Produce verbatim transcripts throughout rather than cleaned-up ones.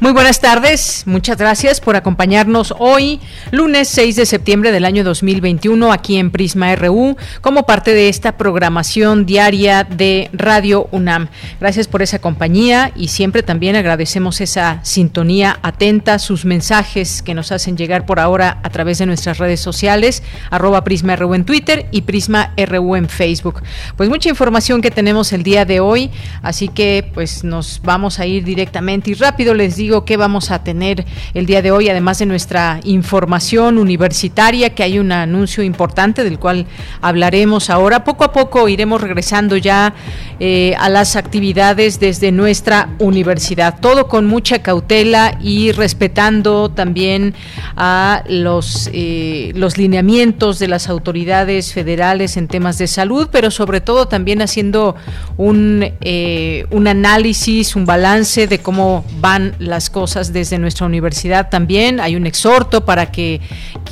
Muy buenas tardes, muchas gracias por acompañarnos hoy, lunes seis de septiembre del año dos mil veintiuno, aquí en Prisma R U, como parte de esta programación diaria de Radio UNAM. Gracias por esa compañía y siempre también agradecemos esa sintonía atenta, sus mensajes que nos hacen llegar por ahora a través de nuestras redes sociales, arroba Prisma R U en Twitter y Prisma R U en Facebook. Pues mucha información que tenemos el día de hoy, así que pues nos vamos a ir directamente y rápido, les digo qué vamos a tener el día de hoy, además de nuestra información universitaria, que hay un anuncio importante del cual hablaremos ahora. Poco a poco iremos regresando ya eh, a las actividades desde nuestra universidad, todo con mucha cautela y respetando también a los, eh, los lineamientos de las autoridades federales en temas de salud, pero sobre todo también haciendo un, eh, un análisis, un balance de cómo van las cosas desde nuestra universidad. También hay un exhorto para que,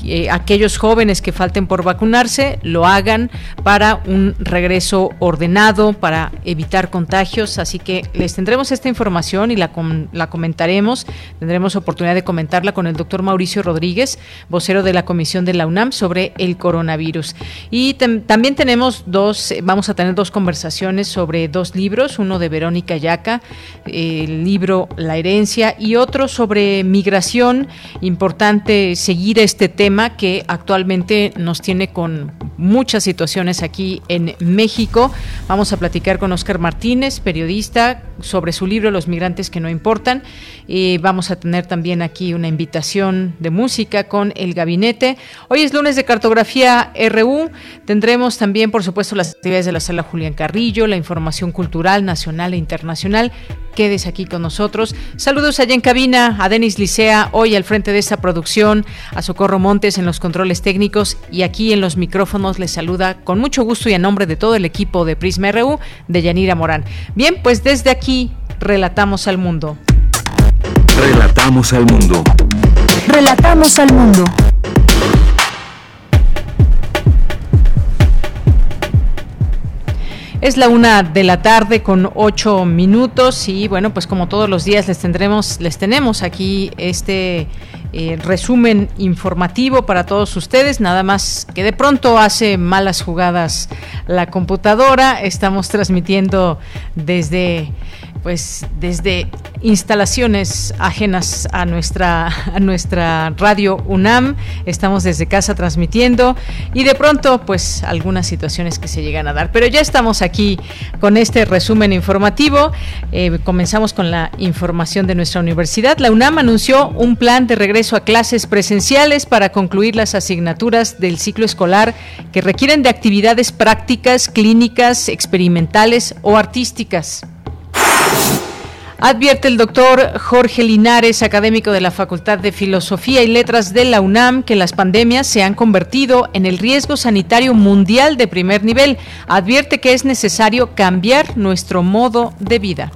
que aquellos jóvenes que falten por vacunarse lo hagan para un regreso ordenado, para evitar contagios, así que les tendremos esta información y la, com- la comentaremos, tendremos oportunidad de comentarla con el doctor Mauricio Rodríguez, vocero de la Comisión de la UNAM sobre el coronavirus. Y te- también tenemos dos, vamos a tener dos conversaciones sobre dos libros, uno de Verónica Yaca, el libro La herencia, y otro sobre migración. Importante seguir este tema que actualmente nos tiene con muchas situaciones aquí en México. Vamos a platicar con Óscar Martínez, periodista, sobre su libro Los migrantes que no importan. Y vamos a tener también aquí una invitación de música con El Gabinete. Hoy es lunes de Cartografía R U. Tendremos también, por supuesto, las actividades de la Sala Julián Carrillo, la información cultural nacional e internacional. Quédese aquí con nosotros. Saludos allá en cabina a Denis Licea, hoy al frente de esta producción, a Socorro Montes en los controles técnicos, y aquí en los micrófonos les saluda con mucho gusto y a nombre de todo el equipo de Prisma R U, de Yanira Morán. Bien, pues desde aquí relatamos al mundo. Relatamos al mundo. Relatamos al mundo. Es la una de la tarde con ocho minutos y bueno, pues como todos los días les tendremos, les tenemos aquí este eh, resumen informativo para todos ustedes, nada más que de pronto hace malas jugadas la computadora. Estamos transmitiendo desde pues desde instalaciones ajenas a nuestra a nuestra Radio UNAM, estamos desde casa transmitiendo y de pronto pues algunas situaciones que se llegan a dar, pero ya estamos aquí con este resumen informativo. Eh, comenzamos con la información de nuestra universidad. La UNAM anunció un plan de regreso a clases presenciales para concluir las asignaturas del ciclo escolar que requieren de actividades prácticas, clínicas, experimentales o artísticas. Advierte el doctor Jorge Linares, académico de la Facultad de Filosofía y Letras de la UNAM, que las pandemias se han convertido en el riesgo sanitario mundial de primer nivel. Advierte que es necesario cambiar nuestro modo de vida.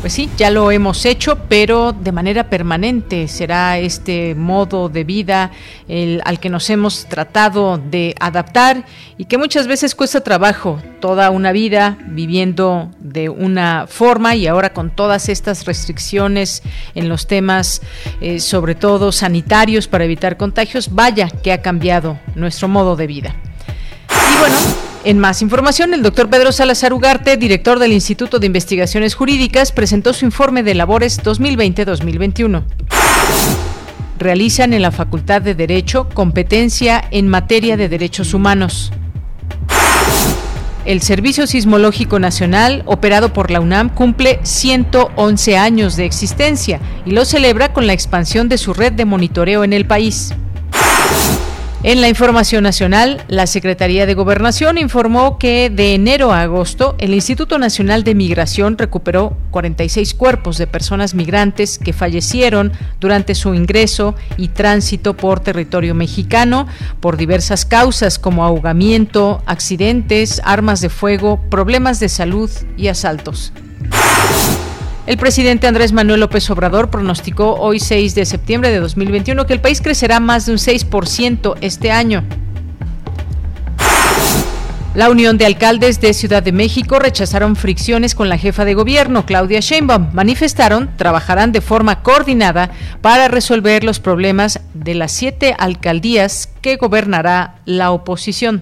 Pues sí, ya lo hemos hecho, pero de manera permanente será este modo de vida el, al que nos hemos tratado de adaptar y que muchas veces cuesta trabajo, toda una vida viviendo de una forma y ahora con todas estas restricciones en los temas, eh, sobre todo sanitarios para evitar contagios, vaya que ha cambiado nuestro modo de vida. Y bueno, en más información, el doctor Pedro Salazar Ugarte, director del Instituto de Investigaciones Jurídicas, presentó su informe de labores dos mil veinte a dos mil veintiuno. Realizan en la Facultad de Derecho competencia en materia de derechos humanos. el Servicio Sismológico Nacional, operado por la UNAM, cumple ciento once años de existencia y lo celebra con la expansión de su red de monitoreo en el país. En la información nacional, la Secretaría de Gobernación informó que de enero a agosto, el Instituto Nacional de Migración recuperó cuarenta y seis cuerpos de personas migrantes que fallecieron durante su ingreso y tránsito por territorio mexicano por diversas causas como ahogamiento, accidentes, armas de fuego, problemas de salud y asaltos. El presidente Andrés Manuel López Obrador pronosticó hoy seis de septiembre de dos mil veintiuno que el país crecerá más de un seis por ciento este año. La Unión de Alcaldes de Ciudad de México rechazaron fricciones con la jefa de gobierno, Claudia Sheinbaum. Manifestaron, trabajarán de forma coordinada para resolver los problemas de las siete alcaldías que gobernará la oposición.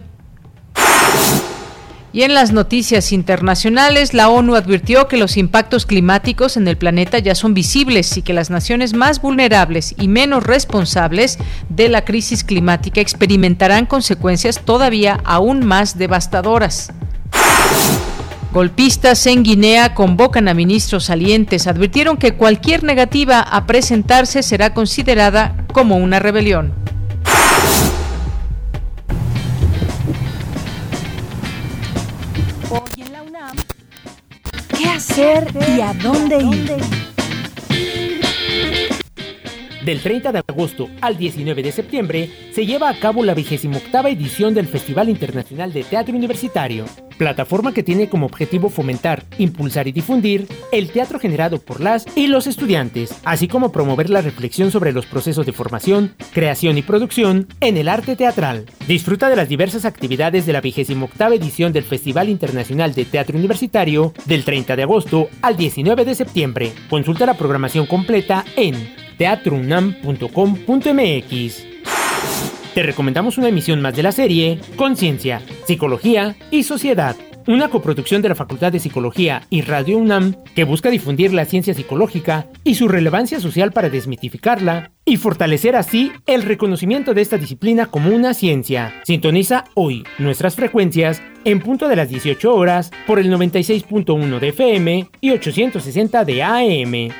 Y en las noticias internacionales, la ONU advirtió que los impactos climáticos en el planeta ya son visibles y que las naciones más vulnerables y menos responsables de la crisis climática experimentarán consecuencias todavía aún más devastadoras. Golpistas en Guinea convocan a ministros salientes. Advirtieron que cualquier negativa a presentarse será considerada como una rebelión. ¿Qué hacer y a dónde ir? Del treinta de agosto al diecinueve de septiembre se lleva a cabo la vigésima octava edición del Festival Internacional de Teatro Universitario, plataforma que tiene como objetivo fomentar, impulsar y difundir el teatro generado por las y los estudiantes, así como promover la reflexión sobre los procesos de formación, creación y producción en el arte teatral. Disfruta de las diversas actividades de la vigésima octava edición del Festival Internacional de Teatro Universitario del treinta de agosto al diecinueve de septiembre. Consulta la programación completa en teatro u n a m punto com punto m x. Te recomendamos una emisión más de la serie Conciencia, Psicología y Sociedad, una coproducción de la Facultad de Psicología y Radio UNAM que busca difundir la ciencia psicológica y su relevancia social para desmitificarla y fortalecer así el reconocimiento de esta disciplina como una ciencia. Sintoniza hoy nuestras frecuencias en punto de las dieciocho horas por el noventa y seis punto uno de F M y ochocientos sesenta de A M.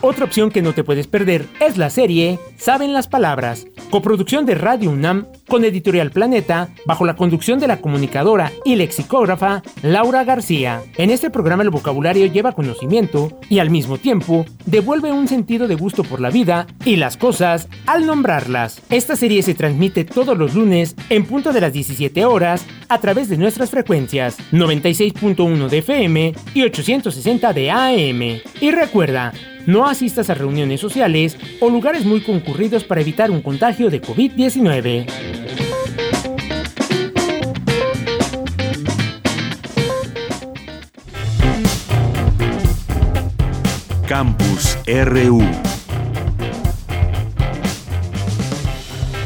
Otra opción que no te puedes perder es la serie Saben las Palabras, coproducción de Radio UNAM con Editorial Planeta, bajo la conducción de la comunicadora y lexicógrafa Laura García. En este programa el vocabulario lleva conocimiento y al mismo tiempo devuelve un sentido de gusto por la vida y las cosas al nombrarlas. Esta serie se transmite todos los lunes en punto de las diecisiete horas a través de nuestras frecuencias noventa y seis punto uno de F M y ochocientos sesenta de A M. Y recuerda, no asistas a reuniones sociales o lugares muy concurridos para evitar un contagio de COVID diecinueve. Campus R U.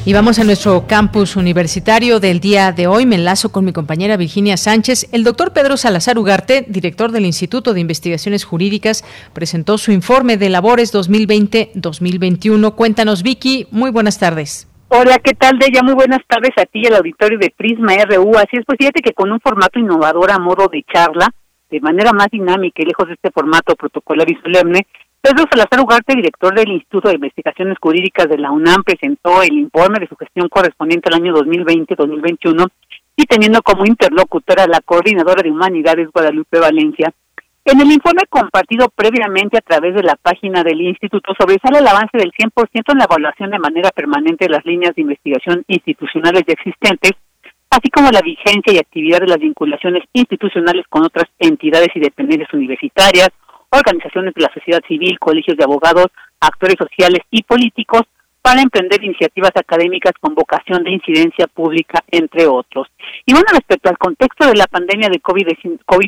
Y vamos a nuestro campus universitario del día de hoy. Me enlazo con mi compañera Virginia Sánchez. El doctor Pedro Salazar Ugarte, director del Instituto de Investigaciones Jurídicas, presentó su informe de labores dos mil veinte dos mil veintiuno. Cuéntanos, Vicky. Muy buenas tardes. Hola, ¿qué tal, Deya? Muy buenas tardes a ti y al auditorio de Prisma R U. Así es, pues fíjate que con un formato innovador a modo de charla, de manera más dinámica y lejos de este formato protocolar y solemne, Pedro Salazar Ugarte, director del Instituto de Investigaciones Jurídicas de la UNAM, presentó el informe de su gestión correspondiente al año dos mil veinte dos mil veintiuno y teniendo como interlocutora a la coordinadora de Humanidades Guadalupe Valencia. En el informe compartido previamente a través de la página del Instituto sobresale el avance del cien por ciento en la evaluación de manera permanente de las líneas de investigación institucionales ya existentes, así como la vigencia y actividad de las vinculaciones institucionales con otras entidades y dependencias universitarias, organizaciones de la sociedad civil, colegios de abogados, actores sociales y políticos para emprender iniciativas académicas con vocación de incidencia pública, entre otros. Y bueno, respecto al contexto de la pandemia de COVID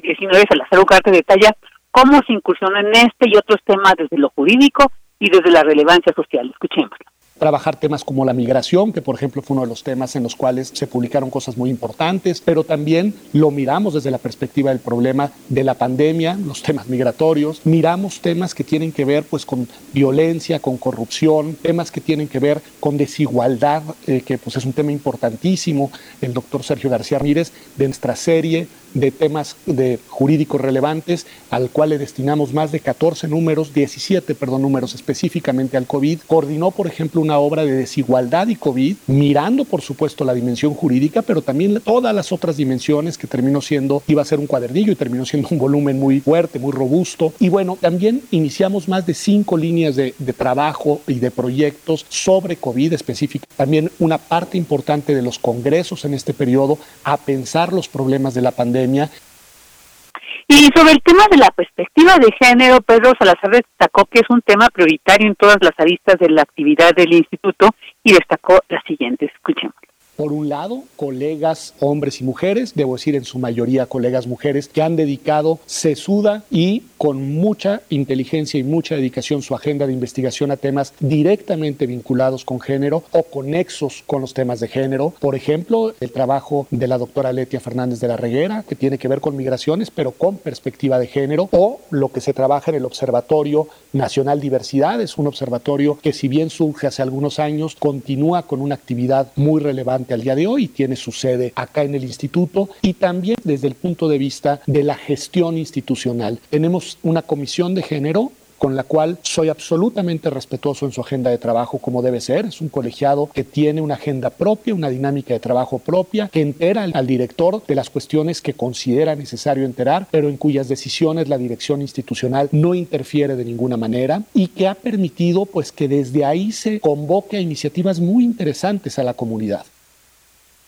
diecinueve, Salazar Ugarte detalla cómo se incursionó en este y otros temas desde lo jurídico y desde la relevancia social. Escuchémoslo. trabajar temas como la migración, que por ejemplo fue uno de los temas en los cuales se publicaron cosas muy importantes, pero también lo miramos desde la perspectiva del problema de la pandemia, los temas migratorios, miramos temas que tienen que ver pues con violencia, con corrupción, temas que tienen que ver con desigualdad, eh, que pues es un tema importantísimo, el doctor Sergio García Ramírez, de nuestra serie de temas de jurídicos relevantes, al cual le destinamos más de catorce números, diecisiete, perdón, números específicamente al COVID. Coordinó, por ejemplo, una obra de desigualdad y COVID, mirando, por supuesto, la dimensión jurídica, pero también todas las otras dimensiones que terminó siendo, iba a ser un cuadernillo y terminó siendo un volumen muy fuerte, muy robusto. Y bueno, también iniciamos más de cinco líneas de, de trabajo y de proyectos sobre COVID específico. También una parte importante de los congresos en este periodo a pensar los problemas de la pandemia. Y sobre el tema de la perspectiva de género, Pedro Salazar destacó que es un tema prioritario en todas las aristas de la actividad del instituto y destacó las siguientes. Escuchemos. Por un lado, colegas hombres y mujeres, debo decir en su mayoría colegas mujeres, que han dedicado sesuda y con mucha inteligencia y mucha dedicación su agenda de investigación a temas directamente vinculados con género o conexos con los temas de género. Por ejemplo, el trabajo de la doctora Letia Fernández de la Reguera, que tiene que ver con migraciones, pero con perspectiva de género, o lo que se trabaja en el Observatorio Nacional Diversidades, un observatorio que si bien surge hace algunos años, continúa con una actividad muy relevante al día de hoy, tiene su sede acá en el instituto. Y también desde el punto de vista de la gestión institucional, tenemos una comisión de género con la cual soy absolutamente respetuoso en su agenda de trabajo, como debe ser. Es un colegiado que tiene una agenda propia, una dinámica de trabajo propia, que entera al director de las cuestiones que considera necesario enterar, pero en cuyas decisiones la dirección institucional no interfiere de ninguna manera, y que ha permitido pues que desde ahí se convoque a iniciativas muy interesantes a la comunidad.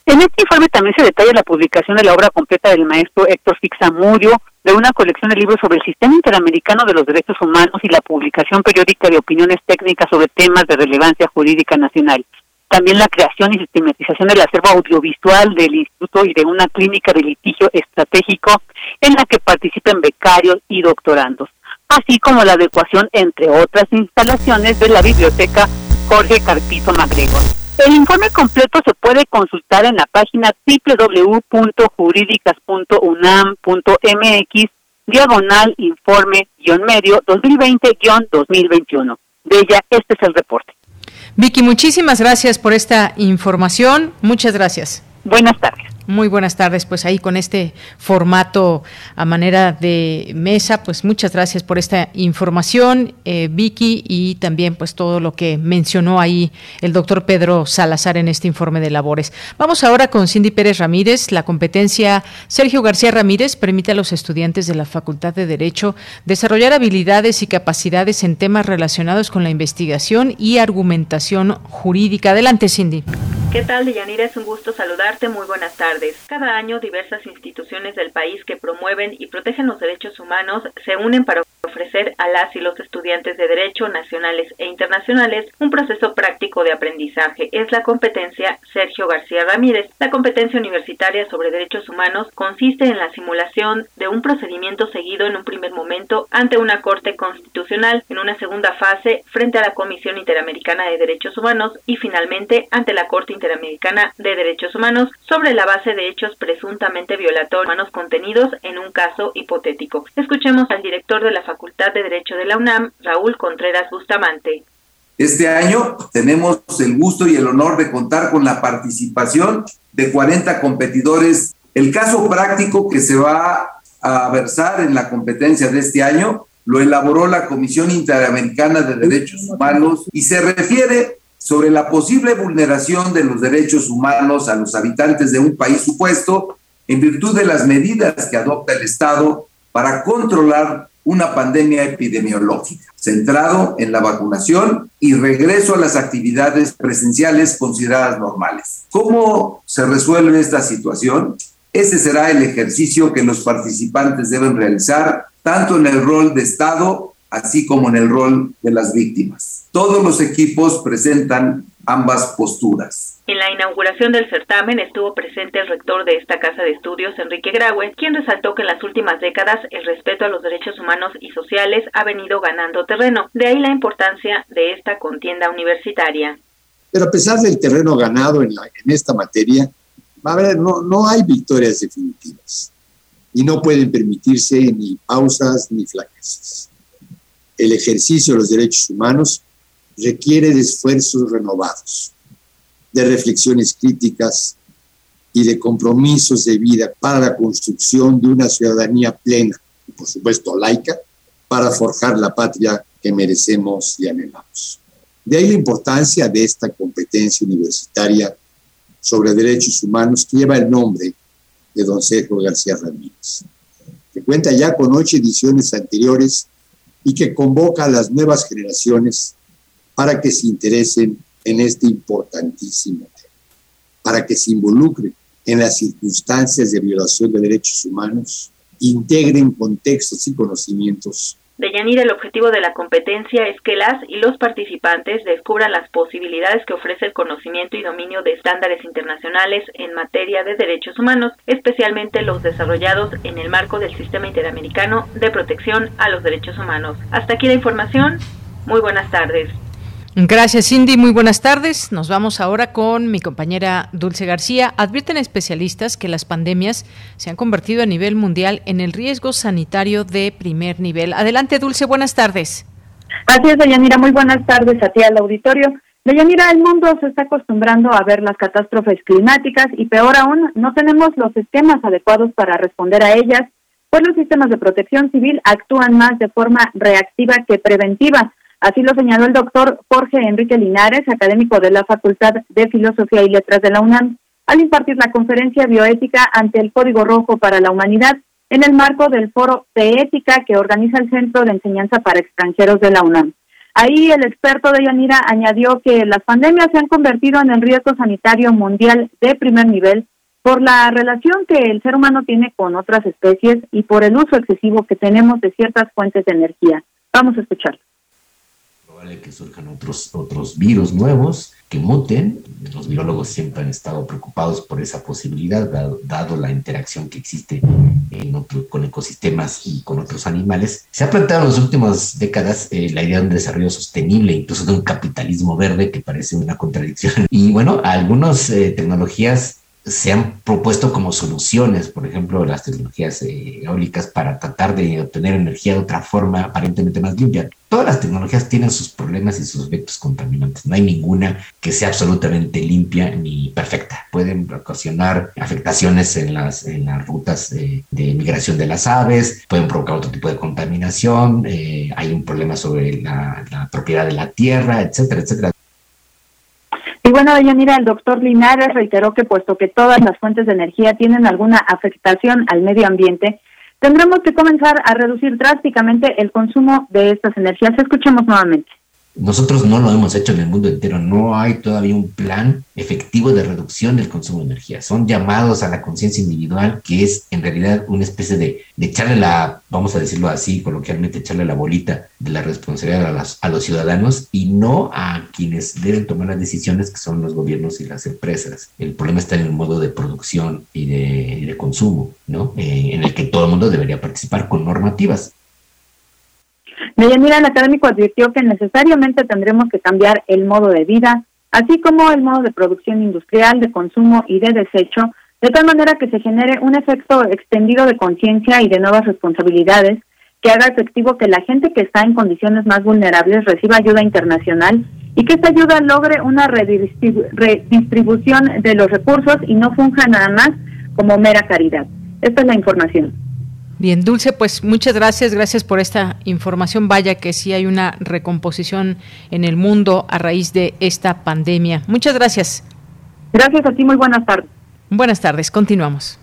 En este informe también se detalla la publicación de la obra completa del maestro Héctor Fixamudio, de una colección de libros sobre el sistema interamericano de los derechos humanos y la publicación periódica de opiniones técnicas sobre temas de relevancia jurídica nacional. También la creación y sistematización del acervo audiovisual del instituto y de una clínica de litigio estratégico en la que participen becarios y doctorandos, así como la adecuación, entre otras instalaciones, de la biblioteca Jorge Carpizo MacGregor. El informe completo se puede consultar en la página doble u doble u doble u punto jurídicas punto unam punto m x, diagonal informe-medio dos mil veinte dos mil veintiuno. De ella, este es el reporte. Vicky, muchísimas gracias por esta información. Muchas gracias. Buenas tardes. Muy buenas tardes, pues ahí con este formato a manera de mesa, pues muchas gracias por esta información, eh, Vicky, y también pues todo lo que mencionó ahí el doctor Pedro Salazar en este informe de labores. Vamos ahora con Cindy Pérez Ramírez. La competencia Sergio García Ramírez permite a los estudiantes de la Facultad de Derecho desarrollar habilidades y capacidades en temas relacionados con la investigación y argumentación jurídica. Adelante, Cindy. ¿Qué tal, Yanira? Es un gusto saludarte. Muy buenas tardes. Cada año diversas instituciones del país que promueven y protegen los derechos humanos se unen para ofrecer a las y los estudiantes de Derecho nacionales e internacionales un proceso práctico de aprendizaje. Es la competencia Sergio García Ramírez. La competencia universitaria sobre derechos humanos consiste en la simulación de un procedimiento seguido en un primer momento ante una Corte Constitucional, en una segunda fase frente a la Comisión Interamericana de Derechos Humanos y finalmente ante la Corte Interamericana de Derechos Humanos sobre la base de hechos presuntamente violatorios humanos contenidos en un caso hipotético. Escuchemos al director de la Facultad de Derecho de la UNAM, Raúl Contreras Bustamante. Este año tenemos el gusto y el honor de contar con la participación de cuarenta competidores. El caso práctico que se va a versar en la competencia de este año lo elaboró la Comisión Interamericana de Derechos Humanos y se refiere sobre la posible vulneración de los derechos humanos a los habitantes de un país supuesto en virtud de las medidas que adopta el Estado para controlar una pandemia epidemiológica, centrado en la vacunación y regreso a las actividades presenciales consideradas normales. ¿Cómo se resuelve esta situación? Ese será el ejercicio que los participantes deben realizar, tanto en el rol de Estado así como en el rol de las víctimas. Todos los equipos presentan ambas posturas. En la inauguración del certamen estuvo presente el rector de esta casa de estudios, Enrique Graue, quien resaltó que en las últimas décadas el respeto a los derechos humanos y sociales ha venido ganando terreno. De ahí la importancia de esta contienda universitaria. Pero a pesar del terreno ganado en, la, en esta materia, va a haber, no, no hay victorias definitivas y no pueden permitirse ni pausas ni flaquezas. El ejercicio de los derechos humanos requiere de esfuerzos renovados, de reflexiones críticas y de compromisos de vida para la construcción de una ciudadanía plena y, por supuesto, laica, para forjar la patria que merecemos y anhelamos. De ahí la importancia de esta competencia universitaria sobre derechos humanos que lleva el nombre de don Sergio García Ramírez, que cuenta ya con ocho ediciones anteriores y que convoca a las nuevas generaciones para que se interesen en este importantísimo tema, para que se involucren en las circunstancias de violación de derechos humanos, integren contextos y conocimientos. De Yanira, el objetivo de la competencia es que las y los participantes descubran las posibilidades que ofrece el conocimiento y dominio de estándares internacionales en materia de derechos humanos, especialmente los desarrollados en el marco del Sistema Interamericano de Protección a los Derechos Humanos. Hasta aquí la información. Muy buenas tardes. Gracias, Cindy. Muy buenas tardes. Nos vamos ahora con mi compañera Dulce García. Advierten especialistas que las pandemias se han convertido a nivel mundial en el riesgo sanitario de primer nivel. Adelante, Dulce. Buenas tardes. Así es, Deyanira. Muy buenas tardes a ti, al auditorio. Deyanira, el mundo se está acostumbrando a ver las catástrofes climáticas y, peor aún, no tenemos los sistemas adecuados para responder a ellas, pues los sistemas de protección civil actúan más de forma reactiva que preventiva. Así lo señaló el doctor Jorge Enrique Linares, académico de la Facultad de Filosofía y Letras de la UNAM, al impartir la conferencia Bioética ante el Código Rojo para la Humanidad en el marco del Foro de Ética que organiza el Centro de Enseñanza para Extranjeros de la UNAM. Ahí el experto de Yanira añadió que las pandemias se han convertido en el riesgo sanitario mundial de primer nivel por la relación que el ser humano tiene con otras especies y por el uso excesivo que tenemos de ciertas fuentes de energía. Vamos a escucharlo. Que surjan otros, otros virus nuevos que muten. Los virólogos siempre han estado preocupados por esa posibilidad, dado, dado la interacción que existe en otro, con ecosistemas y con otros animales. Se ha planteado en las últimas décadas eh, la idea de un desarrollo sostenible, incluso de un capitalismo verde, que parece una contradicción. Y bueno, algunas eh, tecnologías se han propuesto como soluciones, por ejemplo, las tecnologías eh, eólicas para tratar de obtener energía de otra forma aparentemente más limpia. Todas las tecnologías tienen sus problemas y sus efectos contaminantes. No hay ninguna que sea absolutamente limpia ni perfecta. Pueden ocasionar afectaciones en las, en las rutas eh, de migración de las aves, pueden provocar otro tipo de contaminación, eh, hay un problema sobre la, la propiedad de la tierra, etcétera, etcétera. Y bueno, Deyanira, el doctor Linares reiteró que puesto que todas las fuentes de energía tienen alguna afectación al medio ambiente, tendremos que comenzar a reducir drásticamente el consumo de estas energías. Escuchemos nuevamente. Nosotros no lo hemos hecho en el mundo entero, no hay todavía un plan efectivo de reducción del consumo de energía. Son llamados a la conciencia individual, que es en realidad una especie de, de echarle la, vamos a decirlo así, coloquialmente, echarle la bolita de la responsabilidad a, las, a los ciudadanos y no a quienes deben tomar las decisiones, que son los gobiernos y las empresas. El problema está en el modo de producción y de, y de consumo, ¿no? Eh, en el que todo el mundo debería participar con normativas. Deyanira, el académico advirtió que necesariamente tendremos que cambiar el modo de vida, así como el modo de producción industrial, de consumo y de desecho, de tal manera que se genere un efecto extendido de conciencia y de nuevas responsabilidades, que haga efectivo que la gente que está en condiciones más vulnerables reciba ayuda internacional y que esta ayuda logre una redistribu- redistribución de los recursos y no funja nada más como mera caridad. Esta es la información. Bien, Dulce, pues muchas gracias, gracias por esta información. Vaya que sí hay una recomposición en el mundo a raíz de esta pandemia. Muchas gracias. Gracias a ti, muy buenas tardes. Buenas tardes, continuamos.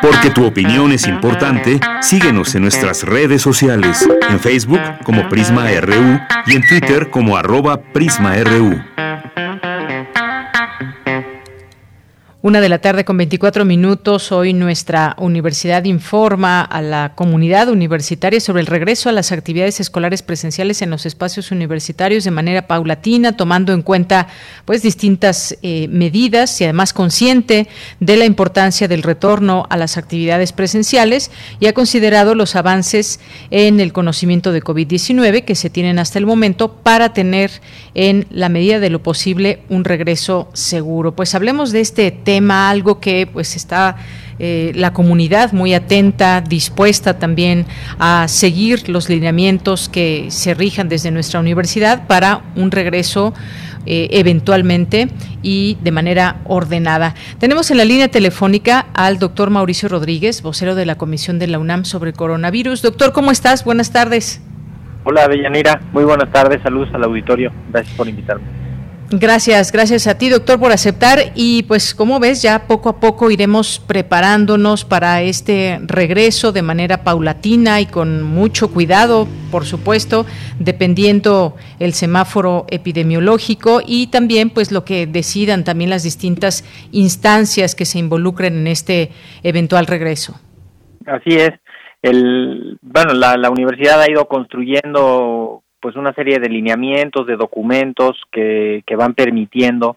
Porque tu opinión es importante, síguenos en nuestras redes sociales, en Facebook como Prisma R U y en Twitter como arroba Prisma R U. Una de la tarde con veinticuatro minutos. Hoy nuestra universidad informa a la comunidad universitaria sobre el regreso a las actividades escolares presenciales en los espacios universitarios de manera paulatina, tomando en cuenta pues distintas eh, medidas y además consciente de la importancia del retorno a las actividades presenciales, y ha considerado los avances en el conocimiento de COVID diecinueve que se tienen hasta el momento para tener en la medida de lo posible un regreso seguro. Pues hablemos de este tema. tema, algo que pues está eh, la comunidad muy atenta, dispuesta también a seguir los lineamientos que se rijan desde nuestra universidad para un regreso eh, eventualmente y de manera ordenada. Tenemos en la línea telefónica al doctor Mauricio Rodríguez, vocero de la Comisión de la UNAM sobre el coronavirus. Doctor, ¿cómo estás? Buenas tardes. Hola, Deyanira. Muy buenas tardes. Saludos al auditorio. Gracias por invitarme. Gracias, gracias a ti, doctor, por aceptar. Y pues como ves, ya poco a poco iremos preparándonos para este regreso de manera paulatina y con mucho cuidado, por supuesto, dependiendo el semáforo epidemiológico y también pues lo que decidan también las distintas instancias que se involucren en este eventual regreso. Así es. El, bueno, la, la universidad ha ido construyendo pues una serie de lineamientos, de documentos que, que van permitiendo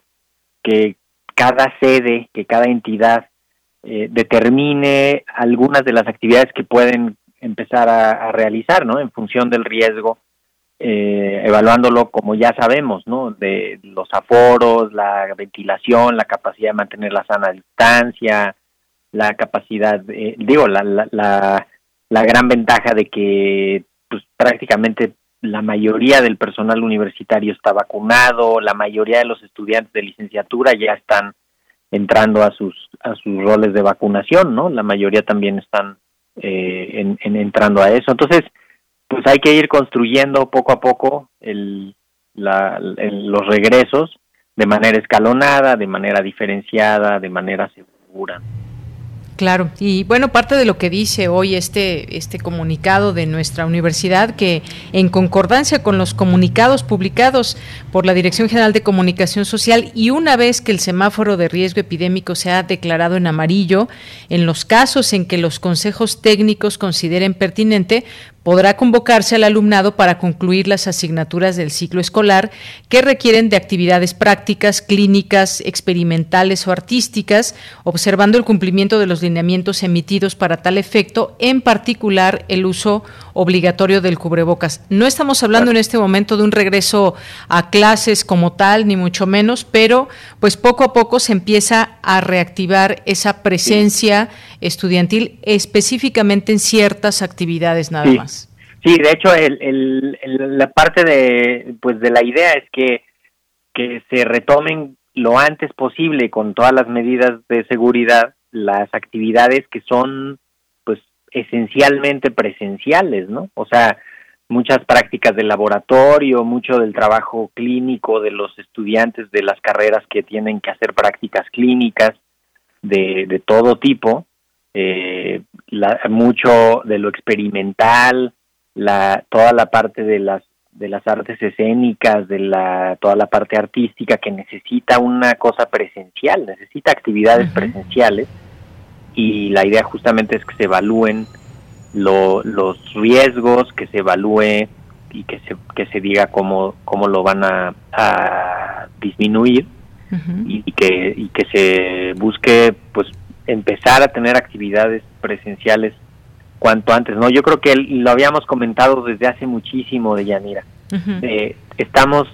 que cada sede, que cada entidad eh, determine algunas de las actividades que pueden empezar a, a realizar, ¿no? En función del riesgo, eh, evaluándolo como ya sabemos, ¿no? De los aforos, la ventilación, la capacidad de mantener la sana distancia, la capacidad, eh, digo, la, la, la, la gran ventaja de que pues prácticamente la mayoría del personal universitario está vacunado, la mayoría de los estudiantes de licenciatura ya están entrando a sus a sus roles de vacunación, ¿no? La mayoría también están eh, en, en entrando a eso. Entonces, pues hay que ir construyendo poco a poco el, la, el, los regresos de manera escalonada, de manera diferenciada, de manera segura. Claro, y bueno, parte de lo que dice hoy este este comunicado de nuestra universidad, que en concordancia con los comunicados publicados por la Dirección General de Comunicación Social, y una vez que el semáforo de riesgo epidémico se ha declarado en amarillo, en los casos en que los consejos técnicos consideren pertinente, podrá convocarse al alumnado para concluir las asignaturas del ciclo escolar que requieren de actividades prácticas, clínicas, experimentales o artísticas, observando el cumplimiento de los lineamientos emitidos para tal efecto, en particular el uso obligatorio del cubrebocas. No estamos hablando en este momento de un regreso a clases como tal, ni mucho menos, pero pues poco a poco se empieza a reactivar esa presencia estudiantil, específicamente en ciertas actividades nada más. Sí, de hecho, el, el, el, la parte de pues de la idea es que, que se retomen lo antes posible, con todas las medidas de seguridad, las actividades que son pues esencialmente presenciales, ¿no? O sea, muchas prácticas de laboratorio, mucho del trabajo clínico de los estudiantes de las carreras que tienen que hacer prácticas clínicas de, de todo tipo, eh, la, mucho de lo experimental, la toda la parte de las de las artes escénicas, de la toda la parte artística, que necesita una cosa presencial, necesita actividades uh-huh. presenciales, y la idea justamente es que se evalúen lo, los riesgos, que se evalúe y que se que se diga cómo cómo lo van a, a disminuir uh-huh. y, y que y que se busque pues empezar a tener actividades presenciales cuanto antes, ¿no? Yo creo que lo habíamos comentado desde hace muchísimo, Deyanira. Uh-huh. Eh, estamos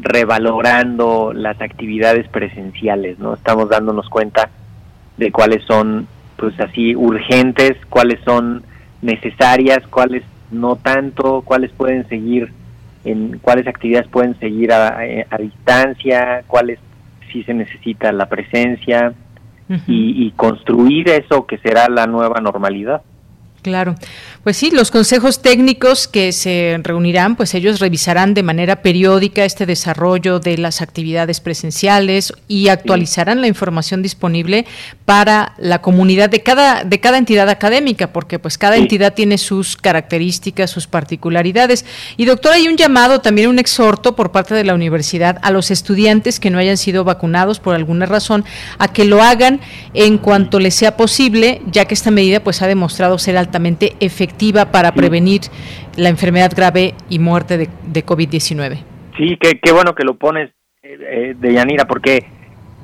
revalorando las actividades presenciales, ¿no? Estamos dándonos cuenta de cuáles son, pues así, urgentes, cuáles son necesarias, cuáles no tanto, cuáles pueden seguir, en cuáles actividades pueden seguir a, a, a distancia, cuáles sí se necesita la presencia, uh-huh. y, y construir eso que será la nueva normalidad. Claro, pues sí, los consejos técnicos que se reunirán, pues ellos revisarán de manera periódica este desarrollo de las actividades presenciales y actualizarán la información disponible para la comunidad de cada de cada entidad académica, porque pues cada entidad tiene sus características, sus particularidades. Y doctor, hay un llamado, también un exhorto por parte de la universidad a los estudiantes que no hayan sido vacunados por alguna razón a que lo hagan en cuanto les sea posible, ya que esta medida pues ha demostrado ser alta altamente efectiva para prevenir la enfermedad grave y muerte de, de COVID diecinueve. Sí, qué, qué bueno que lo pones, eh, Deyanira, porque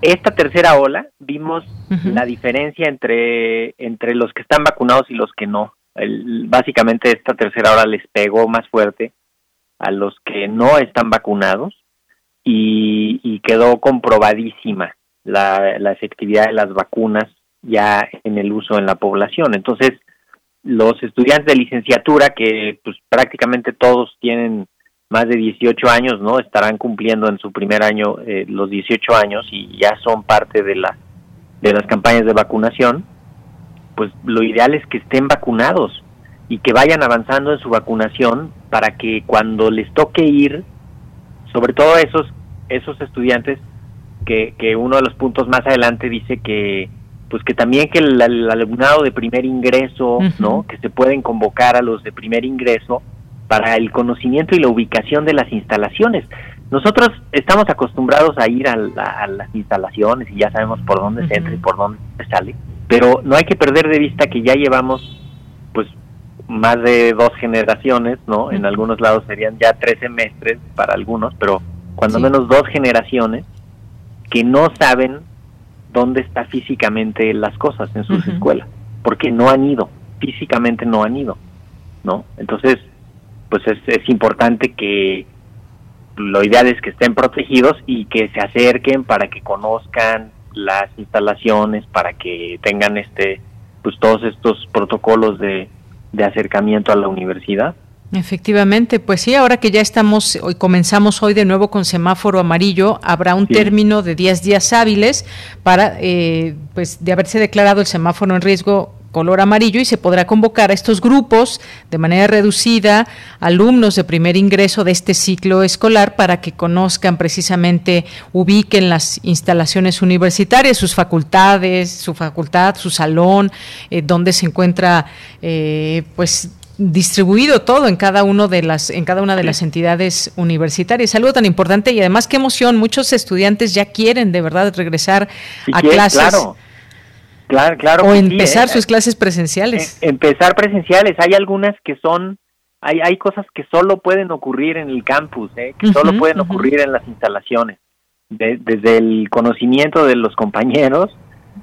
esta tercera ola vimos uh-huh. la diferencia entre, entre los que están vacunados y los que no. El, básicamente esta tercera ola les pegó más fuerte a los que no están vacunados y, y quedó comprobadísima la, la efectividad de las vacunas ya en el uso en la población. Entonces, los estudiantes de licenciatura, que pues prácticamente todos tienen más de dieciocho años, ¿no? Estarán cumpliendo en su primer año eh, los dieciocho años y ya son parte de la de las campañas de vacunación. Pues lo ideal es que estén vacunados y que vayan avanzando en su vacunación para que cuando les toque ir, sobre todo esos esos estudiantes que que uno de los puntos más adelante dice que pues que también que el, el alumnado de primer ingreso, uh-huh. ¿no? Que se pueden convocar a los de primer ingreso para el conocimiento y la ubicación de las instalaciones. Nosotros estamos acostumbrados a ir a, la, a las instalaciones y ya sabemos por dónde uh-huh. se entra y por dónde se sale, pero no hay que perder de vista que ya llevamos pues más de dos generaciones, ¿no? Uh-huh. En algunos lados serían ya tres semestres para algunos, pero cuando sí. menos dos generaciones que no saben dónde está físicamente las cosas en sus uh-huh. escuelas, porque no han ido, físicamente no han ido, ¿no? Entonces, pues es, es importante que lo ideal es que estén protegidos y que se acerquen para que conozcan las instalaciones, para que tengan este, pues todos estos protocolos de, de acercamiento a la universidad. Efectivamente, pues sí, ahora que ya estamos, hoy comenzamos hoy de nuevo con semáforo amarillo, habrá un sí. término de diez días hábiles para, eh, pues, de haberse declarado el semáforo en riesgo color amarillo y se podrá convocar a estos grupos de manera reducida, alumnos de primer ingreso de este ciclo escolar para que conozcan precisamente, ubiquen las instalaciones universitarias, sus facultades, su facultad, su salón, eh, donde se encuentra, eh, pues, distribuido todo en cada uno de las en cada una de sí. las entidades universitarias. Algo tan importante y además qué emoción, muchos estudiantes ya quieren de verdad regresar si a quiere, clases. Claro. Claro, claro. O empezar sí, sus eh, clases presenciales. Eh, empezar presenciales, hay algunas que son hay hay cosas que solo pueden ocurrir en el campus, eh, que uh-huh, solo pueden uh-huh. ocurrir en las instalaciones. De, desde el conocimiento de los compañeros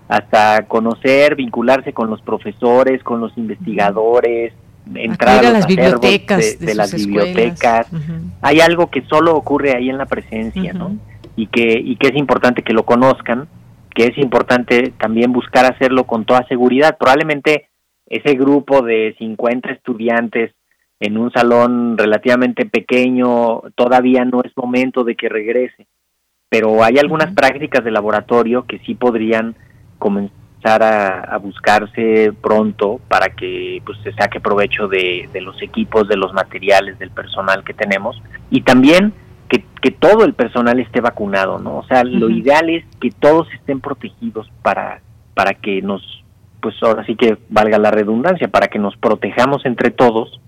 hasta conocer, vincularse con los profesores, con los investigadores, entrar a, a las bibliotecas de, de, de las escuelas. bibliotecas uh-huh. Hay algo que solo ocurre ahí en la presencia, uh-huh. ¿no? Y que y que es importante que lo conozcan, que es importante también buscar hacerlo con toda seguridad. Probablemente ese grupo de cincuenta estudiantes en un salón relativamente pequeño todavía no es momento de que regrese, pero hay algunas uh-huh. prácticas de laboratorio que sí podrían comenzar A, a buscarse pronto para que pues se saque provecho de, de los equipos, de los materiales, del personal que tenemos y también que, que todo el personal esté vacunado, ¿no? O sea, uh-huh. lo ideal es que todos estén protegidos para, para que nos, pues ahora sí que valga la redundancia, para que nos protejamos entre todos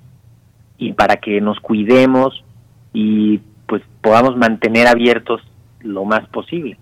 y para que nos cuidemos y pues podamos mantener abiertos lo más posible.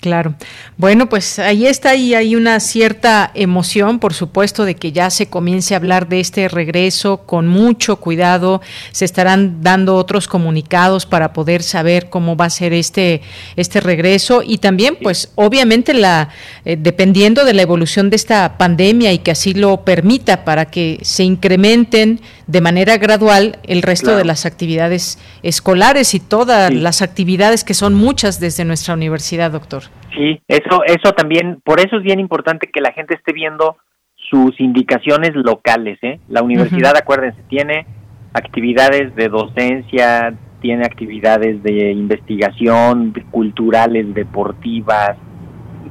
Claro. Bueno, pues ahí está y hay una cierta emoción, por supuesto, de que ya se comience a hablar de este regreso con mucho cuidado. Se estarán dando otros comunicados para poder saber cómo va a ser este este regreso y también, pues, obviamente, la eh, dependiendo de la evolución de esta pandemia y que así lo permita para que se incrementen de manera gradual el resto claro. de las actividades escolares y todas sí. las actividades que son muchas desde nuestra universidad, doctor. Sí, eso eso también, por eso es bien importante que la gente esté viendo sus indicaciones locales, ¿eh? La universidad, uh-huh. acuérdense, tiene actividades de docencia, tiene actividades de investigación, de culturales, deportivas,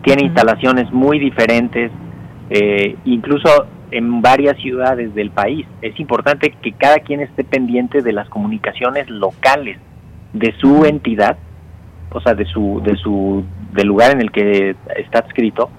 tiene uh-huh. instalaciones muy diferentes, eh, incluso en varias ciudades del país. Es importante que cada quien esté pendiente de las comunicaciones locales de su entidad, o sea, de su, de su, del lugar en el que está adscrito,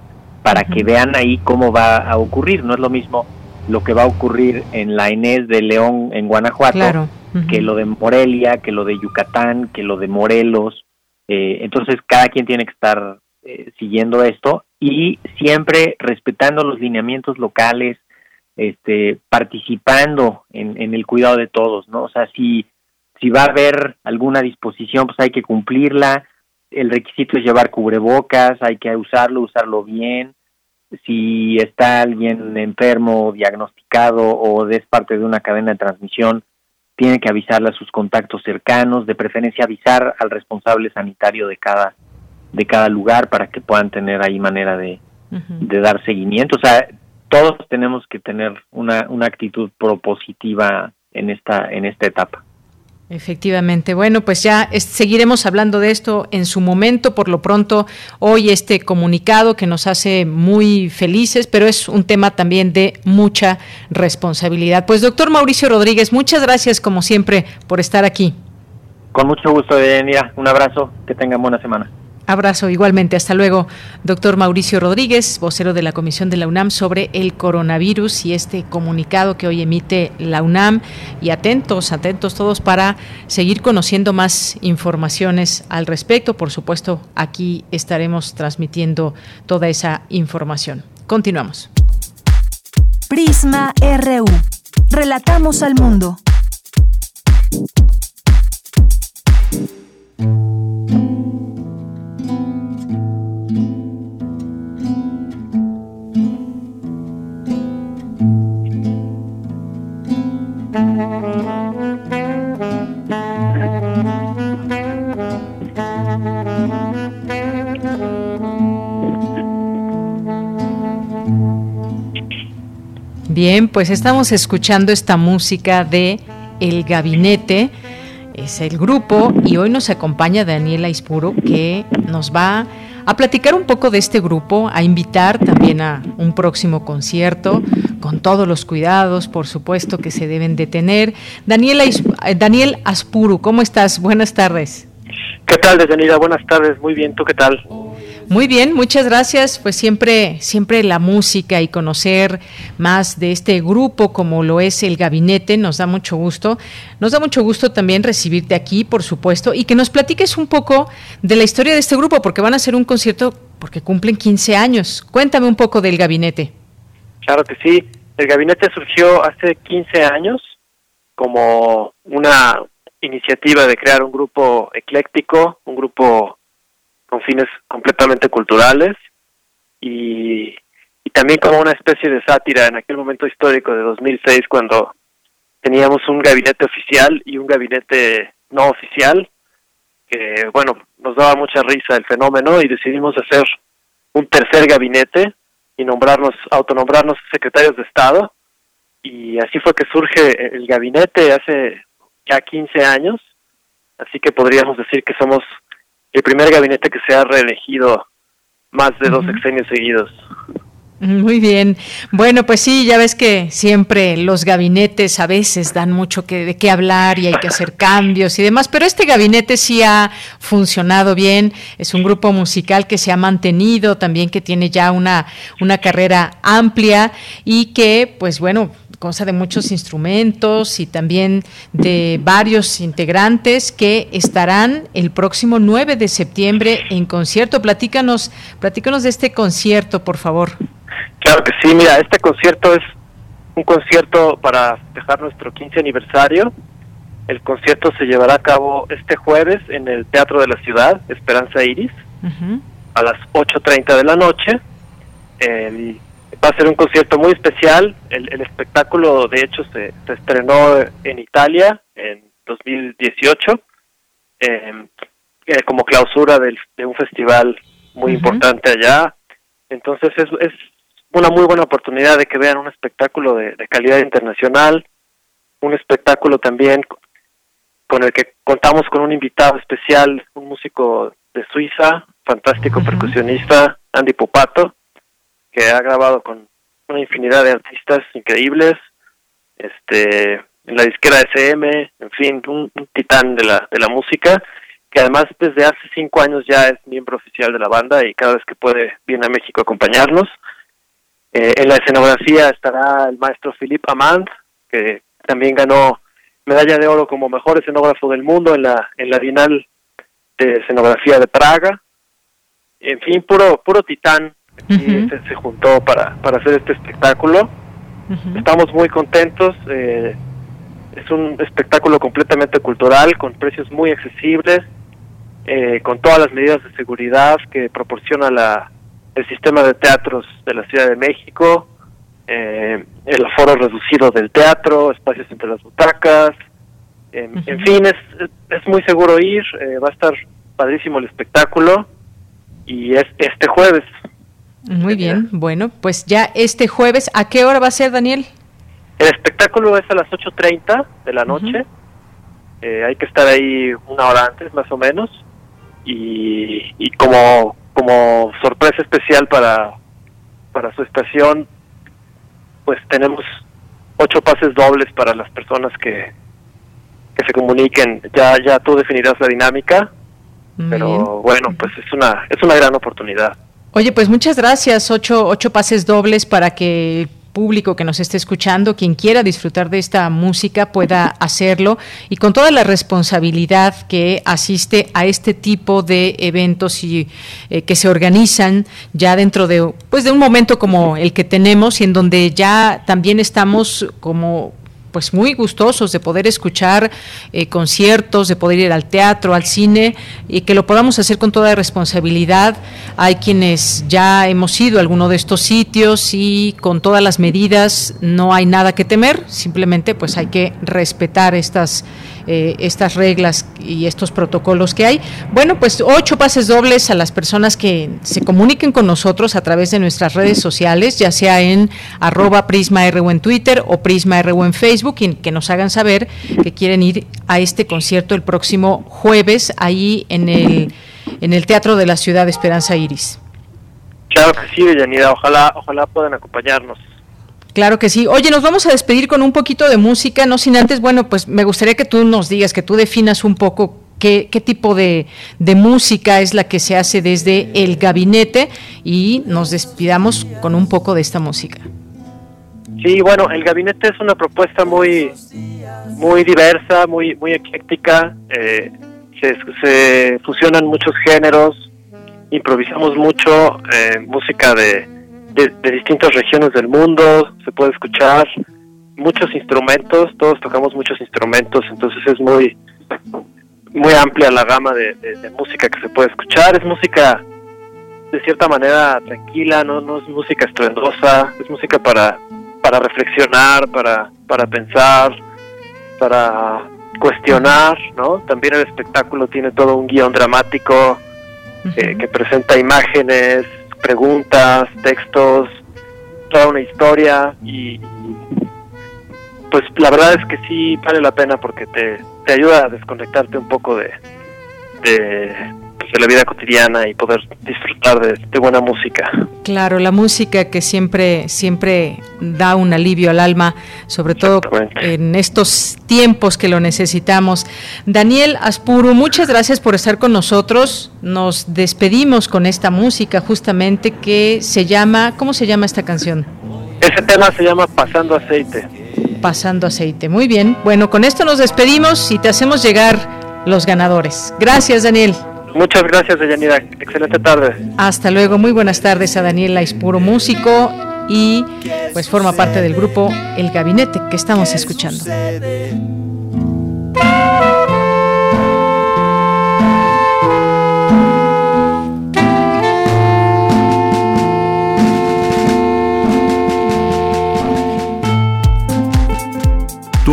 para que vean ahí cómo va a ocurrir. No es lo mismo lo que va a ocurrir en la Inés de León, en Guanajuato, claro, uh-huh, que lo de Morelia, que lo de Yucatán, que lo de Morelos. Eh, entonces, cada quien tiene que estar eh, siguiendo esto y siempre respetando los lineamientos locales, este, participando en, en el cuidado de todos, ¿no? O sea, si, si va a haber alguna disposición, pues hay que cumplirla. El requisito es llevar cubrebocas, hay que usarlo, usarlo bien. Si está alguien enfermo, diagnosticado o es parte de una cadena de transmisión, tiene que avisarle a sus contactos cercanos, de preferencia avisar al responsable sanitario de cada de cada lugar para que puedan tener ahí manera de, uh-huh, de dar seguimiento. O sea, todos tenemos que tener una, una actitud propositiva en esta en esta etapa. Efectivamente. Bueno, pues ya es, seguiremos hablando de esto en su momento. Por lo pronto, hoy este comunicado que nos hace muy felices, pero es un tema también de mucha responsabilidad. Pues, doctor Mauricio Rodríguez, muchas gracias, como siempre, por estar aquí. Con mucho gusto, Yanira. Un abrazo. Que tengan buena semana. Abrazo igualmente. Hasta luego, doctor Mauricio Rodríguez, vocero de la Comisión de la UNAM sobre el coronavirus y este comunicado que hoy emite la UNAM. Y atentos, atentos todos para seguir conociendo más informaciones al respecto. Por supuesto, aquí estaremos transmitiendo toda esa información. Continuamos. Prisma R U. Relatamos al mundo. Bien, pues estamos escuchando esta música de El Gabinete, es el grupo, y hoy nos acompaña Daniel Aispuro, que nos va a platicar un poco de este grupo, a invitar también a un próximo concierto, con todos los cuidados, por supuesto, que se deben de tener. Daniel Aispuro, Daniel Aispuro, ¿cómo estás? Buenas tardes. ¿Qué tal, Deyanira? Buenas tardes, muy bien, ¿tú qué tal? Muy bien, muchas gracias. Pues siempre, siempre la música y conocer más de este grupo como lo es El Gabinete nos da mucho gusto. Nos da mucho gusto también recibirte aquí, por supuesto, y que nos platiques un poco de la historia de este grupo, porque van a hacer un concierto porque cumplen quince años. Cuéntame un poco del Gabinete. Claro que sí. El Gabinete surgió hace quince años como una iniciativa de crear un grupo ecléctico, un grupo con fines completamente culturales y, y también como una especie de sátira en aquel momento histórico de dos mil seis, cuando teníamos un gabinete oficial y un gabinete no oficial, que bueno, nos daba mucha risa el fenómeno y decidimos hacer un tercer gabinete y nombrarnos, autonombrarnos secretarios de Estado, y así fue que surge el gabinete hace ya quince años, así que podríamos decir que somos el primer gabinete que se ha reelegido más de dos sexenios seguidos. Muy bien. Bueno, pues sí, ya ves que siempre los gabinetes a veces dan mucho que, de qué hablar y hay que hacer cambios y demás, pero este gabinete sí ha funcionado bien. Es un grupo musical que se ha mantenido, también que tiene ya una, una carrera amplia y que, pues bueno, cosa de muchos instrumentos y también de varios integrantes que estarán el próximo nueve de septiembre en concierto. Platícanos, platícanos de este concierto, por favor. Claro que sí, mira, este concierto es un concierto para festejar nuestro quince aniversario. El concierto se llevará a cabo este jueves en el Teatro de la Ciudad Esperanza Iris, uh-huh, a las ocho treinta de la noche. El Va a ser un concierto muy especial. El, el espectáculo, de hecho, se, se estrenó en Italia en dos mil dieciocho eh, eh, como clausura del, de un festival muy uh-huh importante allá. Entonces es, es una muy buena oportunidad de que vean un espectáculo de, de calidad internacional, un espectáculo también con el que contamos con un invitado especial, un músico de Suiza, fantástico uh-huh percusionista, Andy Pupato, que ha grabado con una infinidad de artistas increíbles, este, en la disquera S M, en fin, un, un titán de la de la música, que además desde hace cinco años ya es miembro oficial de la banda y cada vez que puede viene a México a acompañarnos. Eh, en la escenografía estará el maestro Philippe Amand, que también ganó medalla de oro como mejor escenógrafo del mundo en la en la Bienal de Escenografía de Praga. En fin, puro puro titán. Uh-huh. se, se juntó para, para hacer este espectáculo. Uh-huh. Estamos muy contentos. Eh, es un espectáculo completamente cultural, con precios muy accesibles, eh, con todas las medidas de seguridad que proporciona la el sistema de teatros de la Ciudad de México, eh, el aforo reducido del teatro, espacios entre las butacas, eh, uh-huh. en fin, es, es muy seguro ir, eh, va a estar padrísimo el espectáculo, y es este jueves. Muy bien, bueno, pues ya este jueves, ¿a qué hora va a ser, Daniel? El espectáculo es a las ocho treinta de la noche, uh-huh. eh, hay que estar ahí una hora antes, más o menos, y, y como... como sorpresa especial para, para su estación, pues tenemos ocho pases dobles para las personas que, que se comuniquen. Ya ya tú definirás la dinámica, muy pero bien. Bueno, pues es una es una gran oportunidad. Oye, pues muchas gracias. Ocho, ocho pases dobles para que público que nos esté escuchando, quien quiera disfrutar de esta música pueda hacerlo y con toda la responsabilidad que asiste a este tipo de eventos y eh, que se organizan ya dentro de pues de un momento como el que tenemos y en donde ya también estamos como pues muy gustosos de poder escuchar eh, conciertos, de poder ir al teatro, al cine, y que lo podamos hacer con toda responsabilidad. Hay quienes ya hemos ido a alguno de estos sitios y con todas las medidas no hay nada que temer, simplemente pues hay que respetar estas eh, estas reglas y estos protocolos que hay. Bueno, pues ocho pases dobles a las personas que se comuniquen con nosotros a través de nuestras redes sociales, ya sea en arroba Prisma R U en Twitter o Prisma R U en Facebook, que nos hagan saber que quieren ir a este concierto el próximo jueves ahí en el en el Teatro de la Ciudad Esperanza Iris. Claro que sí, Yanira, ojalá, ojalá puedan acompañarnos. Claro que sí. Oye, nos vamos a despedir con un poquito de música, no sin antes, bueno, pues me gustaría que tú nos digas, que tú definas un poco qué, qué tipo de, de música es la que se hace desde El Gabinete y nos despidamos con un poco de esta música. Sí, bueno, El Gabinete es una propuesta muy muy diversa, muy muy ecléctica, eh, se, se fusionan muchos géneros, improvisamos mucho, eh, música de, de, de distintas regiones del mundo, se puede escuchar muchos instrumentos, todos tocamos muchos instrumentos, entonces es muy muy amplia la gama de, de, de música que se puede escuchar, es música de cierta manera tranquila, no, no es música estruendosa, es música para... para reflexionar, para para pensar, para cuestionar, ¿no? También el espectáculo tiene todo un guión dramático eh, que presenta imágenes, preguntas, textos, toda una historia y pues la verdad es que sí vale la pena porque te, te ayuda a desconectarte un poco de de de la vida cotidiana y poder disfrutar de, de buena música. Claro, la música que siempre siempre da un alivio al alma, sobre todo en estos tiempos que lo necesitamos. Daniel Aispuro, muchas gracias por estar con nosotros. Nos despedimos con esta música justamente que se llama, ¿cómo se llama esta canción? Ese tema se llama Pasando Aceite. Pasando Aceite, muy bien. Bueno, con esto nos despedimos y te hacemos llegar los ganadores. Gracias, Daniel. Muchas gracias, Yanira. Excelente tarde. Hasta luego. Muy buenas tardes a Daniel Aispuro, músico y pues forma parte del grupo El Gabinete que estamos escuchando. Tu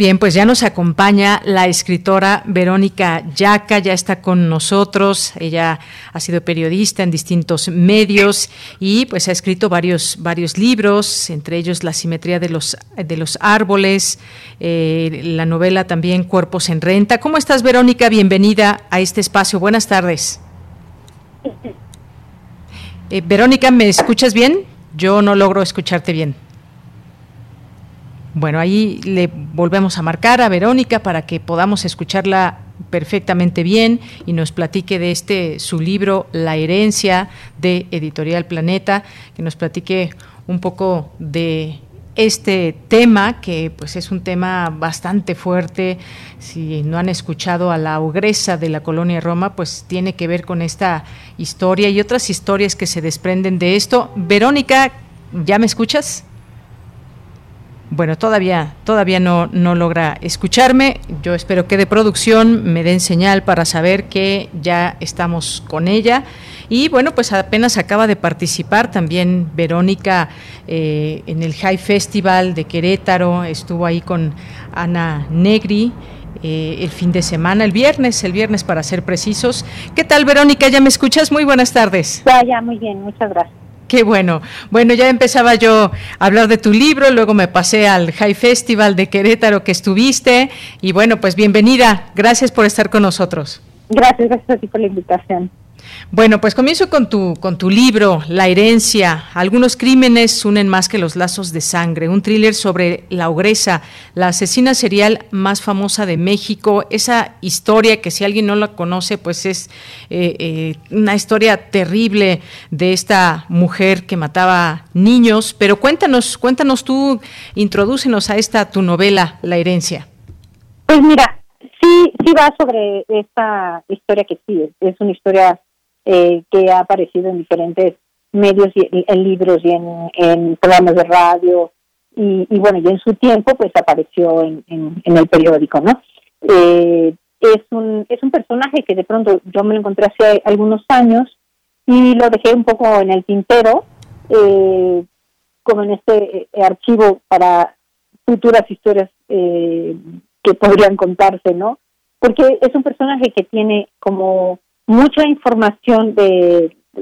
Bien, pues ya nos acompaña la escritora Verónica Yaca, ya está con nosotros. Ella ha sido periodista en distintos medios y pues ha escrito varios varios libros, entre ellos La simetría de los de los árboles, eh, la novela también Cuerpos en renta. ¿Cómo estás, Verónica? Bienvenida a este espacio. Buenas tardes. Eh, Verónica, ¿me escuchas bien? Yo no logro escucharte bien. Bueno, ahí le volvemos a marcar a Verónica para que podamos escucharla perfectamente bien y nos platique de este su libro La herencia, de Editorial Planeta, que nos platique un poco de este tema, que pues es un tema bastante fuerte. Si no han escuchado a la ogresa de la colonia Roma, pues tiene que ver con esta historia y otras historias que se desprenden de esto. Verónica, ¿ya me escuchas? Bueno, todavía todavía no, no logra escucharme. Yo espero que de producción me den señal para saber que ya estamos con ella. Y bueno, pues apenas acaba de participar también Verónica eh, en el High Festival de Querétaro. Estuvo ahí con Ana Negri eh, el fin de semana, el viernes, el viernes para ser precisos. ¿Qué tal, Verónica? ¿Ya me escuchas? Muy buenas tardes. Ya, ya, muy bien, muchas gracias. Qué bueno. Bueno, ya empezaba yo a hablar de tu libro, luego me pasé al High Festival de Querétaro que estuviste y bueno, pues bienvenida. Gracias por estar con nosotros. Gracias, gracias a ti por la invitación. Bueno, pues comienzo con tu con tu libro, La herencia. Algunos crímenes unen más que los lazos de sangre. Un thriller sobre la ogresa, la asesina serial más famosa de México. Esa historia que si alguien no la conoce, pues es eh, eh, una historia terrible de esta mujer que mataba niños. Pero cuéntanos, cuéntanos tú, introdúcenos a esta tu novela, La herencia. Pues mira, sí, sí va sobre esta historia que sí, es una historia Eh, que ha aparecido en diferentes medios, y, en, en libros y en, en programas de radio, y, y bueno, y en su tiempo pues apareció en, en, en el periódico, ¿no? Eh, es un es un personaje que de pronto yo me lo encontré hace algunos años y lo dejé un poco en el tintero, eh, como en este eh, archivo para futuras historias eh, que podrían contarse, ¿no? Porque es un personaje que tiene como mucha información de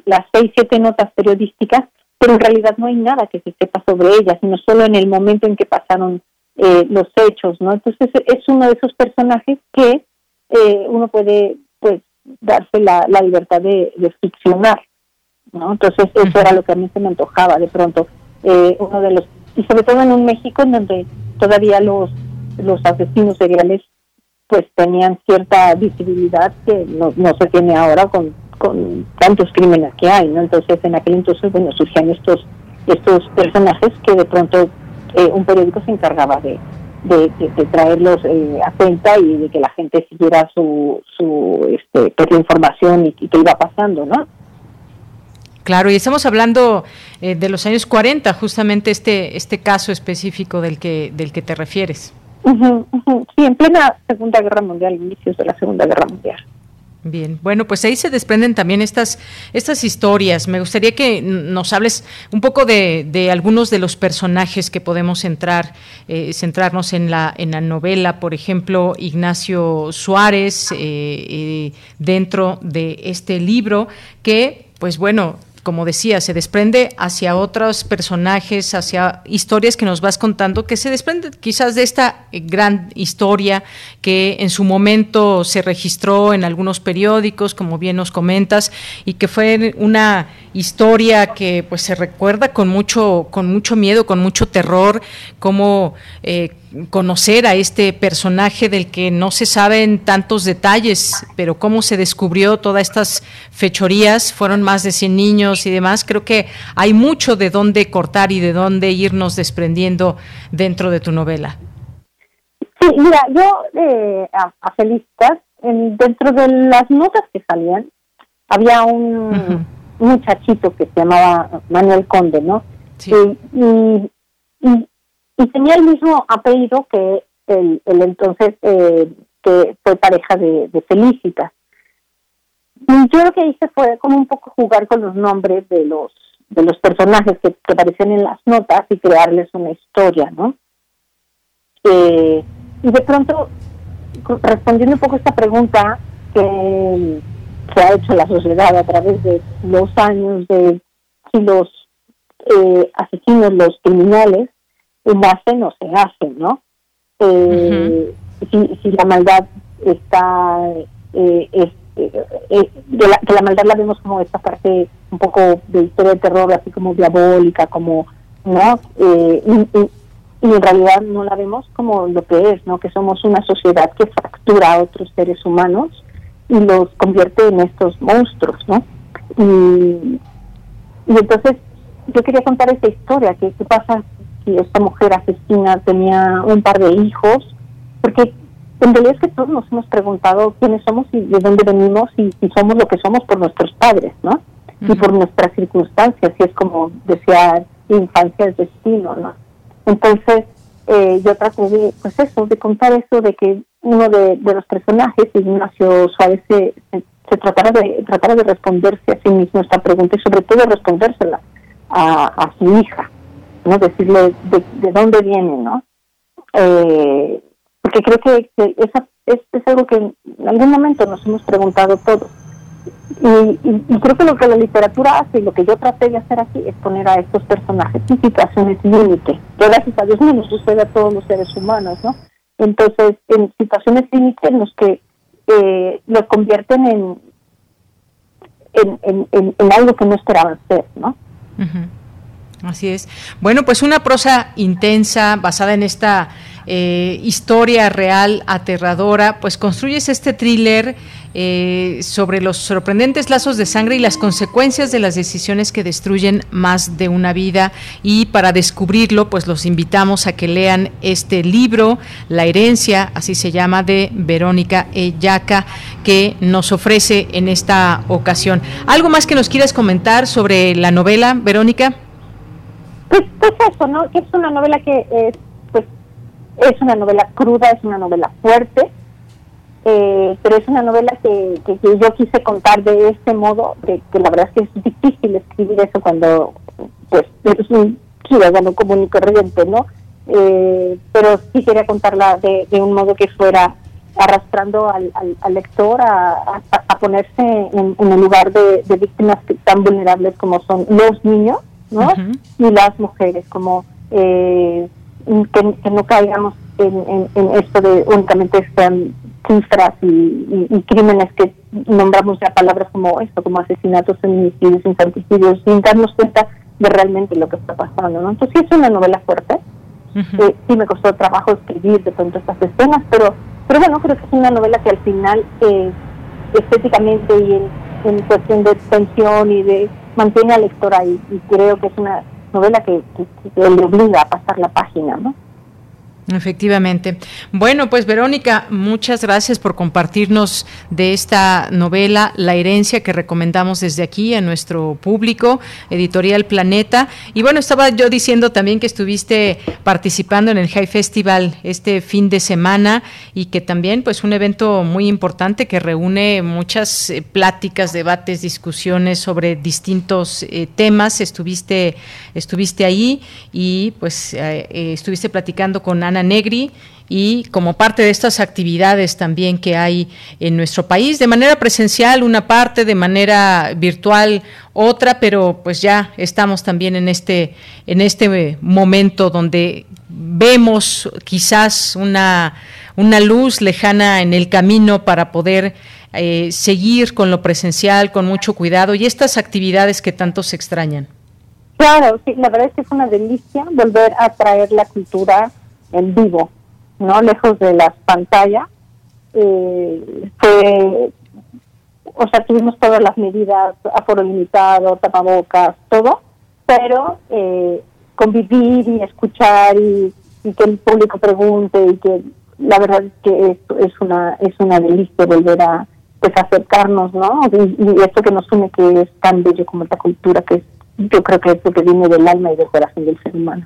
las seis, siete notas periodísticas, pero en realidad no hay nada que se sepa sobre ellas, sino solo en el momento en que pasaron eh, los hechos, ¿no? Entonces es uno de esos personajes que eh, uno puede, pues, darse la, la libertad de, de ficcionar, ¿no? Entonces eso era lo que a mí se me antojaba de pronto, eh, uno de los, y sobre todo en un México en donde todavía los los asesinos seriales pues tenían cierta visibilidad que no, no se tiene ahora con, con tantos crímenes que hay, ¿no? Entonces, en aquel entonces, bueno, surgían estos estos personajes que de pronto eh, un periódico se encargaba de, de, de, de traerlos eh, a cuenta y de que la gente siguiera su, su este, propia información y, y qué iba pasando, ¿no? Claro, y estamos hablando eh, de los años cuarenta, justamente este este caso específico del que del que te refieres. Uh-huh, uh-huh. Sí, en plena Segunda Guerra Mundial, inicios de la Segunda Guerra Mundial. Bien, bueno, pues ahí se desprenden también estas estas historias. Me gustaría que nos hables un poco de, de algunos de los personajes que podemos entrar, eh, centrarnos en la en la novela, por ejemplo, Ignacio Suárez, eh, eh, dentro de este libro que, pues bueno, como decía, se desprende hacia otros personajes, hacia historias que nos vas contando, que se desprenden quizás de esta gran historia que en su momento se registró en algunos periódicos, como bien nos comentas, y que fue una historia que pues se recuerda con mucho, con mucho miedo, con mucho terror, como eh, conocer a este personaje del que no se saben tantos detalles, pero cómo se descubrió todas estas fechorías, fueron más de cien niños y demás. Creo que hay mucho de dónde cortar y de dónde irnos desprendiendo dentro de tu novela. Sí, mira, yo eh, a, a Felistas, en, dentro de las notas que salían, había un uh-huh. muchachito que se llamaba Manuel Conde, ¿no? Sí. Y, y, y Y tenía el mismo apellido que el, el entonces eh, que fue pareja de, de Felicita. Y yo lo que hice fue como un poco jugar con los nombres de los de los personajes que, que aparecían en las notas y crearles una historia, ¿no? Eh, Y de pronto, respondiendo un poco a esta pregunta que se ha hecho la sociedad a través de los años, de si los eh, asesinos, los criminales, nacen o se hacen, ¿no? Eh, uh-huh. si, si la maldad está... Eh, es, eh, eh, de la, que la maldad la vemos como esta parte un poco de historia de terror, así como diabólica, como... ¿no? Eh, y, y, y en realidad no la vemos como lo que es, ¿no? Que somos una sociedad que fractura a otros seres humanos y los convierte en estos monstruos, ¿no? Y, y entonces yo quería contar esta historia, que qué pasa si esta mujer asesina tenía un par de hijos, porque en realidad es que todos nos hemos preguntado quiénes somos y de dónde venimos y si somos lo que somos por nuestros padres, ¿no? Uh-huh. Y por nuestras circunstancias, y es como decía, infancia es destino, ¿no? Entonces, eh, yo trato de, pues eso, de contar eso, de que uno de, de los personajes, Ignacio Suárez, se, se tratara de tratara de responderse a sí mismo esta pregunta, y sobre todo respondérsela a, a su hija, ¿no? Decirle de, de dónde viene, ¿no? Eh, porque creo que, que esa, es, es algo que en algún momento nos hemos preguntado todos. Y, y, y creo que lo que la literatura hace, y lo que yo traté de hacer aquí, es poner a estos personajes en situaciones límite, que gracias a Dios no nos sucede a todos los seres humanos, ¿no? Entonces, en situaciones límite en los que eh, los convierten en en, en, en en algo que no esperaban ser, ¿no? Uh-huh. Así es. Bueno, pues una prosa intensa, basada en esta eh, historia real, aterradora, pues construyes este thriller Eh, sobre los sorprendentes lazos de sangre y las consecuencias de las decisiones que destruyen más de una vida. Y para descubrirlo, pues los invitamos a que lean este libro, La herencia, así se llama, de Verónica Yaca, que nos ofrece en esta ocasión. ¿Algo más que nos quieras comentar sobre la novela, Verónica? Pues, pues eso, ¿no? Que es una novela que eh, pues, es una novela cruda, es una novela fuerte. Eh, pero es una novela que, que, que yo quise contar de este modo, que, que la verdad es que es difícil escribir eso cuando pues eres un ciudadano común y corriente, ¿no? Eh, pero sí quería contarla de, de un modo que fuera arrastrando al, al, al lector a, a, a ponerse en, en el lugar de, de víctimas tan vulnerables como son los niños, ¿no? Uh-huh. Y las mujeres, como eh, que, que no caigamos en, en, en esto de únicamente están cifras y, y, y crímenes que nombramos ya palabras como esto, como asesinatos, feminicidios, infanticidios, sin darnos cuenta de realmente lo que está pasando, ¿no? Entonces sí es una novela fuerte. Uh-huh. eh, sí me costó trabajo escribir de pronto estas escenas, pero pero bueno, creo que es una novela que al final eh, estéticamente y en, en cuestión de tensión y de mantiene al lector ahí, y creo que es una novela que, que, que le obliga a pasar la página, ¿no? Efectivamente. Bueno, pues Verónica, muchas gracias por compartirnos de esta novela La herencia, que recomendamos desde aquí a nuestro público, Editorial Planeta. Y bueno, estaba yo diciendo también que estuviste participando en el High Festival este fin de semana, y que también pues un evento muy importante que reúne muchas eh, pláticas, debates, discusiones sobre distintos eh, temas. Estuviste estuviste ahí y pues eh, eh, estuviste platicando con Ana Negri, y como parte de estas actividades también que hay en nuestro país, de manera presencial una parte, de manera virtual otra, pero pues ya estamos también en este en este momento donde vemos quizás una una luz lejana en el camino para poder eh, seguir con lo presencial con mucho cuidado y estas actividades que tanto se extrañan. Claro, sí, la verdad es que es una delicia volver a traer la cultura en vivo, ¿no? Lejos de las pantallas. Eh, fue, o sea, tuvimos todas las medidas, aforo limitado, tapabocas, todo, pero eh, convivir y escuchar y, y que el público pregunte, y que la verdad es que es, es una es una delicia volver a pues, acercarnos, ¿no? Y, y esto que nos une, que es tan bello como esta cultura, que es, yo creo que es lo que viene del alma y del corazón del ser humano.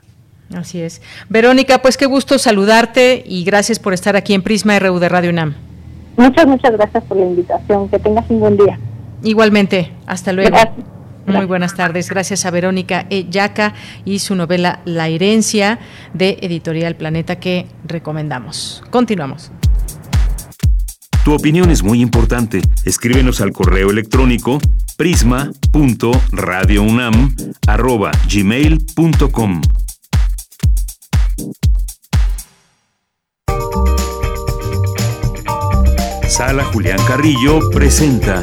Así es. Verónica, pues qué gusto saludarte y gracias por estar aquí en Prisma R U de Radio UNAM. Muchas, muchas gracias por la invitación. Que tengas un buen día. Igualmente. Hasta luego. Gracias. Muy buenas tardes, gracias a Verónica Yaca y su novela La herencia de Editorial Planeta, que recomendamos. Continuamos. Tu opinión es muy importante. Escríbenos al correo electrónico prisma punto radiounam arroba gmail punto com. Sala Julián Carrillo presenta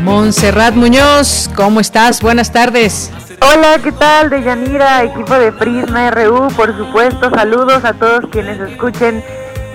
Montserrat Muñoz, ¿cómo estás? Buenas tardes. Hola, ¿qué tal? Deyanira, equipo de Prisma R U, por supuesto, saludos a todos quienes escuchen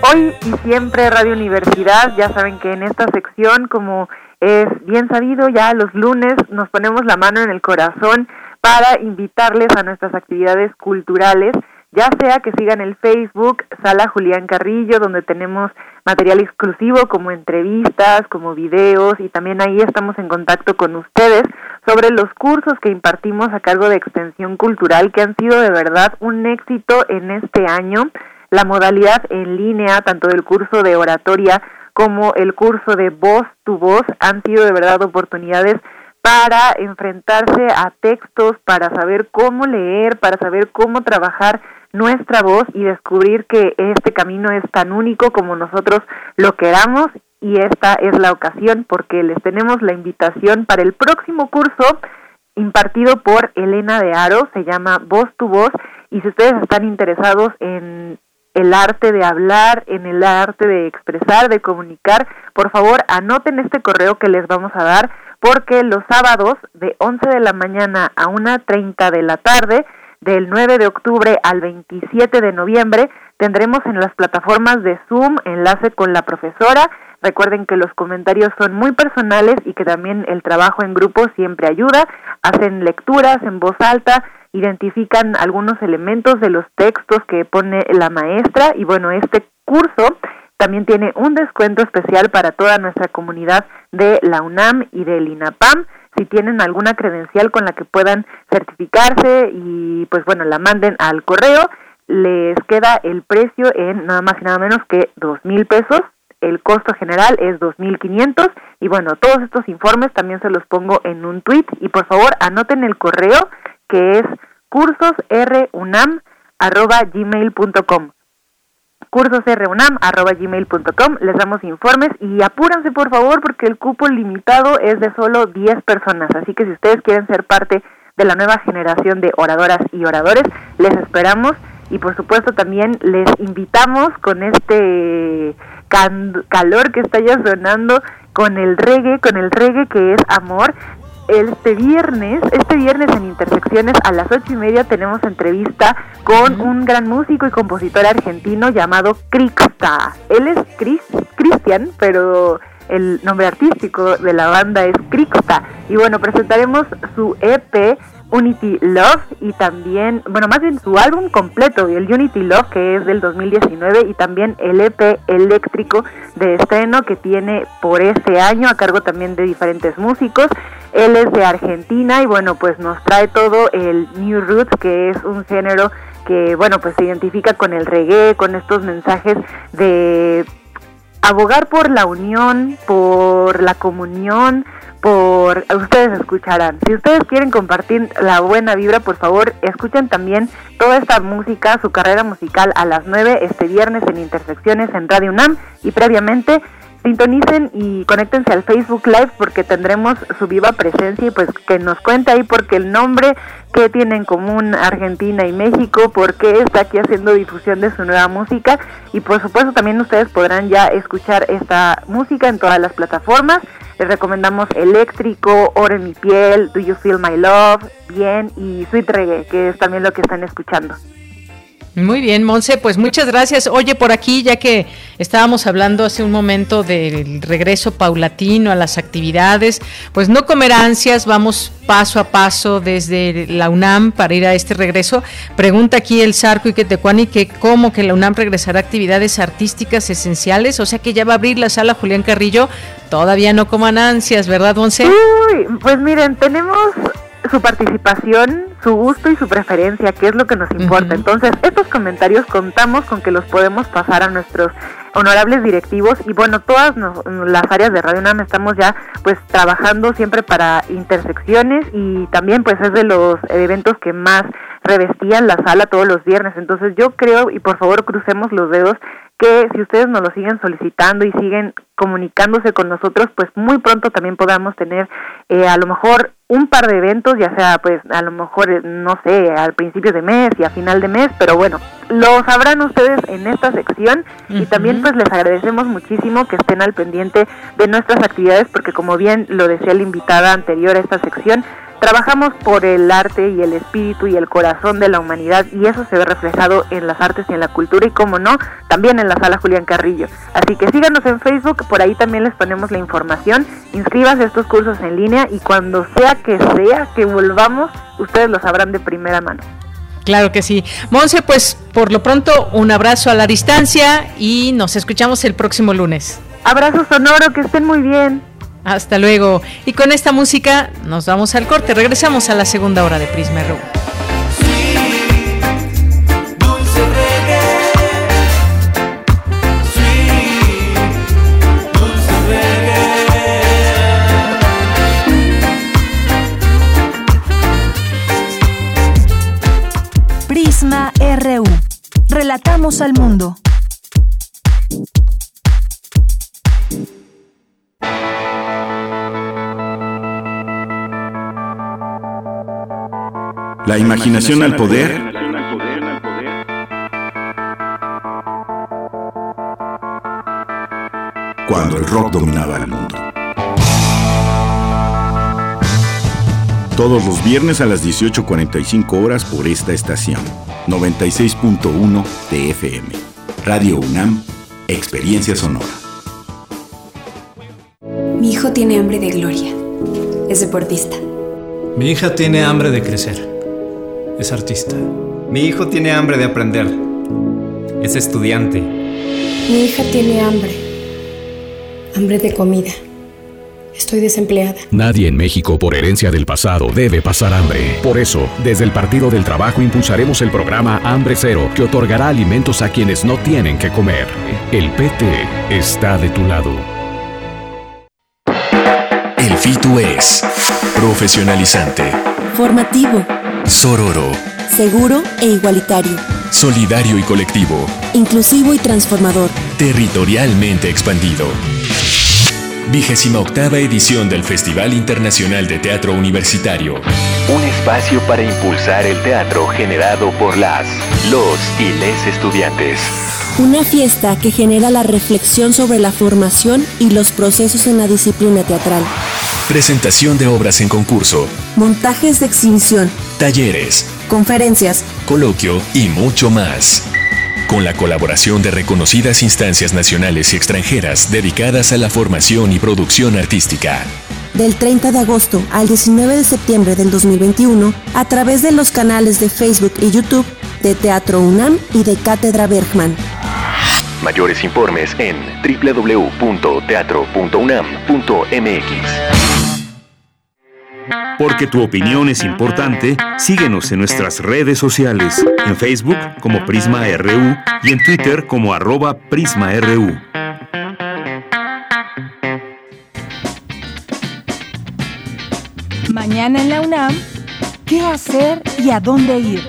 hoy y siempre Radio Universidad. Ya saben que en esta sección, como es bien sabido, ya los lunes nos ponemos la mano en el corazón para invitarles a nuestras actividades culturales, ya sea que sigan el Facebook Sala Julián Carrillo, donde tenemos material exclusivo como entrevistas, como videos, y también ahí estamos en contacto con ustedes sobre los cursos que impartimos a cargo de Extensión Cultural, que han sido de verdad un éxito en este año. La modalidad en línea, tanto del curso de oratoria como el curso de voz to voz, han sido de verdad oportunidades para enfrentarse a textos, para saber cómo leer, para saber cómo trabajar nuestra voz y descubrir que este camino es tan único como nosotros lo queramos, y esta es la ocasión porque les tenemos la invitación para el próximo curso impartido por Elena de Aro, se llama Voz to Voz, y si ustedes están interesados en el arte de hablar, en el arte de expresar, de comunicar, por favor anoten este correo que les vamos a dar, porque los sábados de once de la mañana a una treinta de la tarde, del nueve de octubre al veintisiete de noviembre, tendremos en las plataformas de Zoom enlace con la profesora. Recuerden que los comentarios son muy personales y que también el trabajo en grupo siempre ayuda. Hacen lecturas en voz alta, identifican algunos elementos de los textos que pone la maestra, y bueno, este curso también tiene un descuento especial para toda nuestra comunidad de la UNAM y del INAPAM. Si tienen alguna credencial con la que puedan certificarse y pues bueno, la manden al correo, les queda el precio en nada más y nada menos que dos mil pesos, el costo general es dos mil quinientos, y bueno, todos estos informes también se los pongo en un tweet, y por favor anoten el correo, que es cursos r unam arroba gmail punto com. cursos r unam arroba gmail punto com, les damos informes y apúrense por favor, porque el cupo limitado es de solo diez personas, así que si ustedes quieren ser parte de la nueva generación de oradoras y oradores, les esperamos, y por supuesto también les invitamos con este can- calor que está ya sonando, con el reggae, con el reggae que es amor. Este viernes, este viernes en Intersecciones a las ocho y media tenemos entrevista con un gran músico y compositor argentino llamado Crixta. Él es Chris, Cristian, pero el nombre artístico de la banda es Crixta. Y bueno, presentaremos su E P Unity Love y también, bueno, más bien su álbum completo, el Unity Love, que es del dos mil diecinueve, y también el E P eléctrico de estreno que tiene por este año, a cargo también de diferentes músicos. Él es de Argentina y bueno, pues nos trae todo el New Roots, que es un género que, bueno, pues se identifica con el reggae, con estos mensajes de abogar por la unión, por la comunión, por... Ustedes escucharán. Si ustedes quieren compartir la buena vibra, por favor, escuchen también toda esta música, su carrera musical, a las nueve este viernes en Intersecciones en Radio UNAM, y previamente sintonicen y conéctense al Facebook Live porque tendremos su viva presencia, y pues que nos cuente ahí porque el nombre que tiene en común Argentina y México, porque está aquí haciendo difusión de su nueva música, y por supuesto también ustedes podrán ya escuchar esta música en todas las plataformas. Les recomendamos Eléctrico, Oro en mi piel, Do You Feel My Love, Bien, y Sweet Reggae, que es también lo que están escuchando. Muy bien, Monse, pues muchas gracias. Oye, por aquí, ya que estábamos hablando hace un momento del regreso paulatino a las actividades, pues no comer ansias, vamos paso a paso desde la UNAM para ir a este regreso. Pregunta aquí el Sarco y Quetecuani que cómo que la UNAM regresará a actividades artísticas esenciales, o sea que ya va a abrir la sala Julián Carrillo. Todavía no coman ansias, ¿verdad, Monse? Uy, pues miren, tenemos su participación, su gusto y su preferencia, que es lo que nos importa. Uh-huh. Entonces, estos comentarios contamos con que los podemos pasar a nuestros honorables directivos y bueno, todas nos, las áreas de Radio UNAM estamos ya pues trabajando siempre para intersecciones y también pues es de los eventos que más revestían la sala todos los viernes. Entonces yo creo, y por favor crucemos los dedos, que si ustedes nos lo siguen solicitando y siguen comunicándose con nosotros, pues muy pronto también podamos tener eh, a lo mejor un par de eventos, ya sea pues a lo mejor, no sé, al principio de mes y a final de mes, pero bueno, lo sabrán ustedes en esta sección. Uh-huh. Y también pues les agradecemos muchísimo que estén al pendiente de nuestras actividades, porque como bien lo decía la invitada anterior a esta sección, trabajamos por el arte y el espíritu y el corazón de la humanidad, y eso se ve reflejado en las artes y en la cultura y, como no, también en la sala Julián Carrillo. Así que síganos en Facebook, por ahí también les ponemos la información. Inscríbanse a estos cursos en línea y cuando sea que sea que volvamos, ustedes lo sabrán de primera mano. Claro que sí. Monse, pues por lo pronto un abrazo a la distancia y nos escuchamos el próximo lunes. Abrazo sonoro, que estén muy bien. Hasta luego. Y con esta música nos vamos al corte. Regresamos a la segunda hora de Prisma R U. Prisma R U. Relatamos al mundo. La imaginación, la imaginación al poder. poder Cuando el rock dominaba el mundo. Todos los viernes a las dieciocho cuarenta y cinco horas por esta estación noventa y seis punto uno T F M. Radio UNAM, experiencia sonora. Mi hijo tiene hambre de gloria. Es deportista. Mi hija tiene hambre de crecer. Es artista. Mi hijo tiene hambre de aprender. Es estudiante. Mi hija tiene hambre. Hambre de comida. Estoy desempleada. Nadie en México por herencia del pasado debe pasar hambre. Por eso, desde el Partido del Trabajo impulsaremos el programa Hambre Cero, que otorgará alimentos a quienes no tienen que comer. El P T está de tu lado. El FITU es profesionalizante, formativo, sororo, seguro e igualitario, solidario y colectivo, inclusivo y transformador, territorialmente expandido. Vigésima octava edición del Festival Internacional de Teatro Universitario. Un espacio para impulsar el teatro generado por las, los y les estudiantes. Una fiesta que genera la reflexión sobre la formación y los procesos en la disciplina teatral. Presentación de obras en concurso, montajes de exhibición, talleres, conferencias, coloquio y mucho más. Con la colaboración de reconocidas instancias nacionales y extranjeras dedicadas a la formación y producción artística. Del treinta de agosto al diecinueve de septiembre del dos mil veintiuno, a través de los canales de Facebook y YouTube de Teatro UNAM y de Cátedra Bergman. Mayores informes en doble u doble u doble u punto teatro punto unam punto m x. Porque tu opinión es importante, síguenos en nuestras redes sociales, en Facebook como Prisma R U y en Twitter como arroba Prisma R U. Mañana en la UNAM, ¿qué hacer y a dónde ir?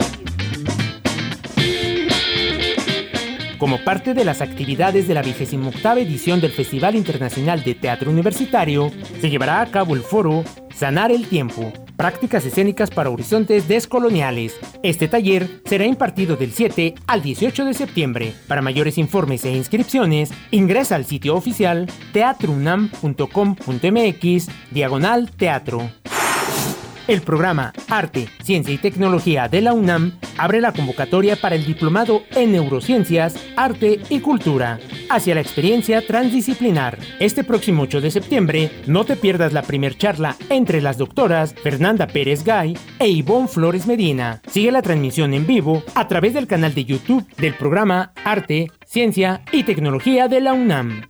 Como parte de las actividades de la vigésima octava edición del Festival Internacional de Teatro Universitario, se llevará a cabo el foro Sanar el Tiempo, prácticas escénicas para horizontes descoloniales. Este taller será impartido del siete al dieciocho de septiembre. Para mayores informes e inscripciones, ingresa al sitio oficial teatrounam punto com punto m x diagonal teatro. El programa Arte, Ciencia y Tecnología de la UNAM abre la convocatoria para el Diplomado en Neurociencias, Arte y Cultura, hacia la experiencia transdisciplinar. Este próximo ocho de septiembre, no te pierdas la primer charla entre las doctoras Fernanda Pérez Gay e Ivonne Flores Medina. Sigue la transmisión en vivo a través del canal de YouTube del programa Arte, Ciencia y Tecnología de la UNAM.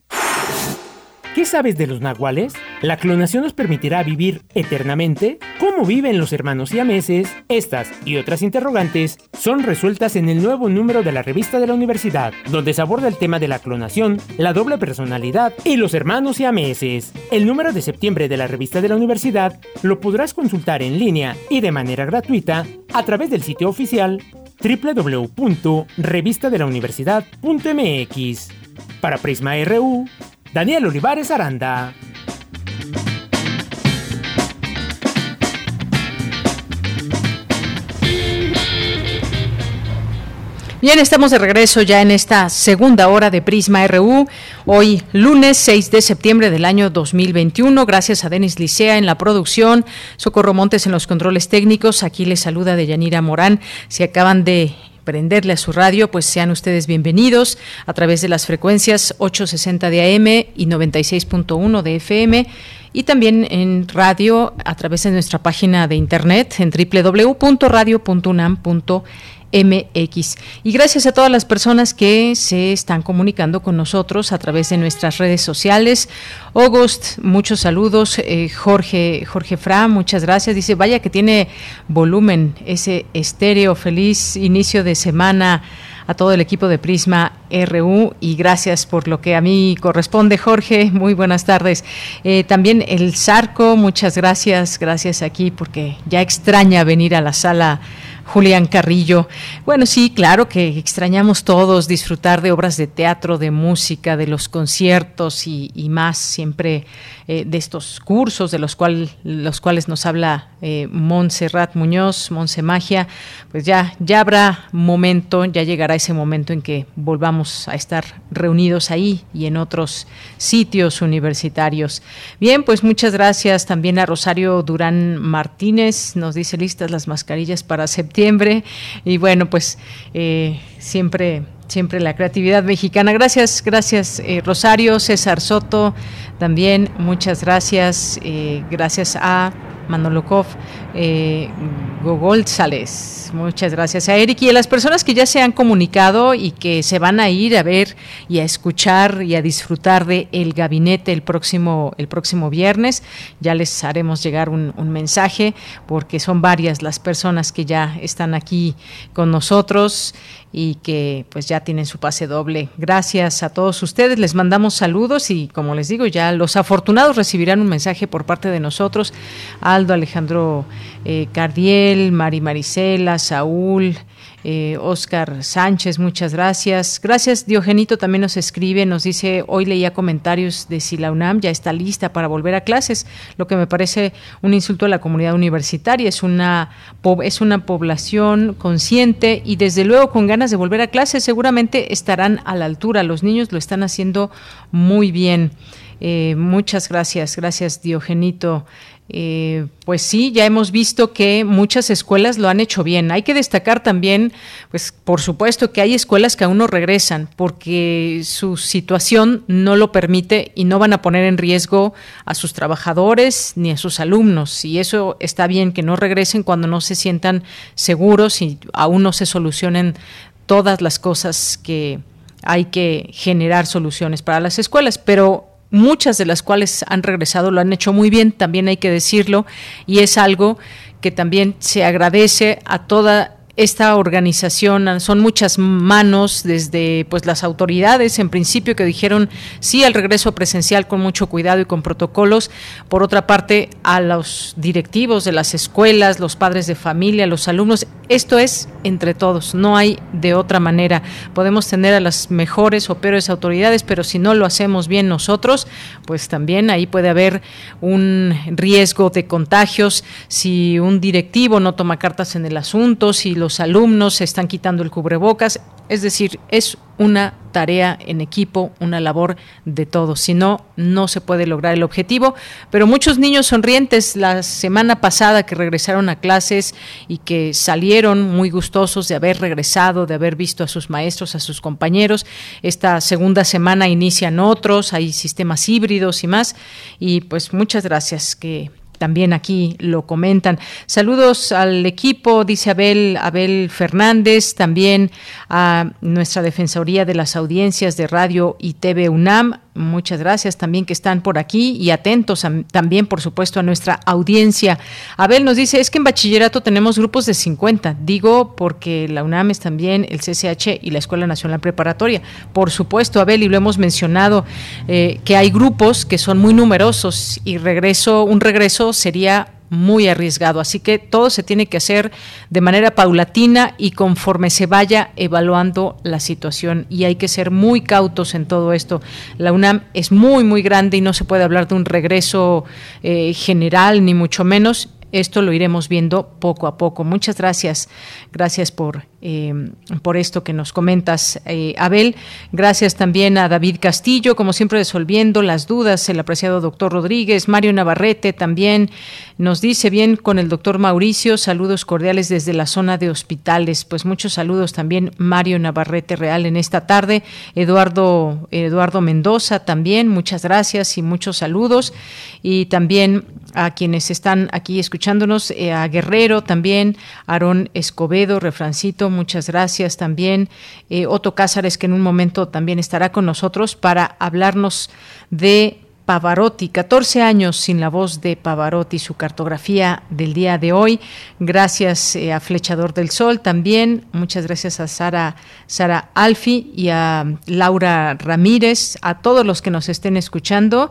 ¿Qué sabes de los nahuales? ¿La clonación nos permitirá vivir eternamente? ¿Cómo viven los hermanos siameses? Estas y otras interrogantes son resueltas en el nuevo número de la revista de la universidad, donde se aborda el tema de la clonación, la doble personalidad y los hermanos siameses. El número de septiembre de la revista de la universidad lo podrás consultar en línea y de manera gratuita a través del sitio oficial doble u doble u doble u punto revista de la universidad punto m x. Para Prisma R U, Daniel Olivares Aranda. Bien, estamos de regreso ya en esta segunda hora de Prisma R U, hoy lunes seis de septiembre del año dos mil veintiuno. Gracias a Denis Licea en la producción, Socorro Montes en los controles técnicos. Aquí les saluda Yanira Morán. Si acaban de prenderle a su radio, pues sean ustedes bienvenidos a través de las frecuencias ochocientos sesenta de A M y noventa y seis punto uno de F M, y también en radio a través de nuestra página de internet en doble u doble u doble u punto radio punto unam punto m x. Y gracias a todas las personas que se están comunicando con nosotros a través de nuestras redes sociales. August, muchos saludos. eh, Jorge Jorge Fra, muchas gracias, dice: vaya que tiene volumen ese estéreo. Feliz inicio de semana a todo el equipo de Prisma R U y gracias por lo que a mí corresponde, Jorge. Muy buenas tardes. Eh, también el Zarco, muchas gracias, gracias aquí porque ya extraña venir a la sala Julián Carrillo. Bueno, sí, claro que extrañamos todos disfrutar de obras de teatro, de música, de los conciertos y, y más, siempre eh, de estos cursos de los, cual, los cuales nos habla eh, Montserrat Muñoz, Monse Magia. Pues ya, ya habrá momento, ya llegará ese momento en que volvamos a estar reunidos ahí y en otros sitios universitarios. Bien, pues muchas gracias también a Rosario Durán Martínez, nos dice: listas las mascarillas para septiembre. Y bueno, pues eh, siempre siempre la creatividad mexicana. Gracias, gracias eh, Rosario. César Soto también, muchas gracias. Eh, gracias a Manolokov, eh, Gogolzales, muchas gracias a Eric y a las personas que ya se han comunicado y que se van a ir a ver y a escuchar y a disfrutar de El Gabinete el próximo el próximo viernes. Ya les haremos llegar un, un mensaje porque son varias las personas que ya están aquí con nosotros y que pues ya tienen su pase doble. Gracias a todos ustedes, les mandamos saludos y, como les digo, ya los afortunados recibirán un mensaje por parte de nosotros. Aldo, Alejandro eh, Cardiel, Mari Marisela, Saúl, eh, Oscar Sánchez, muchas gracias. Gracias, Diogenito también nos escribe, nos dice: hoy leía comentarios de si la UNAM ya está lista para volver a clases, lo que me parece un insulto a la comunidad universitaria. Es una, es una población consciente y desde luego con ganas de volver a clases. Seguramente estarán a la altura, los niños lo están haciendo muy bien. Eh, muchas gracias, gracias Diogenito. Eh, pues sí, ya hemos visto que muchas escuelas lo han hecho bien. Hay que destacar también, pues por supuesto que hay escuelas que aún no regresan porque su situación no lo permite y no van a poner en riesgo a sus trabajadores ni a sus alumnos, y eso está bien, que no regresen cuando no se sientan seguros y aún no se solucionen todas las cosas que hay que generar soluciones para las escuelas, pero muchas de las cuales han regresado lo han hecho muy bien, también hay que decirlo, y es algo que también se agradece a toda esta organización. Son muchas manos, desde pues las autoridades en principio que dijeron sí al regreso presencial con mucho cuidado y con protocolos, por otra parte a los directivos de las escuelas, los padres de familia, los alumnos. Esto es entre todos, no hay de otra manera. Podemos tener a las mejores o peores autoridades, pero si no lo hacemos bien nosotros, pues también ahí puede haber un riesgo de contagios. Si un directivo no toma cartas en el asunto, si los alumnos se están quitando el cubrebocas, es decir, es una tarea en equipo, una labor de todos. Si no, no se puede lograr el objetivo. Pero muchos niños sonrientes la semana pasada que regresaron a clases y que salieron muy gustosos de haber regresado, de haber visto a sus maestros, a sus compañeros. Esta segunda semana inician otros, hay sistemas híbridos y más. Y pues muchas gracias que también aquí lo comentan. Saludos al equipo, dice Abel, Abel Fernández, también a nuestra Defensoría de las Audiencias de Radio y T V UNAM. Muchas gracias también que están por aquí y atentos a, también, por supuesto, a nuestra audiencia. Abel nos dice, es que en bachillerato tenemos grupos de cincuenta, digo porque la UNAM es también el C C H y la Escuela Nacional Preparatoria. Por supuesto, Abel, y lo hemos mencionado, eh, que hay grupos que son muy numerosos y regreso, un regreso sería muy arriesgado, así que todo se tiene que hacer de manera paulatina y conforme se vaya evaluando la situación, y hay que ser muy cautos en todo esto. La UNAM es muy muy grande y no se puede hablar de un regreso eh, general, ni mucho menos. Esto lo iremos viendo poco a poco. Muchas gracias, gracias por eh, por esto que nos comentas, eh, Abel. Gracias también a David Castillo, como siempre resolviendo las dudas, el apreciado doctor Rodríguez. Mario Navarrete también nos dice, bien con el doctor Mauricio, saludos cordiales desde la zona de Hospitales. Pues muchos saludos también, Mario Navarrete Real, en esta tarde. Eduardo, Eduardo Mendoza también, muchas gracias y muchos saludos. Y también a quienes están aquí escuchando, escuchándonos, eh, a Guerrero también, Aarón Escobedo, Refrancito, muchas gracias también, eh, Otto Cázares, que en un momento también estará con nosotros para hablarnos de Pavarotti, catorce años sin la voz de Pavarotti, su cartografía del día de hoy. Gracias eh, a Flechador del Sol también, muchas gracias a Sara, Sara Alfi y a Laura Ramírez, a todos los que nos estén escuchando,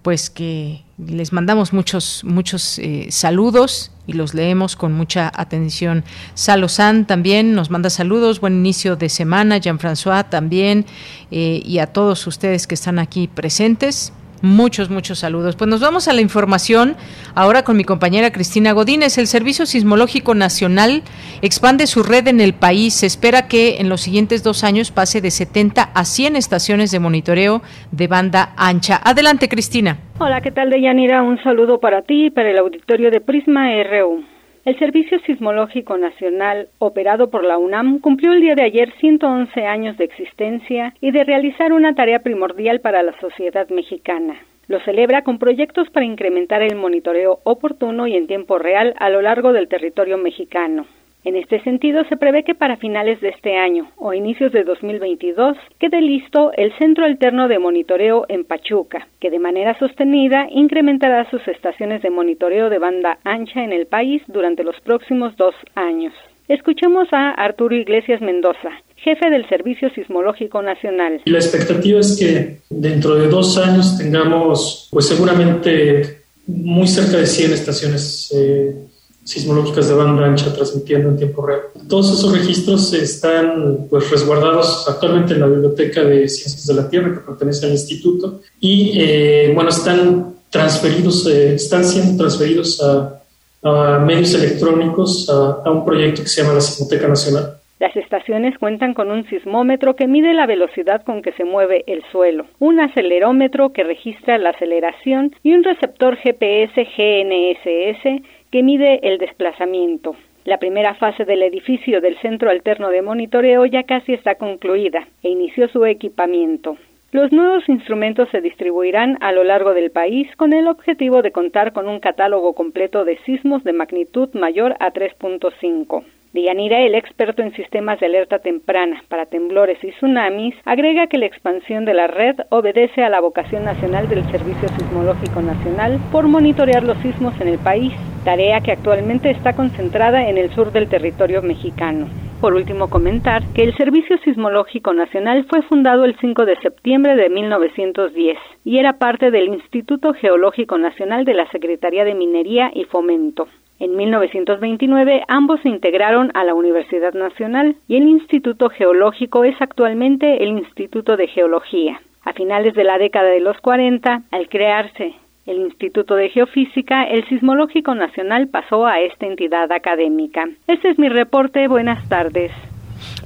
pues que les mandamos muchos muchos eh, saludos y los leemos con mucha atención. Salo San también nos manda saludos, buen inicio de semana, Jean-François también, eh, y a todos ustedes que están aquí presentes. Muchos, muchos saludos. Pues nos vamos a la información ahora con mi compañera Cristina Godínez. El Servicio Sismológico Nacional expande su red en el país. Se espera que en los siguientes dos años pase de setenta a cien estaciones de monitoreo de banda ancha. Adelante, Cristina. Hola, ¿qué tal, Deyanira? Un saludo para ti y para el auditorio de Prisma R U. El Servicio Sismológico Nacional, operado por la UNAM, cumplió el día de ayer ciento once años de existencia y de realizar una tarea primordial para la sociedad mexicana. Lo celebra con proyectos para incrementar el monitoreo oportuno y en tiempo real a lo largo del territorio mexicano. En este sentido, se prevé que para finales de este año o inicios de dos mil veintidós quede listo el Centro Alterno de Monitoreo en Pachuca, que de manera sostenida incrementará sus estaciones de monitoreo de banda ancha en el país durante los próximos dos años. Escuchemos a Arturo Iglesias Mendoza, jefe del Servicio Sismológico Nacional. La expectativa es que dentro de dos años tengamos, pues seguramente, muy cerca de cien estaciones eh, sismológicas de banda ancha transmitiendo en tiempo real. Todos esos registros están pues resguardados actualmente en la Biblioteca de Ciencias de la Tierra, que pertenece al instituto, y eh, bueno, están transferidos, eh, están siendo transferidos a, a medios electrónicos, a, a un proyecto que se llama la Sismoteca Nacional. Las estaciones cuentan con un sismómetro que mide la velocidad con que se mueve el suelo, un acelerómetro que registra la aceleración y un receptor G P S G N S S que mide el desplazamiento. La primera fase del edificio del Centro Alterno de Monitoreo ya casi está concluida e inició su equipamiento. Los nuevos instrumentos se distribuirán a lo largo del país con el objetivo de contar con un catálogo completo de sismos de magnitud mayor a tres punto cinco. Deyanira, el experto en sistemas de alerta temprana para temblores y tsunamis, agrega que la expansión de la red obedece a la vocación nacional del Servicio Sismológico Nacional por monitorear los sismos en el país, tarea que actualmente está concentrada en el sur del territorio mexicano. Por último, comentar que el Servicio Sismológico Nacional fue fundado el cinco de septiembre de mil novecientos diez y era parte del Instituto Geológico Nacional de la Secretaría de Minería y Fomento. En mil novecientos veintinueve, ambos se integraron a la Universidad Nacional y el Instituto Geológico es actualmente el Instituto de Geología. A finales de la década de los cuarenta, al crearse el Instituto de Geofísica, el Sismológico Nacional pasó a esta entidad académica. Este es mi reporte. Buenas tardes.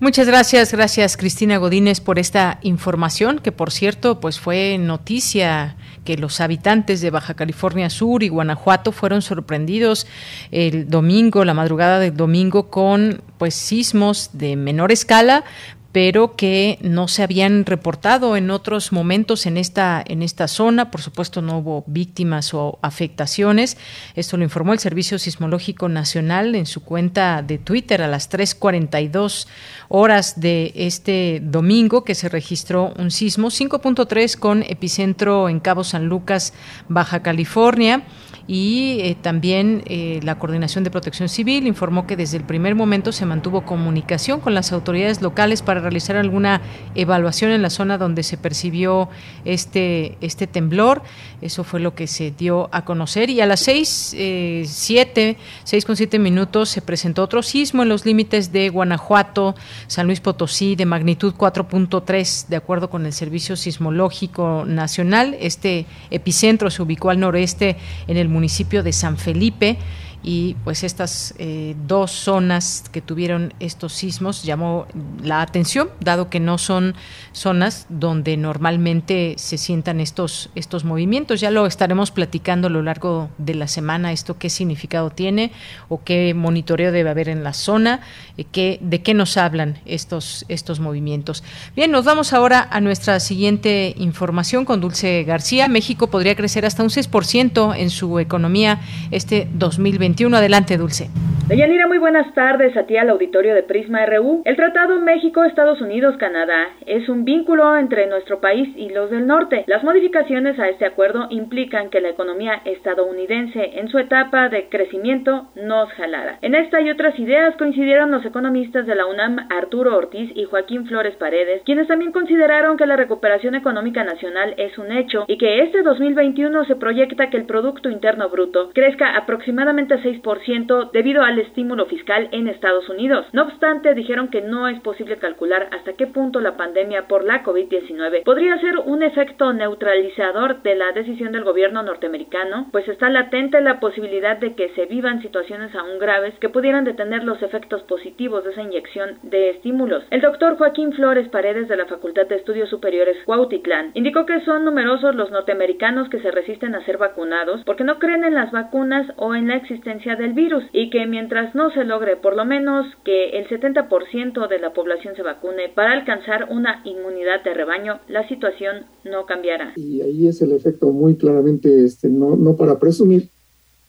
Muchas gracias, gracias Cristina Godínez por esta información, que por cierto, pues fue noticia que los habitantes de Baja California Sur y Guanajuato fueron sorprendidos el domingo, la madrugada del domingo, con pues sismos de menor escala, pero que no se habían reportado en otros momentos en esta en esta zona. Por supuesto, no hubo víctimas o afectaciones. Esto lo informó el Servicio Sismológico Nacional en su cuenta de Twitter a las tres cuarenta y dos horas de este domingo, que se registró un sismo cinco punto tres con epicentro en Cabo San Lucas, Baja California. Y eh, también eh, la Coordinación de Protección Civil informó que desde el primer momento se mantuvo comunicación con las autoridades locales para realizar alguna evaluación en la zona donde se percibió este este temblor. Eso fue lo que se dio a conocer. Y a las seis, eh, siete, seis con siete minutos se presentó otro sismo en los límites de Guanajuato, San Luis Potosí, de magnitud cuatro punto tres, de acuerdo con el Servicio Sismológico Nacional. Este epicentro se ubicó al noreste en el municipio de San Felipe, y pues estas eh, dos zonas que tuvieron estos sismos llamó la atención, dado que no son zonas donde normalmente se sientan estos estos movimientos. Ya lo estaremos platicando a lo largo de la semana, esto qué significado tiene o qué monitoreo debe haber en la zona, eh, qué, de qué nos hablan estos estos movimientos. Bien, nos vamos ahora a nuestra siguiente información con Dulce García. México podría crecer hasta un seis por ciento en su economía este dos mil veintiuno. Adelante, Dulce. Deyanira, muy buenas tardes a ti al auditorio de Prisma R U. El Tratado México-Estados Unidos-Canadá es un vínculo entre nuestro país y los del norte. Las modificaciones a este acuerdo implican que la economía estadounidense en su etapa de crecimiento nos jalara. En esta y otras ideas coincidieron los economistas de la UNAM Arturo Ortiz y Joaquín Flores Paredes, quienes también consideraron que la recuperación económica nacional es un hecho y que este dos mil veintiuno se proyecta que el Producto Interno Bruto crezca aproximadamente seis por ciento debido al estímulo fiscal en Estados Unidos. No obstante, dijeron que no es posible calcular hasta qué punto la pandemia por la COVID diecinueve podría ser un efecto neutralizador de la decisión del gobierno norteamericano, pues está latente la posibilidad de que se vivan situaciones aún graves que pudieran detener los efectos positivos de esa inyección de estímulos. El doctor Joaquín Flores Paredes, de la Facultad de Estudios Superiores Cuautitlán, indicó que son numerosos los norteamericanos que se resisten a ser vacunados porque no creen en las vacunas o en la existencia del virus, y que mientras no se logre por lo menos que el setenta por ciento de la población se vacune para alcanzar una inmunidad de rebaño, la situación no cambiará. Y ahí es el efecto muy claramente, este, no, no para presumir,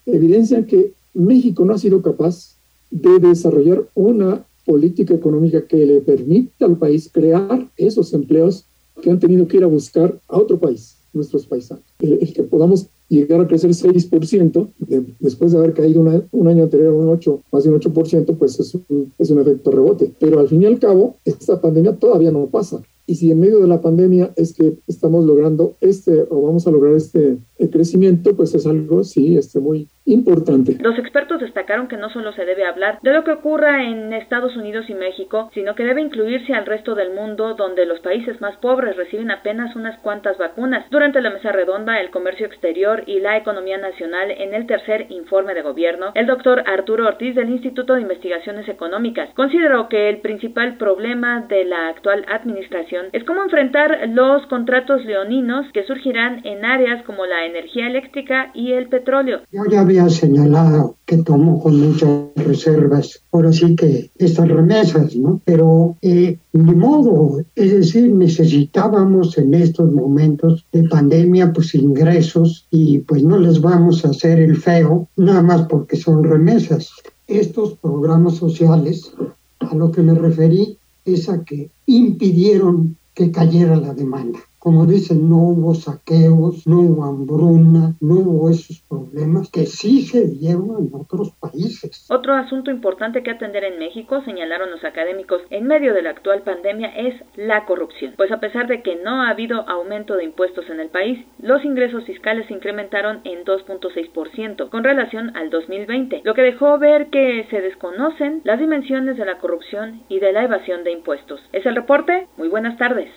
evidencia que México no ha sido capaz de desarrollar una política económica que le permita al país crear esos empleos que han tenido que ir a buscar a otro país, nuestros paisanos. El, el que podamos llegar a crecer seis por ciento, de, después de haber caído una, un año anterior un ocho, más de un ocho por ciento, pues es un, es un efecto rebote. Pero al fin y al cabo, esta pandemia todavía no pasa. Y si en medio de la pandemia es que estamos logrando este, o vamos a lograr este el crecimiento, pues es algo, sí, este muy importante. Los expertos destacaron que no solo se debe hablar de lo que ocurra en Estados Unidos y México, sino que debe incluirse al resto del mundo, donde los países más pobres reciben apenas unas cuantas vacunas. Durante la mesa redonda, el comercio exterior y la economía nacional en el tercer informe de gobierno, el doctor Arturo Ortiz del Instituto de Investigaciones Económicas consideró que el principal problema de la actual administración es cómo enfrentar los contratos leoninos que surgirán en áreas como la energía eléctrica y el petróleo. Yo ya había señalado que tomó con muchas reservas, ahora sí que estas remesas, ¿no? Pero eh, ni modo, es decir, necesitábamos en estos momentos de pandemia pues ingresos, y pues no les vamos a hacer el feo nada más porque son remesas. Estos programas sociales, a lo que me referí, es a que impidieron que cayera la demanda. Como dicen, no hubo saqueos, no hubo hambruna, no hubo esos problemas que sí se dieron en otros países. Otro asunto importante que atender en México, señalaron los académicos, en medio de la actual pandemia es la corrupción. Pues a pesar de que no ha habido aumento de impuestos en el país, los ingresos fiscales se incrementaron en dos punto seis por ciento con relación al dos mil veinte, lo que dejó ver que se desconocen las dimensiones de la corrupción y de la evasión de impuestos. Es el reporte. Muy buenas tardes.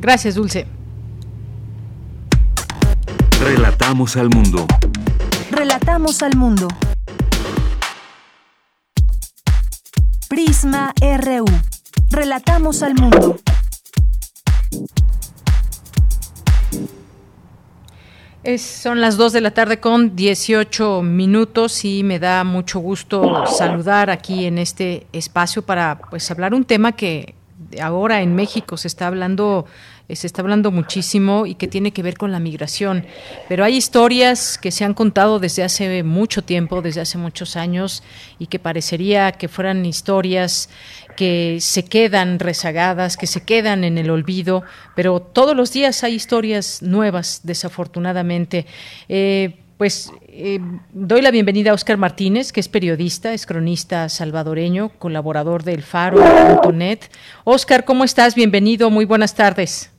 Gracias, Dulce. Relatamos al mundo. Relatamos al mundo. Prisma R U. Relatamos al mundo. Es, son las dos de la tarde con dieciocho minutos y me da mucho gusto saludar aquí en este espacio para pues hablar un tema que ahora en México se está hablando se está hablando muchísimo y que tiene que ver con la migración, pero hay historias que se han contado desde hace mucho tiempo, desde hace muchos años, y que parecería que fueran historias que se quedan rezagadas, que se quedan en el olvido, pero todos los días hay historias nuevas, desafortunadamente. Eh, pues eh, doy la bienvenida a Óscar Martínez, que es periodista, es cronista salvadoreño, colaborador del faro punto net. Óscar, ¿cómo estás? Bienvenido, muy buenas tardes.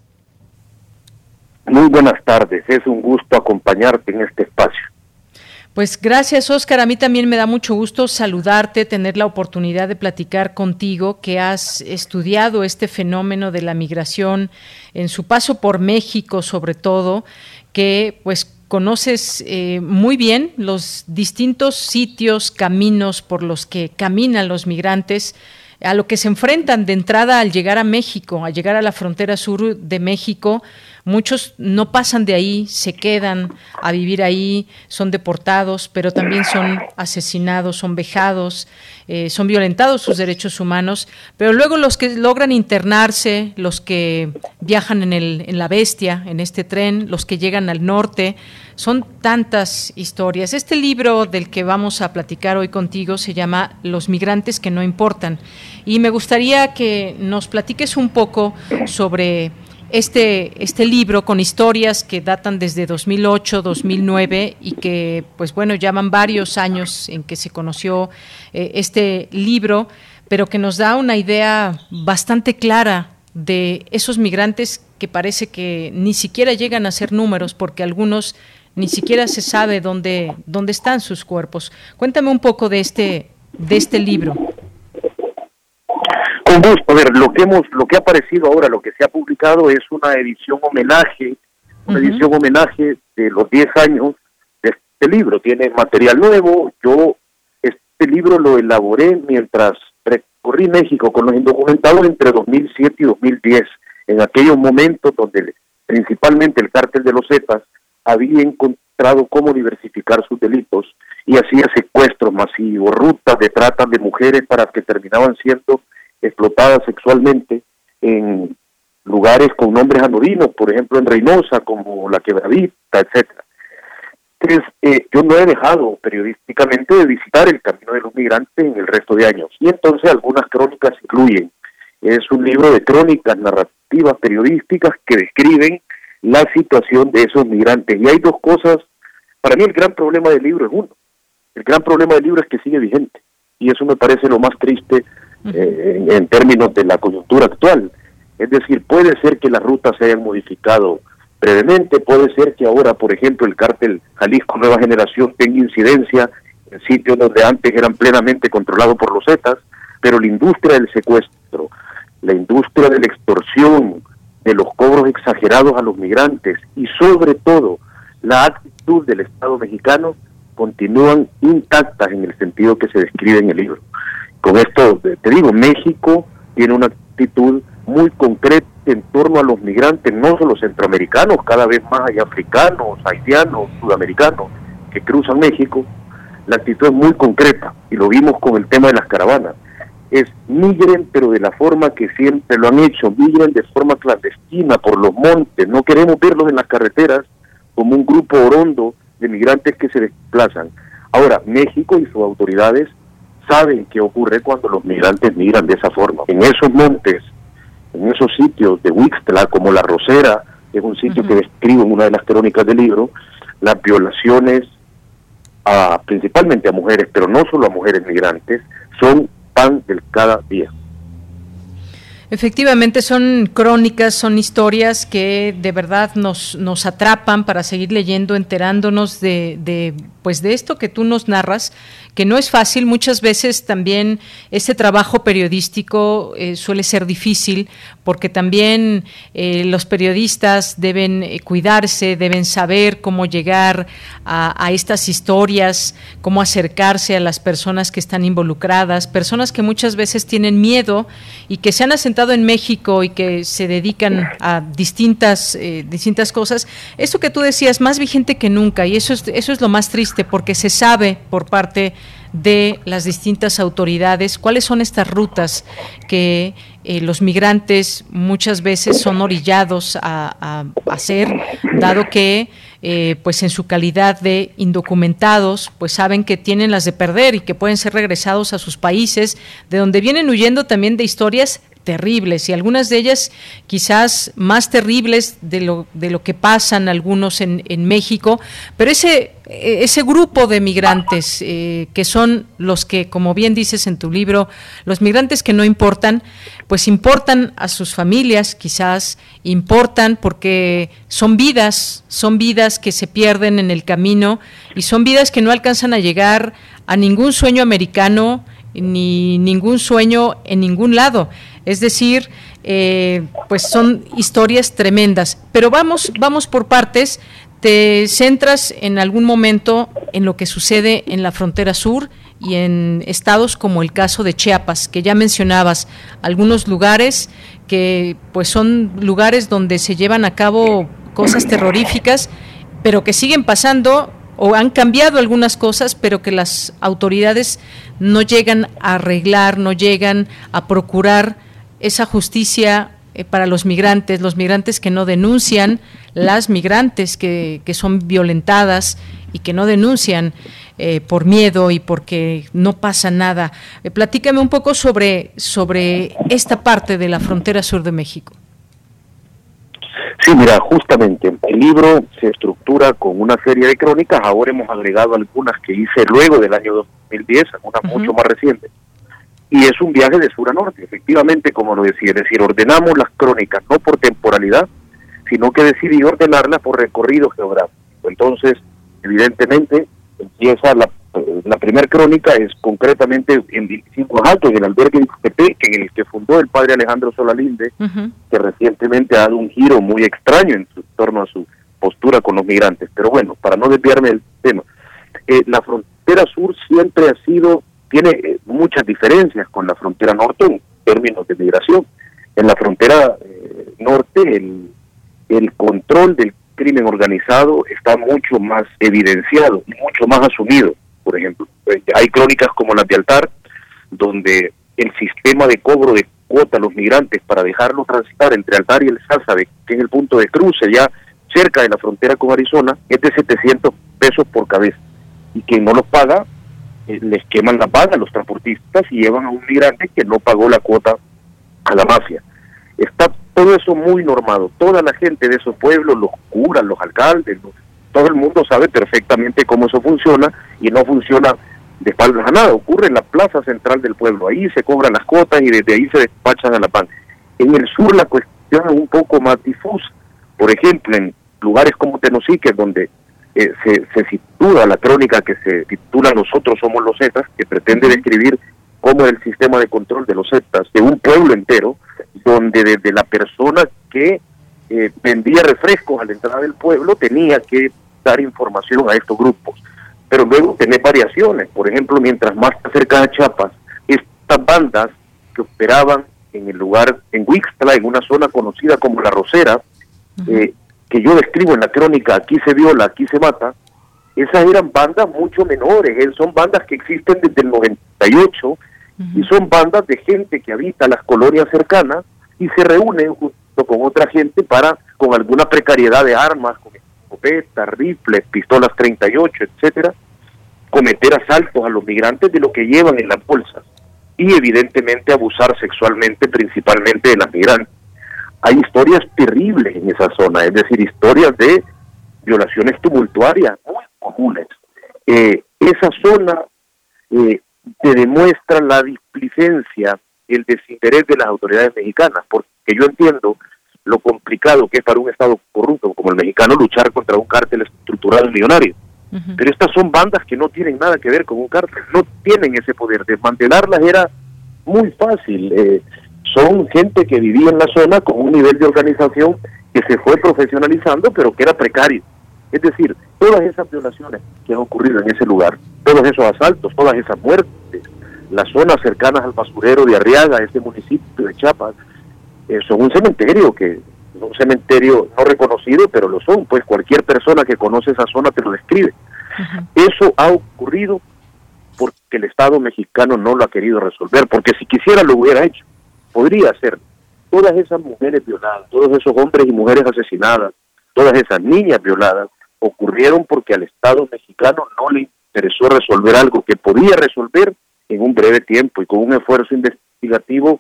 Muy buenas tardes, es un gusto acompañarte en este espacio. Pues gracias, Óscar, a mí también me da mucho gusto saludarte, tener la oportunidad de platicar contigo, que has estudiado este fenómeno de la migración en su paso por México sobre todo, que pues conoces eh, muy bien los distintos sitios, caminos por los que caminan los migrantes, a lo que se enfrentan de entrada al llegar a México, al llegar a la frontera sur de México. Muchos no pasan de ahí, se quedan a vivir ahí, son deportados, pero también son asesinados, son vejados, eh, son violentados sus derechos humanos, pero luego los que logran internarse, los que viajan en el en la bestia, en este tren, los que llegan al norte, son tantas historias. Este libro del que vamos a platicar hoy contigo se llama Los migrantes que no importan, y me gustaría que nos platiques un poco sobre este este libro con historias que datan desde dos mil ocho, dos mil nueve y que, pues bueno, ya van varios años en que se conoció eh, este libro, pero que nos da una idea bastante clara de esos migrantes que parece que ni siquiera llegan a ser números, porque algunos ni siquiera se sabe dónde dónde están sus cuerpos. Cuéntame un poco de este de este libro. Con gusto. A ver, lo que hemos, lo que ha aparecido ahora, lo que se ha publicado es una edición homenaje, una uh-huh. edición homenaje de los diez años de este libro. Tiene material nuevo. Yo este libro lo elaboré mientras recorrí México con los indocumentados entre dos mil siete y dos mil diez, en aquellos momentos donde principalmente el cártel de los Zetas había encontrado cómo diversificar sus delitos y hacía secuestros masivos, rutas de trata de mujeres para que terminaban siendo explotadas sexualmente en lugares con nombres anodinos, por ejemplo en Reynosa, como La Quebradita, etcétera. Entonces, eh, yo no he dejado periodísticamente de visitar el camino de los migrantes en el resto de años, y entonces algunas crónicas incluyen. Es un libro de crónicas, narrativas, periodísticas que describen la situación de esos migrantes. Y hay dos cosas. Para mí el gran problema del libro es uno. El gran problema del libro es que sigue vigente, y eso me parece lo más triste Eh, en, en términos de la coyuntura actual. Es decir, puede ser que las rutas se hayan modificado brevemente, puede ser que ahora, por ejemplo, el cártel Jalisco Nueva Generación tenga incidencia en sitios donde antes eran plenamente controlados por los Zetas, pero la industria del secuestro, la industria de la extorsión, de los cobros exagerados a los migrantes y sobre todo la actitud del Estado mexicano continúan intactas en el sentido que se describe en el libro. Con esto te digo, México tiene una actitud muy concreta en torno a los migrantes, no solo centroamericanos, cada vez más hay africanos, haitianos, sudamericanos que cruzan México. La actitud es muy concreta, y lo vimos con el tema de las caravanas. Es migren, pero de la forma que siempre lo han hecho, migren de forma clandestina por los montes. No queremos verlos en las carreteras como un grupo orondo de migrantes que se desplazan. Ahora, México y sus autoridades saben qué ocurre cuando los migrantes migran de esa forma. En esos montes, en esos sitios de Huixtla, como La Rosera, es un sitio uh-huh. que describo en una de las crónicas del libro, las violaciones a, principalmente a mujeres, pero no solo a mujeres migrantes, son pan del cada día. Efectivamente, son crónicas, son historias que de verdad nos nos atrapan para seguir leyendo, enterándonos de, de pues de esto que tú nos narras, que no es fácil. Muchas veces también este trabajo periodístico eh, suele ser difícil, porque también eh, los periodistas deben eh, cuidarse, deben saber cómo llegar a, a estas historias, cómo acercarse a las personas que están involucradas, personas que muchas veces tienen miedo y que se han asentado en México y que se dedican a distintas, eh, distintas cosas. Esto que tú decías, más vigente que nunca, y eso es, eso es lo más triste, porque se sabe por parte de las distintas autoridades cuáles son estas rutas que eh, los migrantes muchas veces son orillados a, a, a hacer, dado que eh, pues en su calidad de indocumentados pues saben que tienen las de perder y que pueden ser regresados a sus países, de donde vienen huyendo también de historias terribles, y algunas de ellas quizás más terribles de lo de lo que pasan algunos en, en México, pero ese ese grupo de migrantes eh, que son los que, como bien dices en tu libro, los migrantes que no importan, pues importan a sus familias, quizás importan porque son vidas, son vidas que se pierden en el camino y son vidas que no alcanzan a llegar a ningún sueño americano ni ningún sueño en ningún lado. Es decir, eh, pues son historias tremendas. Pero vamos, vamos por partes. Te centras en algún momento en lo que sucede en la frontera sur y en estados como el caso de Chiapas, que ya mencionabas, algunos lugares que pues son lugares donde se llevan a cabo cosas terroríficas, pero que siguen pasando, o han cambiado algunas cosas, pero que las autoridades no llegan a arreglar, no llegan a procurar esa justicia eh, para los migrantes, los migrantes que no denuncian, las migrantes que, que son violentadas y que no denuncian eh, por miedo y porque no pasa nada. Eh, platícame un poco sobre, sobre esta parte de la frontera sur de México. Sí, mira, justamente el libro se estructura con una serie de crónicas. Ahora hemos agregado algunas que hice luego del año dos mil diez, algunas uh-huh. mucho más recientes, y es un viaje de sur a norte, efectivamente, como lo decía, es decir, ordenamos las crónicas no por temporalidad, sino que decidí ordenarlas por recorrido geográfico. Entonces, evidentemente, empieza la, la primera crónica, es concretamente en veinticinco Altos, en el albergue Ixtepec, en el que fundó el padre Alejandro Solalinde, uh-huh. que recientemente ha dado un giro muy extraño en, su, en torno a su postura con los migrantes. Pero bueno, para no desviarme del tema, eh, la frontera sur siempre ha sido, tiene eh, muchas diferencias con la frontera norte en términos de migración. En la frontera eh, norte, el, el control del crimen organizado está mucho más evidenciado, mucho más asumido. Por ejemplo, hay crónicas como las de Altar, donde el sistema de cobro de cuota a los migrantes para dejarlos transitar entre Altar y El Salsabe, que es el punto de cruce ya cerca de la frontera con Arizona, es de setecientos pesos por cabeza. Y quien no los paga, eh, les queman la paga a los transportistas y llevan a un migrante que no pagó la cuota a la mafia. Está todo eso muy normado. Toda la gente de esos pueblos, los curas, los alcaldes, los todo el mundo sabe perfectamente cómo eso funciona, y no funciona de espaldas a nada. Ocurre en la plaza central del pueblo, ahí se cobran las cuotas y desde ahí se despachan a la pan. En el sur la cuestión es un poco más difusa. Por ejemplo, en lugares como Tenosique, donde eh, se, se sitúa la crónica que se titula Nosotros somos los Zetas, que pretende describir cómo es el sistema de control de los Zetas, de un pueblo entero, donde desde la persona que Eh, vendía refrescos a la entrada del pueblo, tenía que dar información a estos grupos. Pero luego tenés variaciones. Por ejemplo, mientras más cerca de Chiapas, estas bandas que operaban en el lugar, en Huixtla, en una zona conocida como La Rosera, eh, que yo describo en la crónica, aquí se viola, aquí se mata, esas eran bandas mucho menores, son bandas que existen desde el noventa y ocho, uh-huh. y son bandas de gente que habita las colonias cercanas y se reúnen justo con otra gente para, con alguna precariedad de armas, con escopetas, rifles, pistolas treinta y ocho, etcétera, cometer asaltos a los migrantes de lo que llevan en las bolsas y evidentemente abusar sexualmente principalmente de las migrantes. Hay historias terribles en esa zona, es decir, historias de violaciones tumultuarias muy comunes. Eh, esa zona eh, te demuestra la displicencia, el desinterés de las autoridades mexicanas, porque yo entiendo lo complicado que es para un Estado corrupto como el mexicano luchar contra un cártel estructural millonario. Uh-huh. Pero estas son bandas que no tienen nada que ver con un cártel, no tienen ese poder. Desmantelarlas era muy fácil. Eh, son gente que vivía en la zona con un nivel de organización que se fue profesionalizando, pero que era precario. Es decir, todas esas violaciones que han ocurrido en ese lugar, todos esos asaltos, todas esas muertes, las zonas cercanas al basurero de Arriaga, este municipio de Chiapas, eh, son un cementerio que... un cementerio no reconocido, pero lo son, pues cualquier persona que conoce esa zona te lo describe. Ajá. Eso ha ocurrido porque el Estado mexicano no lo ha querido resolver, porque si quisiera lo hubiera hecho, podría hacerlo. Todas esas mujeres violadas, todos esos hombres y mujeres asesinadas, todas esas niñas violadas, ocurrieron porque al Estado mexicano no le interesó resolver algo que podía resolver en un breve tiempo y con un esfuerzo investigativo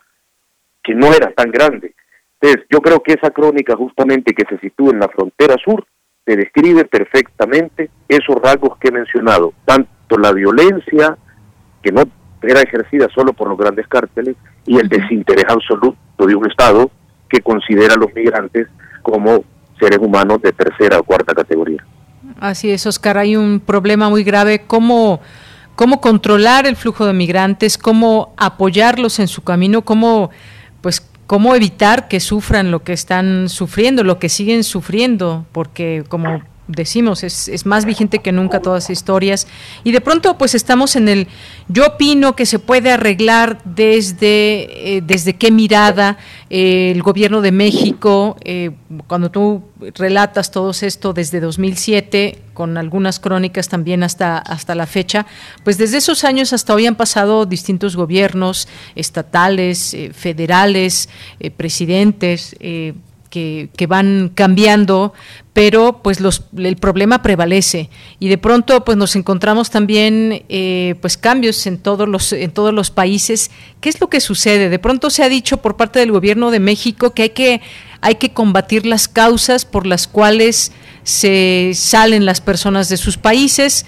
que no era tan grande. Entonces, yo creo que esa crónica justamente que se sitúa en la frontera sur te describe perfectamente esos rasgos que he mencionado, tanto la violencia, que no era ejercida solo por los grandes cárteles, y el desinterés absoluto de un Estado que considera a los migrantes como seres humanos de tercera o cuarta categoría. Así es, Oscar, hay un problema muy grave, ¿cómo, cómo controlar el flujo de migrantes, cómo apoyarlos en su camino, cómo, pues, ¿cómo evitar que sufran lo que están sufriendo, lo que siguen sufriendo? Porque, como decimos, es, es más vigente que nunca todas las historias. Y de pronto, pues estamos en el... Yo opino que se puede arreglar desde, eh, desde qué mirada eh, el gobierno de México, eh, cuando tú relatas todo esto desde dos mil siete, con algunas crónicas también hasta hasta la fecha, pues desde esos años hasta hoy han pasado distintos gobiernos estatales, eh, federales, eh, presidentes eh, que, que van cambiando, pero pues los, el problema prevalece y de pronto pues nos encontramos también eh, pues cambios en todos los en todos los países. ¿Qué es lo que sucede? De pronto se ha dicho por parte del gobierno de México que hay que hay que combatir las causas por las cuales se salen las personas de sus países,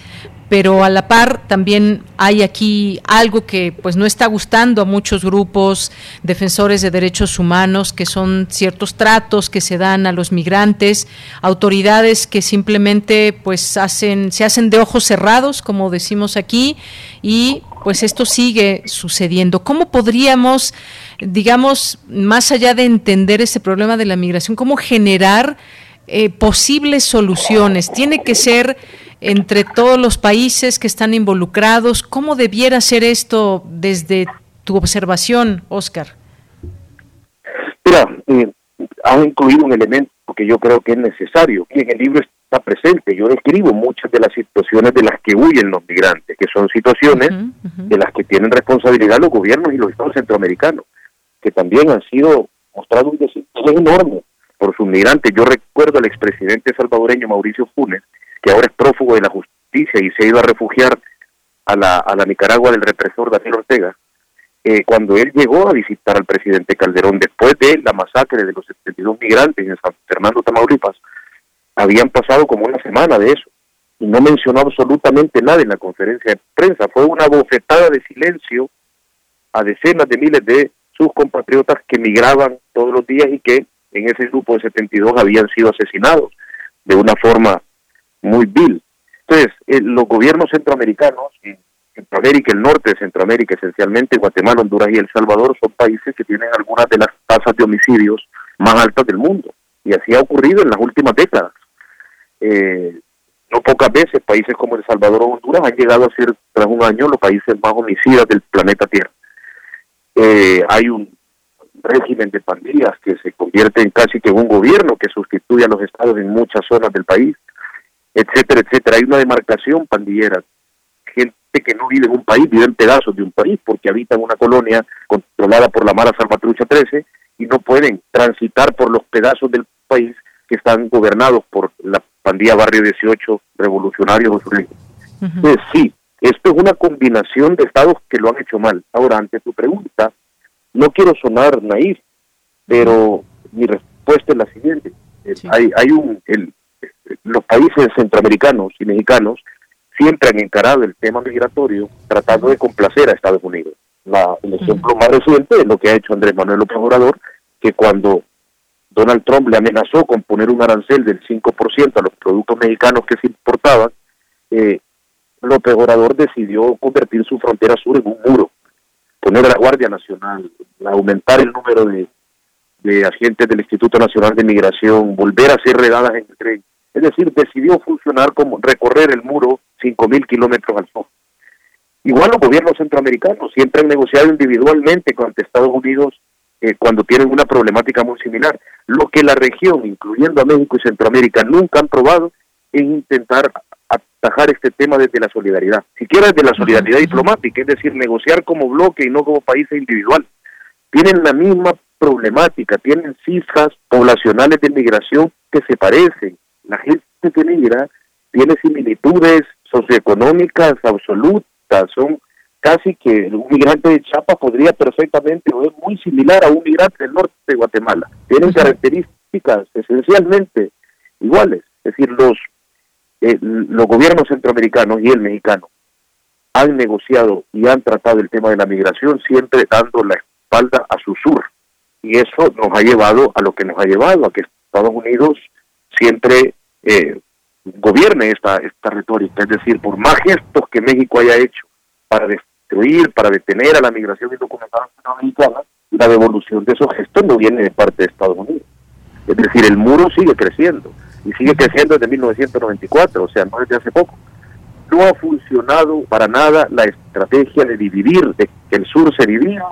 pero a la par también hay aquí algo que pues no está gustando a muchos grupos defensores de derechos humanos, que son ciertos tratos que se dan a los migrantes, autoridades que simplemente pues hacen se hacen de ojos cerrados, como decimos aquí, y pues esto sigue sucediendo. ¿Cómo podríamos, digamos, más allá de entender ese problema de la migración, cómo generar eh, posibles soluciones? Tiene que ser entre todos los países que están involucrados. ¿Cómo debiera ser esto desde tu observación, Óscar? Mira, eh, has incluido un elemento que yo creo que es necesario, y en el libro está presente. Yo describo muchas de las situaciones de las que huyen los migrantes, que son situaciones uh-huh, uh-huh. de las que tienen responsabilidad los gobiernos y los estados centroamericanos, que también han sido mostrado un desinterés enorme por sus migrantes. Yo recuerdo al expresidente salvadoreño Mauricio Funes, que ahora es prófugo de la justicia y se ha ido a refugiar a la, a la Nicaragua del represor Daniel Ortega, eh, cuando él llegó a visitar al presidente Calderón después de la masacre de los setenta y dos migrantes en San Fernando, Tamaulipas, habían pasado como una semana de eso, y no mencionó absolutamente nada en la conferencia de prensa. Fue una bofetada de silencio a decenas de miles de sus compatriotas que migraban todos los días y que en ese grupo de setenta y dos habían sido asesinados de una forma muy vil. Entonces, eh, los gobiernos centroamericanos, en Centroamérica, el norte de Centroamérica, esencialmente Guatemala, Honduras y El Salvador, son países que tienen algunas de las tasas de homicidios más altas del mundo, y así ha ocurrido en las últimas décadas. Eh, no pocas veces países como El Salvador o Honduras han llegado a ser, tras un año, los países más homicidas del planeta Tierra. Eh, hay un régimen de pandillas que se convierte en casi que un gobierno que sustituye a los estados en muchas zonas del país, etcétera, etcétera. Hay una demarcación pandillera, gente que no vive en un país, vive en pedazos de un país, porque habitan una colonia controlada por la mala Salvatrucha trece y no pueden transitar por los pedazos del país que están gobernados por la pandilla Barrio dieciocho, revolucionarios o surrealistas. Uh-huh. Entonces, sí, esto es una combinación de estados que lo han hecho mal. Ahora, ante tu pregunta, no quiero sonar naif, pero mi respuesta es la siguiente. Sí. Hay, hay un... el, los países centroamericanos y mexicanos siempre han encarado el tema migratorio tratando de complacer a Estados Unidos. La, el ejemplo uh-huh. más reciente es lo que ha hecho Andrés Manuel López Obrador, que cuando Donald Trump le amenazó con poner un arancel del cinco por ciento a los productos mexicanos que se importaban, eh, López Obrador decidió convertir su frontera sur en un muro, poner a la Guardia Nacional, aumentar el número de, de agentes del Instituto Nacional de Migración, volver a hacer redadas en el tren. Es decir, decidió funcionar como recorrer el muro cinco mil kilómetros al sur. Igual los gobiernos centroamericanos siempre han negociado individualmente con Estados Unidos eh, cuando tienen una problemática muy similar. Lo que la región, incluyendo a México y Centroamérica, nunca han probado es intentar atajar este tema desde la solidaridad. Siquiera desde la solidaridad diplomática, es decir, negociar como bloque y no como países individuales. Tienen la misma problemática, tienen cifras poblacionales de migración que se parecen. La gente que migra tiene similitudes socioeconómicas absolutas. Son casi que un migrante de Chiapas podría perfectamente, o es muy similar a un migrante del norte de Guatemala. Tienen características esencialmente iguales. Es decir, los, eh, los gobiernos centroamericanos y el mexicano han negociado y han tratado el tema de la migración siempre dando la espalda a su sur. Y eso nos ha llevado a lo que nos ha llevado, a que Estados Unidos siempre... Eh, gobierne esta esta retórica, es decir, por más gestos que México haya hecho para destruir, para detener a la migración indocumentada norteamericana, la devolución de esos gestos no viene de parte de Estados Unidos. Es decir, el muro sigue creciendo, y sigue creciendo desde mil novecientos noventa y cuatro, o sea, no desde hace poco. No ha funcionado para nada la estrategia de dividir, de que el sur se divida,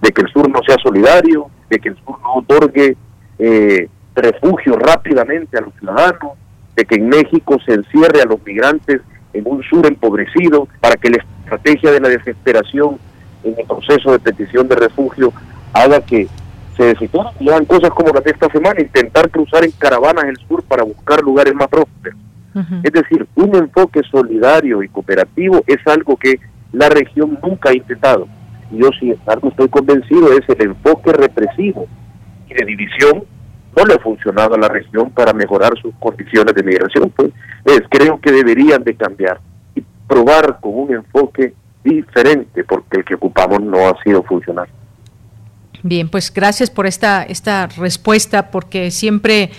de que el sur no sea solidario, de que el sur no otorgue eh, refugio rápidamente a los ciudadanos, de que en México se encierre a los migrantes en un sur empobrecido para que la estrategia de la desesperación en el proceso de petición de refugio haga que se desesperen y hagan cosas como las de esta semana, intentar cruzar en caravanas el sur para buscar lugares más prósperos. Uh-huh. Es decir, un enfoque solidario y cooperativo es algo que la región nunca ha intentado. Y yo, sin embargo, estoy convencido, es el enfoque represivo y de división no le ha funcionado a la región para mejorar sus condiciones de migración, pues es, creo que deberían de cambiar y probar con un enfoque diferente, porque el que ocupamos no ha sido funcional. Bien, pues gracias por esta esta respuesta, porque siempre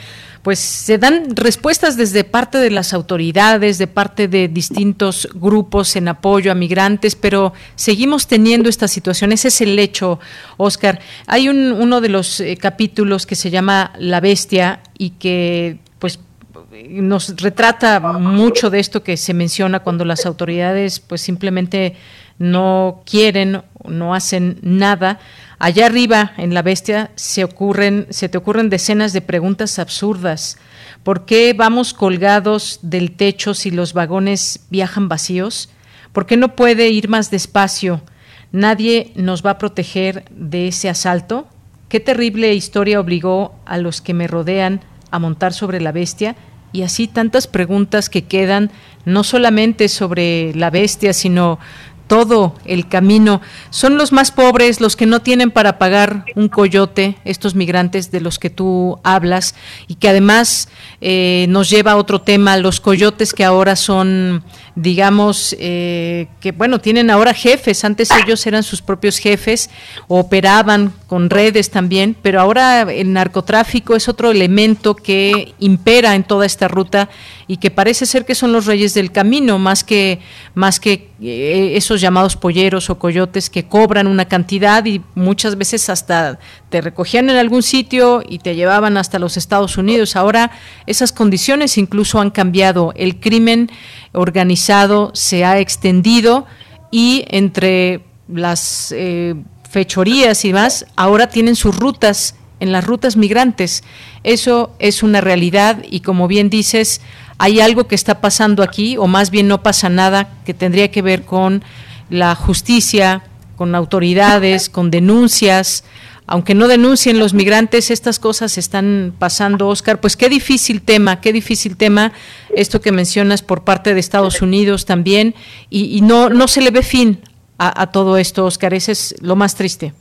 pues se dan respuestas desde parte de las autoridades, de parte de distintos grupos en apoyo a migrantes, pero seguimos teniendo esta situación. Ese es el hecho, Óscar. Hay un, uno de los eh, capítulos que se llama La Bestia y que pues nos retrata mucho de esto que se menciona cuando las autoridades pues simplemente no quieren, no hacen nada. Allá arriba, en La Bestia, se ocurren, se te ocurren decenas de preguntas absurdas. ¿Por qué vamos colgados del techo si los vagones viajan vacíos? ¿Por qué no puede ir más despacio? ¿Nadie nos va a proteger de ese asalto? ¿Qué terrible historia obligó a los que me rodean a montar sobre La Bestia? Y así tantas preguntas que quedan, no solamente sobre La Bestia, sino todo el camino. Son los más pobres, los que no tienen para pagar un coyote, estos migrantes de los que tú hablas, y que además eh, nos lleva a otro tema, los coyotes que ahora son, digamos, eh, que bueno, tienen ahora jefes, antes ellos eran sus propios jefes, operaban con redes también, pero ahora el narcotráfico es otro elemento que impera en toda esta ruta y que parece ser que son los reyes del camino, más que, más que eh, esos llamados polleros o coyotes que cobran una cantidad y muchas veces hasta te recogían en algún sitio y te llevaban hasta los Estados Unidos. Ahora esas condiciones incluso han cambiado, el crimen organizado se ha extendido y entre las eh, fechorías y más, ahora tienen sus rutas, en las rutas migrantes. Eso es una realidad y como bien dices, hay algo que está pasando aquí, o más bien no pasa nada, que tendría que ver con la justicia, con autoridades, con denuncias. Aunque no denuncien los migrantes, estas cosas están pasando, Óscar. Pues qué difícil tema, qué difícil tema esto que mencionas por parte de Estados Unidos también, y, y no, no se le ve fin a, a todo esto, Óscar. Ese es lo más triste.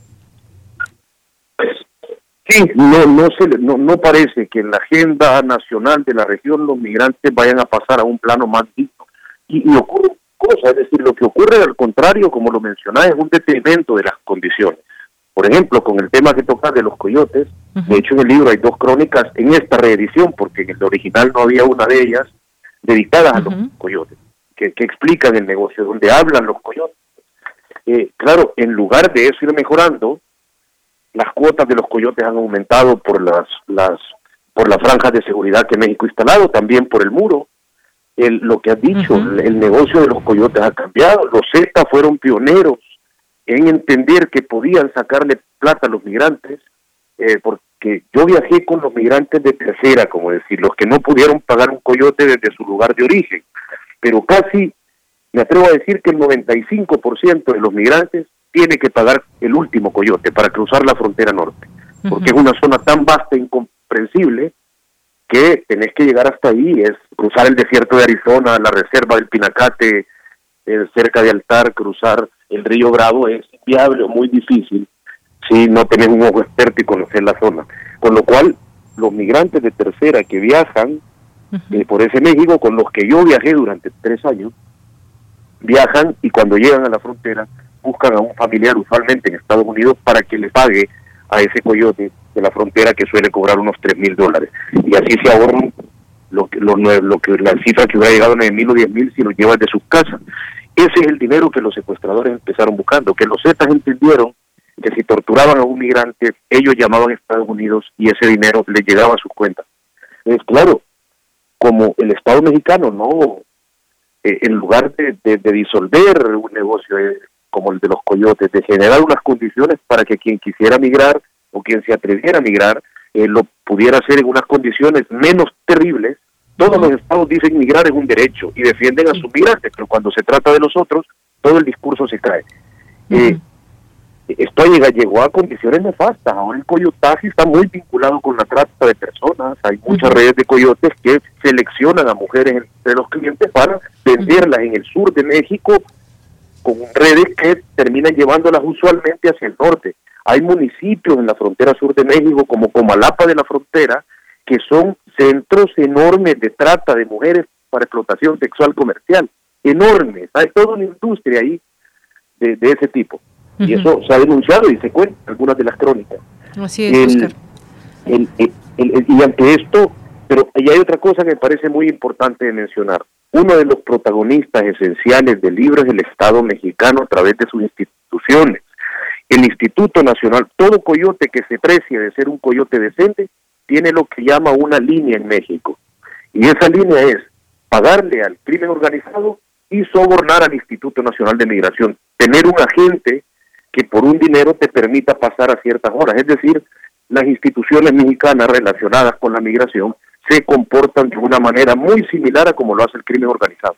Sí, no, no, se, no, no parece que en la agenda nacional de la región los migrantes vayan a pasar a un plano más digno. Y, y ocurren cosas, es decir, lo que ocurre al contrario, como lo mencionás, es un detrimento de las condiciones. Por ejemplo, con el tema que tocas de los coyotes, uh-huh. De hecho en el libro hay dos crónicas en esta reedición, porque en el original no había una de ellas dedicada uh-huh. a los coyotes. que, que explican el negocio, donde hablan los coyotes. Eh, claro, en lugar de eso ir mejorando, las cuotas de los coyotes han aumentado por las las por las franjas de seguridad que México ha instalado, también por el muro. El, lo que has dicho, uh-huh. el, el negocio de los coyotes ha cambiado. Los Zetas fueron pioneros en entender que podían sacarle plata a los migrantes, eh, porque yo viajé con los migrantes de tercera, como decir, los que no pudieron pagar un coyote desde su lugar de origen. Pero casi, me atrevo a decir que el noventa y cinco por ciento de los migrantes tiene que pagar el último coyote para cruzar la frontera norte, porque uh-huh. es una zona tan vasta e incomprensible que tenés que llegar hasta ahí, es cruzar el desierto de Arizona, la reserva del Pinacate, eh, cerca de Altar, cruzar el río Bravo es viable o muy difícil si no tenés un ojo experto y conocer la zona. Con lo cual, los migrantes de tercera que viajan uh-huh. eh, por ese México, con los que yo viajé durante tres años, viajan y cuando llegan a la frontera buscan a un familiar, usualmente en Estados Unidos, para que le pague a ese coyote de la frontera que suele cobrar unos tres mil dólares. Y así se ahorran lo que, lo, lo que, la cifra que hubiera llegado a nueve mil o diez mil si lo llevan de sus casas. Ese es el dinero que los secuestradores empezaron buscando, que los Zetas entendieron que si torturaban a un migrante, ellos llamaban a Estados Unidos y ese dinero les llegaba a sus cuentas. Es claro, como el Estado mexicano no, eh, en lugar de, de, de disolver un negocio eh, como el de los coyotes, de generar unas condiciones para que quien quisiera migrar o quien se atreviera a migrar, eh, lo pudiera hacer en unas condiciones menos terribles. Todos los estados dicen migrar es un derecho y defienden a sus migrantes, pero cuando se trata de los otros, todo el discurso se cae. Eh, uh-huh. Esto llega, llegó a condiciones nefastas. Ahora el coyotaje está muy vinculado con la trata de personas. Hay muchas uh-huh. redes de coyotes que seleccionan a mujeres entre los clientes para venderlas uh-huh. en el sur de México, con redes que terminan llevándolas usualmente hacia el norte. Hay municipios en la frontera sur de México, como Comalapa de la Frontera, que son centros enormes de trata de mujeres para explotación sexual comercial, enormes. Hay toda una industria ahí de, de ese tipo. Uh-huh. Y eso se ha denunciado y se cuenta en algunas de las crónicas. Así es, el, Oscar. El, el, el, el, y ante esto, pero y hay otra cosa que me parece muy importante de mencionar. Uno de los protagonistas esenciales del libro es el Estado mexicano a través de sus instituciones. El Instituto Nacional, todo coyote que se precie de ser un coyote decente, tiene lo que llama una línea en México. Y esa línea es pagarle al crimen organizado y sobornar al Instituto Nacional de Migración. Tener un agente que por un dinero te permita pasar a ciertas horas. Es decir, las instituciones mexicanas relacionadas con la migración se comportan de una manera muy similar a como lo hace el crimen organizado.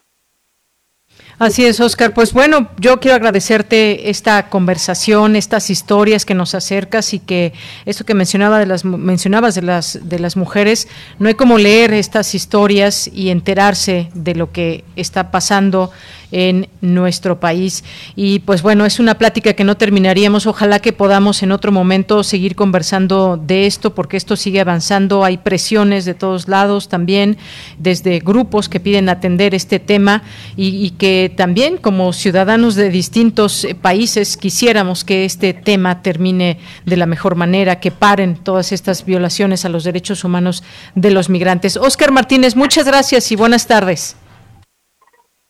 Así es, Óscar. Pues bueno, yo quiero agradecerte esta conversación, estas historias que nos acercas y que esto que mencionaba de las mencionabas de las de las mujeres, no hay como leer estas historias y enterarse de lo que está pasando en nuestro país. Y pues bueno, es una plática que no terminaríamos. Ojalá que podamos en otro momento seguir conversando de esto, porque esto sigue avanzando. Hay presiones de todos lados también, desde grupos que piden atender este tema y, y que también como ciudadanos de distintos países quisiéramos que este tema termine de la mejor manera, que paren todas estas violaciones a los derechos humanos de los migrantes. Óscar Martínez, muchas gracias y buenas tardes.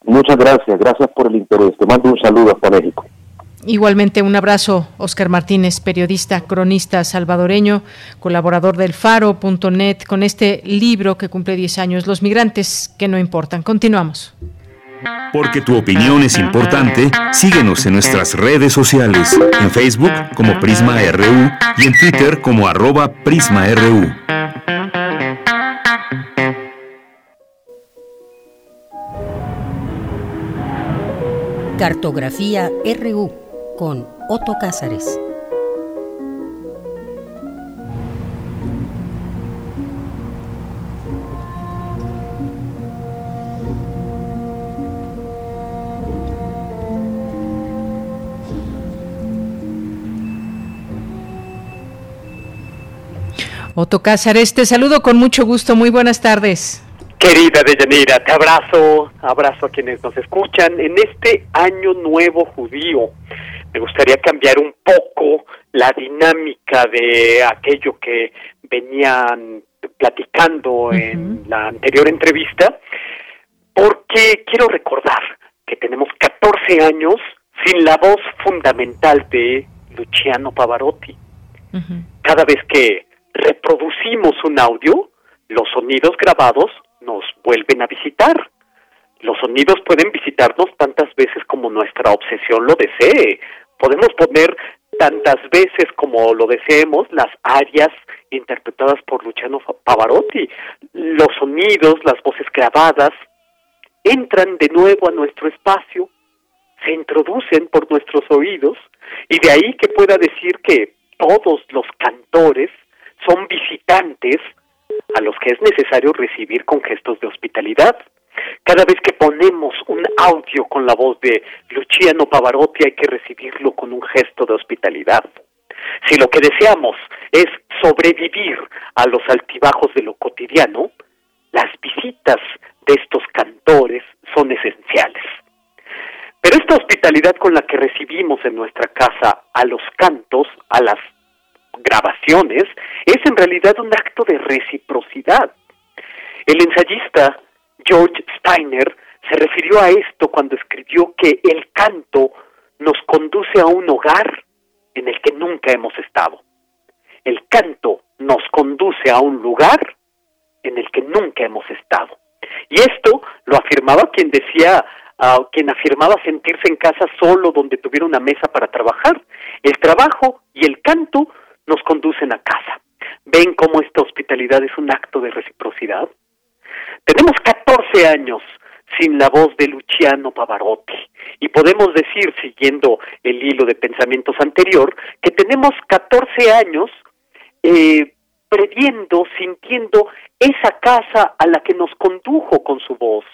Muchas gracias, gracias por el interés. Te mando un saludo hasta México. Igualmente un abrazo, Óscar Martínez, periodista, cronista salvadoreño, colaborador del Faro punto net, con este libro que cumple diez años, Los migrantes que no importan. Continuamos. Porque tu opinión es importante, síguenos en nuestras redes sociales, en Facebook como Prisma R U y en Twitter como arroba Prisma R U. Cartografía R U con Otto Cázares. Otto Cázares, te saludo con mucho gusto, muy buenas tardes. Querida Deyanira, te abrazo, abrazo a quienes nos escuchan. En este año nuevo judío, me gustaría cambiar un poco la dinámica de aquello que venían platicando uh-huh. en la anterior entrevista, porque quiero recordar que tenemos catorce años sin la voz fundamental de Luciano Pavarotti. Uh-huh. Cada vez que reproducimos un audio, los sonidos grabados nos vuelven a visitar. Los sonidos pueden visitarnos tantas veces como nuestra obsesión lo desee. Podemos poner tantas veces como lo deseemos las arias interpretadas por Luciano Pavarotti. Los sonidos, las voces grabadas, entran de nuevo a nuestro espacio, se introducen por nuestros oídos, y de ahí que pueda decir que todos los cantores son visitantes a los que es necesario recibir con gestos de hospitalidad. Cada vez que ponemos un audio con la voz de Luciano Pavarotti hay que recibirlo con un gesto de hospitalidad. Si lo que deseamos es sobrevivir a los altibajos de lo cotidiano, las visitas de estos cantores son esenciales. Pero esta hospitalidad con la que recibimos en nuestra casa a los cantos, a las grabaciones, es en realidad un acto de reciprocidad. El ensayista George Steiner se refirió a esto cuando escribió que el canto nos conduce a un hogar en el que nunca hemos estado. El canto nos conduce a un lugar en el que nunca hemos estado. Y esto lo afirmaba quien decía, uh, quien afirmaba sentirse en casa solo donde tuviera una mesa para trabajar. El trabajo y el canto nos conducen a casa. ¿Ven cómo esta hospitalidad es un acto de reciprocidad? Tenemos catorce años sin la voz de Luciano Pavarotti y podemos decir, siguiendo el hilo de pensamientos anterior, que tenemos catorce años eh, previendo, sintiendo esa casa a la que nos condujo con su voz.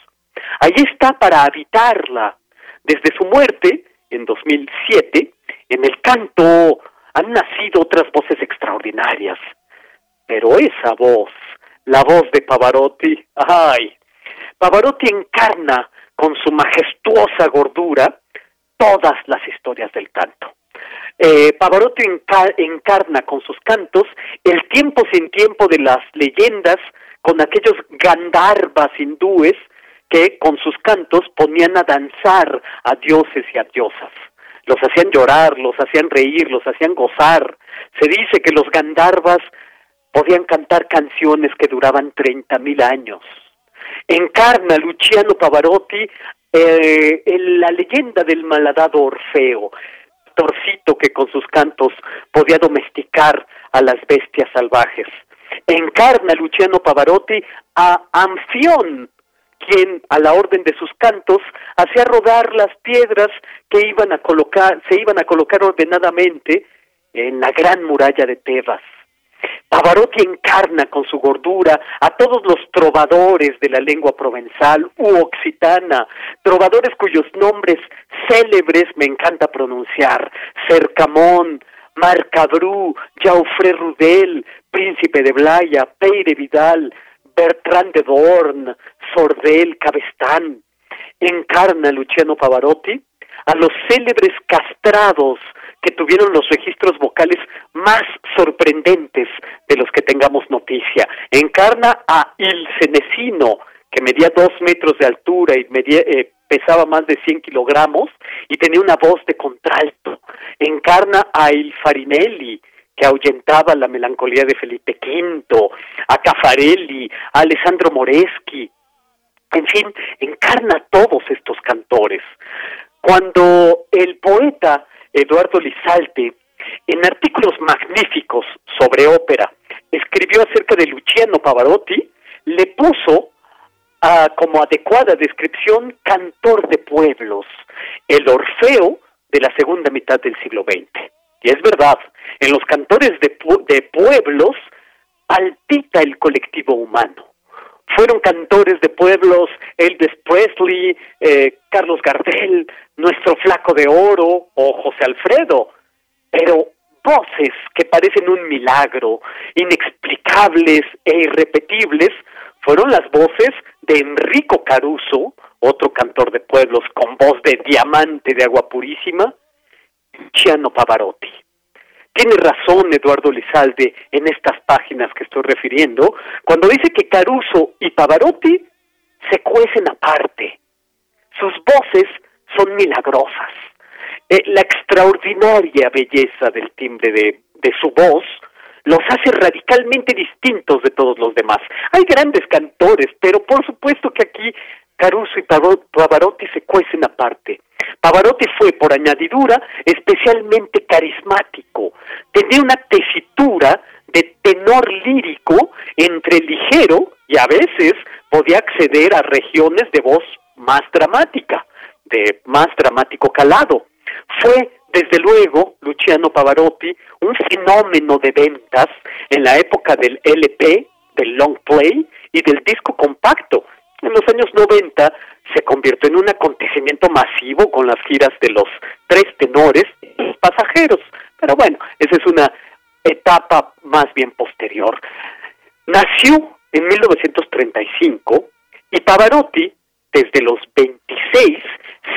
Allí está para habitarla. Desde su muerte, en dos mil siete, en el canto han nacido otras voces extraordinarias, pero esa voz, la voz de Pavarotti, ¡ay! Pavarotti encarna con su majestuosa gordura todas las historias del canto. Eh, Pavarotti encar- encarna con sus cantos el tiempo sin tiempo de las leyendas con aquellos gandharvas hindúes que con sus cantos ponían a danzar a dioses y a diosas. Los hacían llorar, los hacían reír, los hacían gozar. Se dice que los gandharvas podían cantar canciones que duraban treinta mil años. Encarna Luciano Pavarotti eh, en la leyenda del malhadado Orfeo, Torcito que con sus cantos podía domesticar a las bestias salvajes. Encarna Luciano Pavarotti a Anfión, quien a la orden de sus cantos hacía rodar las piedras que iban a colocar, se iban a colocar ordenadamente en la gran muralla de Tebas. Pavarotti encarna con su gordura a todos los trovadores de la lengua provenzal u occitana, trovadores cuyos nombres célebres me encanta pronunciar: Cercamón, Marcabru, Jaufré Rudel, Príncipe de Blaya, Peire Vidal, Bertrand de Born, Sordel, Cabestán. Encarna Luciano Pavarotti a los célebres castrados que tuvieron los registros vocales más sorprendentes de los que tengamos noticia. Encarna a Il Senesino, que medía dos metros de altura y medía, eh, pesaba más de cien kilogramos y tenía una voz de contralto. Encarna a Il Farinelli, que ahuyentaba la melancolía de Felipe quinto, a Caffarelli, a Alessandro Moreschi. En fin, encarna a todos estos cantores. Cuando el poeta Eduardo Lizalde, en artículos magníficos sobre ópera, escribió acerca de Luciano Pavarotti, le puso uh, como adecuada descripción cantor de pueblos, el Orfeo de la segunda mitad del siglo veinte. Y es verdad, en los cantores de, pu- de pueblos palpita el colectivo humano. Fueron cantores de pueblos Elvis Presley, eh, Carlos Gardel, Nuestro Flaco de Oro o José Alfredo, pero voces que parecen un milagro, inexplicables e irrepetibles, fueron las voces de Enrico Caruso, otro cantor de pueblos con voz de diamante de agua purísima, Luciano Pavarotti. Tiene razón Eduardo Lizalde en estas páginas que estoy refiriendo, cuando dice que Caruso y Pavarotti se cuecen aparte. Sus voces son milagrosas. Eh, la extraordinaria belleza del timbre de, de su voz los hace radicalmente distintos de todos los demás. Hay grandes cantores, pero por supuesto que aquí Caruso y Pavarotti se cuecen aparte. Pavarotti fue, por añadidura, especialmente carismático. Tenía una tesitura de tenor lírico entre ligero y a veces podía acceder a regiones de voz más dramática, de más dramático calado. Fue, desde luego, Luciano Pavarotti, un fenómeno de ventas en la época del L P, del long play y del disco compacto. En los años noventa se convirtió en un acontecimiento masivo con las giras de los tres tenores y los pasajeros. Pero bueno, esa es una etapa más bien posterior. Nació en mil novecientos treinta y cinco y Pavarotti, desde los veintiséis,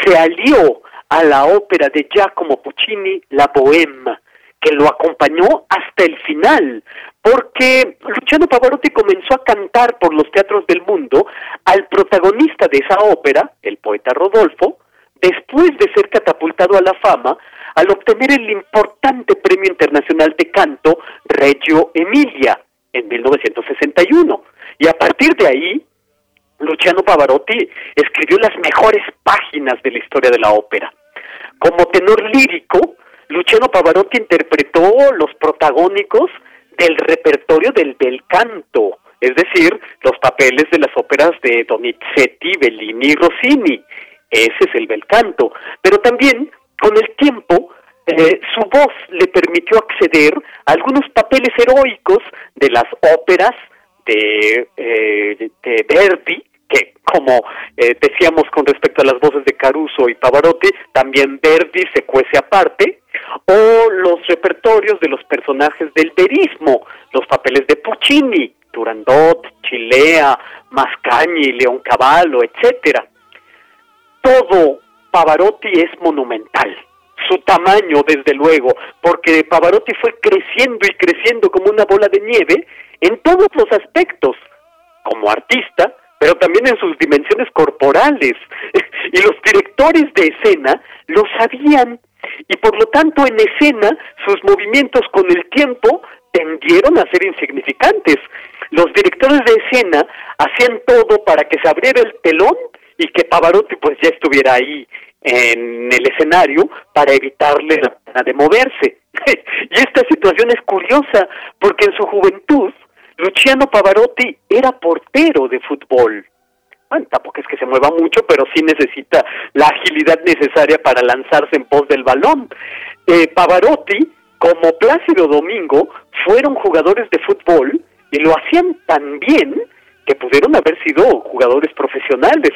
se alió a la ópera de Giacomo Puccini, La Bohème, que lo acompañó hasta el final, porque Luciano Pavarotti comenzó a cantar por los teatros del mundo al protagonista de esa ópera, el poeta Rodolfo, después de ser catapultado a la fama al obtener el importante Premio Internacional de Canto Reggio Emilia en mil novecientos sesenta y uno. Y a partir de ahí, Luciano Pavarotti escribió las mejores páginas de la historia de la ópera. Como tenor lírico, Luciano Pavarotti interpretó los protagónicos del repertorio del bel canto, es decir, los papeles de las óperas de Donizetti, Bellini y Rossini. Ese es el bel canto. Pero también, con el tiempo, eh, su voz le permitió acceder a algunos papeles heroicos de las óperas de, eh, de Verdi, que, como eh, decíamos con respecto a las voces de Caruso y Pavarotti, también Verdi se cuece aparte, o los repertorios de los personajes del verismo, los papeles de Puccini, Turandot, Chilea, Mascagni, Leoncavallo, etcétera. Todo Pavarotti es monumental, su tamaño desde luego, porque Pavarotti fue creciendo y creciendo como una bola de nieve en todos los aspectos, como artista, pero también en sus dimensiones corporales, y los directores de escena lo sabían, y por lo tanto en escena sus movimientos con el tiempo tendieron a ser insignificantes. Los directores de escena hacían todo para que se abriera el telón y que Pavarotti pues ya estuviera ahí en el escenario para evitarle la pena de moverse. Y esta situación es curiosa porque en su juventud Luciano Pavarotti era portero de fútbol. Bueno, tampoco es que se mueva mucho, pero sí necesita la agilidad necesaria para lanzarse en pos del balón. Eh, Pavarotti, como Plácido Domingo, fueron jugadores de fútbol y lo hacían tan bien que pudieron haber sido jugadores profesionales.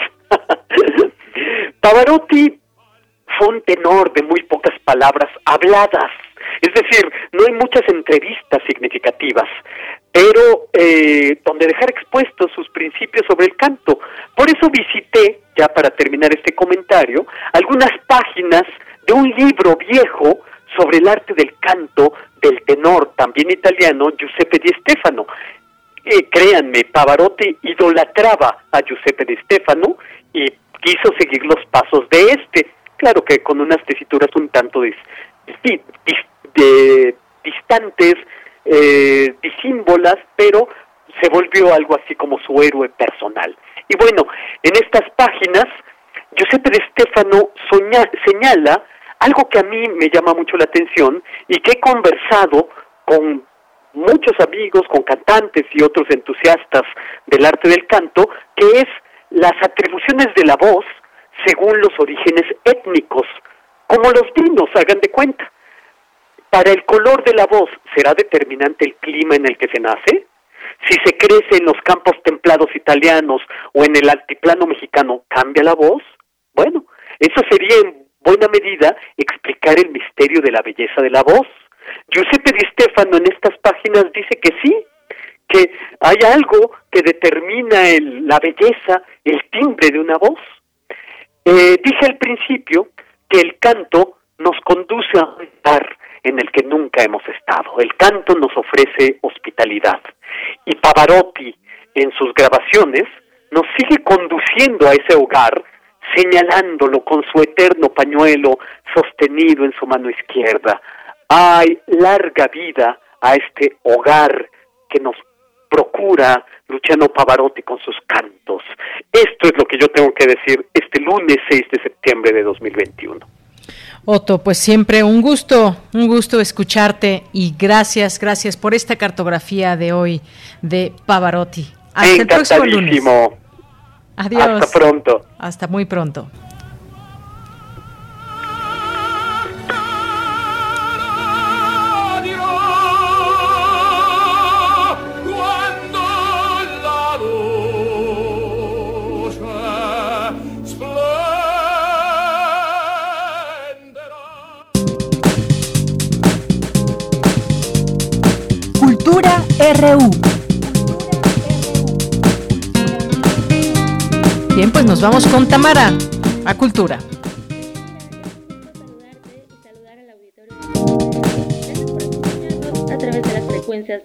Pavarotti fue un tenor de muy pocas palabras habladas, es decir, no hay muchas entrevistas significativas, pero eh, donde dejar expuestos sus principios sobre el canto. Por eso visité, ya para terminar este comentario, algunas páginas de un libro viejo sobre el arte del canto del tenor, también italiano, Giuseppe Di Stefano. Eh, créanme, Pavarotti idolatraba a Giuseppe Di Stefano y quiso seguir los pasos de este, claro que con unas tesituras un tanto dis, dis, dis, de, distantes, eh, disímbolas, pero se volvió algo así como su héroe personal. Y bueno, en estas páginas, Giuseppe Di Stefano soña, señala algo que a mí me llama mucho la atención y que he conversado con muchos amigos, con cantantes y otros entusiastas del arte del canto, que es las atribuciones de la voz según los orígenes étnicos, como los vinos, hagan de cuenta. Para el color de la voz, ¿será determinante el clima en el que se nace? Si se crece en los campos templados italianos o en el altiplano mexicano, ¿cambia la voz? Bueno, eso sería en buena medida explicar el misterio de la belleza de la voz. Giuseppe Di Stefano en estas páginas dice que sí, que hay algo que determina el, la belleza, el timbre de una voz. Eh, dije al principio que el canto nos conduce a un lugar en el que nunca hemos estado. El canto nos ofrece hospitalidad. Y Pavarotti, en sus grabaciones, nos sigue conduciendo a ese hogar, señalándolo con su eterno pañuelo sostenido en su mano izquierda. Ay, larga vida a este hogar que nos procura Luciano Pavarotti con sus cantos. Esto es lo que yo tengo que decir este lunes seis de septiembre de dos mil veintiuno. Otto, pues siempre un gusto, un gusto escucharte y gracias, gracias por esta cartografía de hoy de Pavarotti. Hasta el próximo lunes. Adiós. Hasta pronto. Hasta muy pronto. Cultura R U. Bien, pues nos vamos con Tamara a Cultura.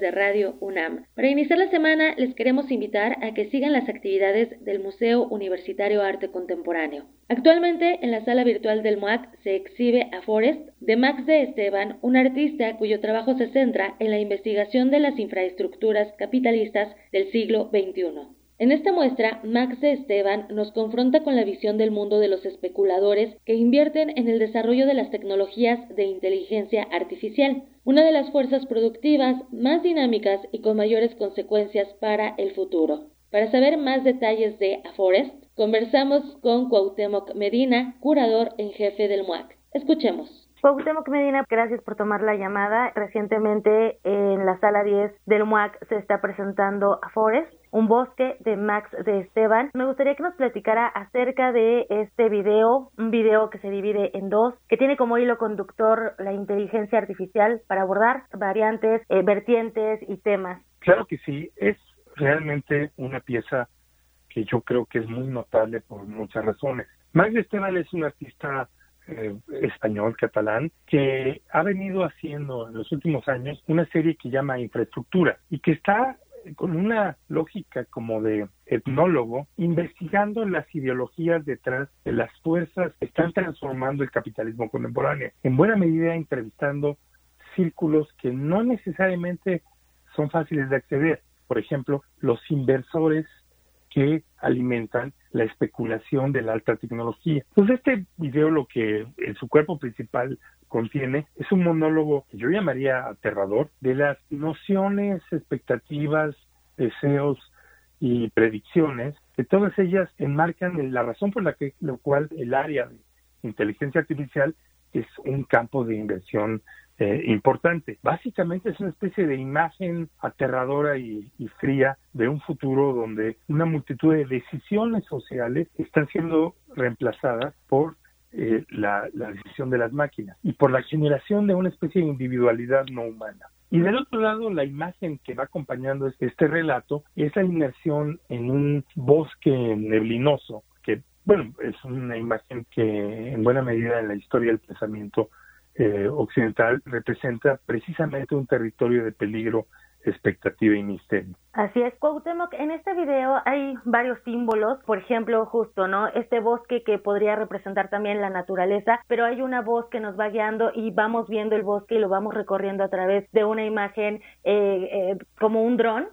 De Radio UNAM. Para iniciar la semana, les queremos invitar a que sigan las actividades del Museo Universitario Arte Contemporáneo. Actualmente, en la sala virtual del M U A C se exhibe A Forest de Max de Esteban, un artista cuyo trabajo se centra en la investigación de las infraestructuras capitalistas del siglo veintiuno. En esta muestra, Max de Esteban nos confronta con la visión del mundo de los especuladores que invierten en el desarrollo de las tecnologías de inteligencia artificial, una de las fuerzas productivas más dinámicas y con mayores consecuencias para el futuro. Para saber más detalles de A Forest, conversamos con Cuauhtémoc Medina, curador en jefe del M U A C. Escuchemos. Cuauhtémoc Medina, gracias por tomar la llamada. Recientemente en la sala diez del M U A C se está presentando A Forest, un bosque de Max de Esteban. Me gustaría que nos platicara acerca de este video, un video que se divide en dos, que tiene como hilo conductor la inteligencia artificial para abordar variantes, eh, vertientes y temas. Claro que sí, es realmente una pieza que yo creo que es muy notable por muchas razones. Max de Esteban es un artista Eh, español, catalán, que ha venido haciendo en los últimos años una serie que llama Infraestructura y que está con una lógica como de etnólogo, investigando las ideologías detrás de las fuerzas que están transformando el capitalismo contemporáneo, en buena medida entrevistando círculos que no necesariamente son fáciles de acceder, por ejemplo, los inversores que alimentan la especulación de la alta tecnología. Pues este video lo que en su cuerpo principal contiene es un monólogo que yo llamaría aterrador de las nociones, expectativas, deseos y predicciones, que todas ellas enmarcan la razón por la que lo cual el área de inteligencia artificial es un campo de inversión eh, importante. Básicamente es una especie de imagen aterradora y, y fría de un futuro donde una multitud de decisiones sociales están siendo reemplazadas por eh, la, la decisión de las máquinas y por la generación de una especie de individualidad no humana. Y del otro lado, la imagen que va acompañando este relato es la inmersión en un bosque neblinoso que, bueno, es una imagen que en buena medida en la historia del pensamiento eh, occidental representa precisamente un territorio de peligro, expectativa y misterio. Así es, Cuauhtémoc, en este video hay varios símbolos, por ejemplo, justo, ¿no? Este bosque que podría representar también la naturaleza, pero hay una voz que nos va guiando y vamos viendo el bosque y lo vamos recorriendo a través de una imagen eh, eh, como un dron.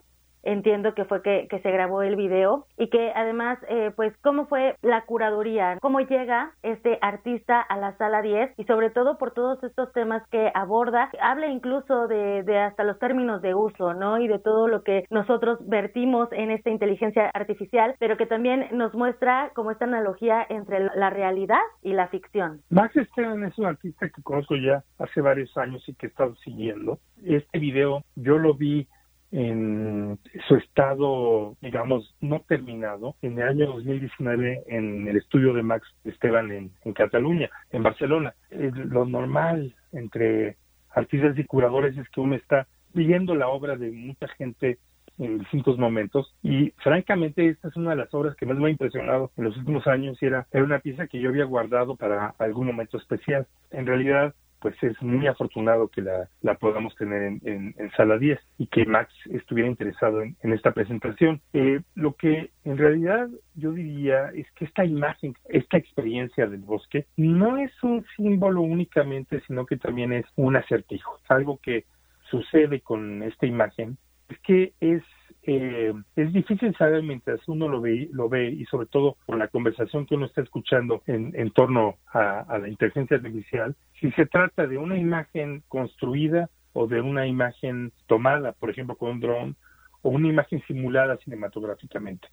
Entiendo que fue que, que se grabó el video y que además, eh, pues, ¿cómo fue la curaduría? ¿Cómo llega este artista a la sala diez? Y sobre todo por todos estos temas que aborda, habla incluso de, de hasta los términos de uso, ¿no? Y de todo lo que nosotros vertimos en esta inteligencia artificial, pero que también nos muestra como esta analogía entre la realidad y la ficción. Max Esteban es un artista que conozco ya hace varios años y que he estado siguiendo. Este video yo lo vi en su estado, digamos, no terminado, en el año dos mil diecinueve en el estudio de Max Esteban en, en Cataluña, en Barcelona. Lo normal entre artistas y curadores es que uno está viendo la obra de mucha gente en distintos momentos y, francamente, esta es una de las obras que más me ha impresionado en los últimos años y era, era una pieza que yo había guardado para algún momento especial. En realidad, pues es muy afortunado que la, la podamos tener en, en, en Sala diez y que Max estuviera interesado en, en esta presentación. Eh, lo que en realidad yo diría es que esta imagen, esta experiencia del bosque, no es un símbolo únicamente, sino que también es un acertijo. Algo que sucede con esta imagen es que es Eh, es difícil saber mientras uno lo ve, lo ve y sobre todo por la conversación que uno está escuchando en, en torno a, a la inteligencia artificial, si se trata de una imagen construida o de una imagen tomada, por ejemplo, con un dron, o una imagen simulada cinematográficamente.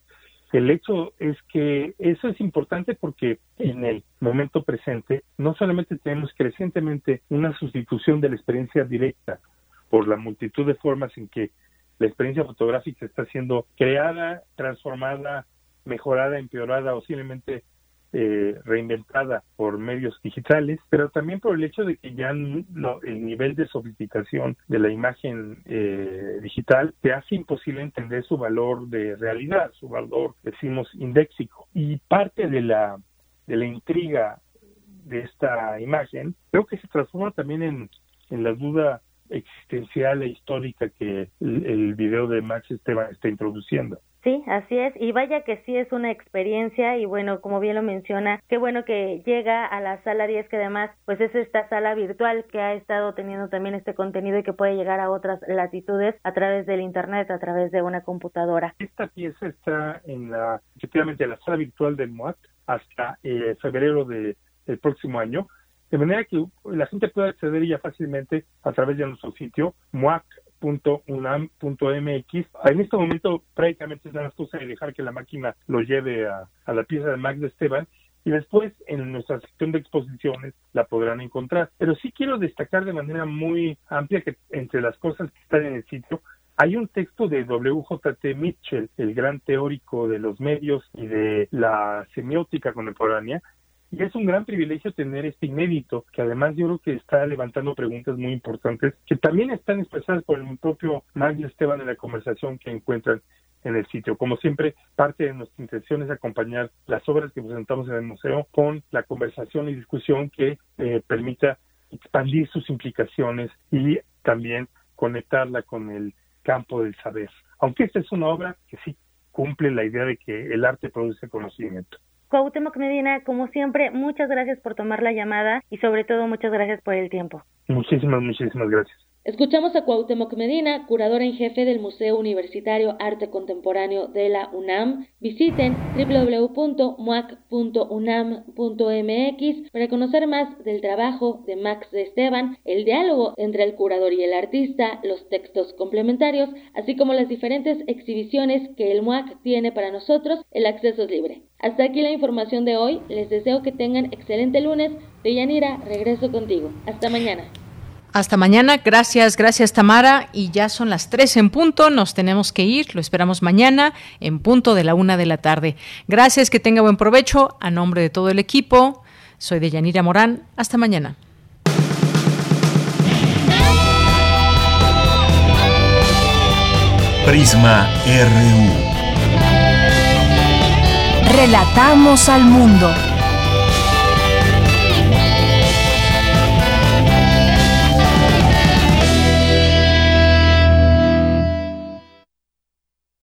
El hecho es que eso es importante porque en el momento presente no solamente tenemos crecientemente una sustitución de la experiencia directa por la multitud de formas en que la experiencia fotográfica está siendo creada, transformada, mejorada, empeorada o simplemente eh, reinventada por medios digitales, pero también por el hecho de que ya no, el nivel de sofisticación de la imagen eh, digital te hace imposible entender su valor de realidad, su valor, decimos, indéxico. Y parte de la, de la intriga de esta imagen creo que se transforma también en, en la duda existencial e histórica que el, el video de Max Esteban está introduciendo. Sí, así es, y vaya que sí es una experiencia, y bueno, como bien lo menciona, qué bueno que llega a la Sala diez, que además pues es esta sala virtual que ha estado teniendo también este contenido y que puede llegar a otras latitudes a través del internet, a través de una computadora. Esta pieza está en la, efectivamente, la sala virtual del M O A T hasta eh, febrero de, del próximo año, de manera que la gente puede acceder ya fácilmente a través de nuestro sitio moac punto unam punto m x. En este momento prácticamente es la cosa de dejar que la máquina lo lleve a, a la pieza de Max de Esteban, y después en nuestra sección de exposiciones la podrán encontrar. Pero sí quiero destacar de manera muy amplia que entre las cosas que están en el sitio hay un texto de doble u jota te Mitchell, el gran teórico de los medios y de la semiótica contemporánea, y es un gran privilegio tener este inédito, que además yo creo que está levantando preguntas muy importantes, que también están expresadas por el propio Max Esteban en la conversación que encuentran en el sitio. Como siempre, parte de nuestra intención es acompañar las obras que presentamos en el museo con la conversación y discusión que eh, permita expandir sus implicaciones y también conectarla con el campo del saber. Aunque esta es una obra que sí cumple la idea de que el arte produce conocimiento. Cuauhtémoc Medina, como siempre, muchas gracias por tomar la llamada y sobre todo muchas gracias por el tiempo. Muchísimas, muchísimas gracias. Escuchamos a Cuauhtémoc Medina, curador en jefe del Museo Universitario Arte Contemporáneo de la UNAM. Visiten doble u doble u doble u punto moac punto unam punto m x para conocer más del trabajo de Max de Esteban, el diálogo entre el curador y el artista, los textos complementarios, así como las diferentes exhibiciones que el M U A C tiene para nosotros. El acceso es libre. Hasta aquí la información de hoy. Les deseo que tengan excelente lunes. Deyanira, regreso contigo. Hasta mañana. Hasta mañana, gracias, gracias Tamara, y ya son las tres en punto, nos tenemos que ir, lo esperamos mañana en punto de la una de la tarde. Gracias, que tenga buen provecho, a nombre de todo el equipo, soy Deyanira Morán, hasta mañana. Prisma R U. Relatamos al mundo.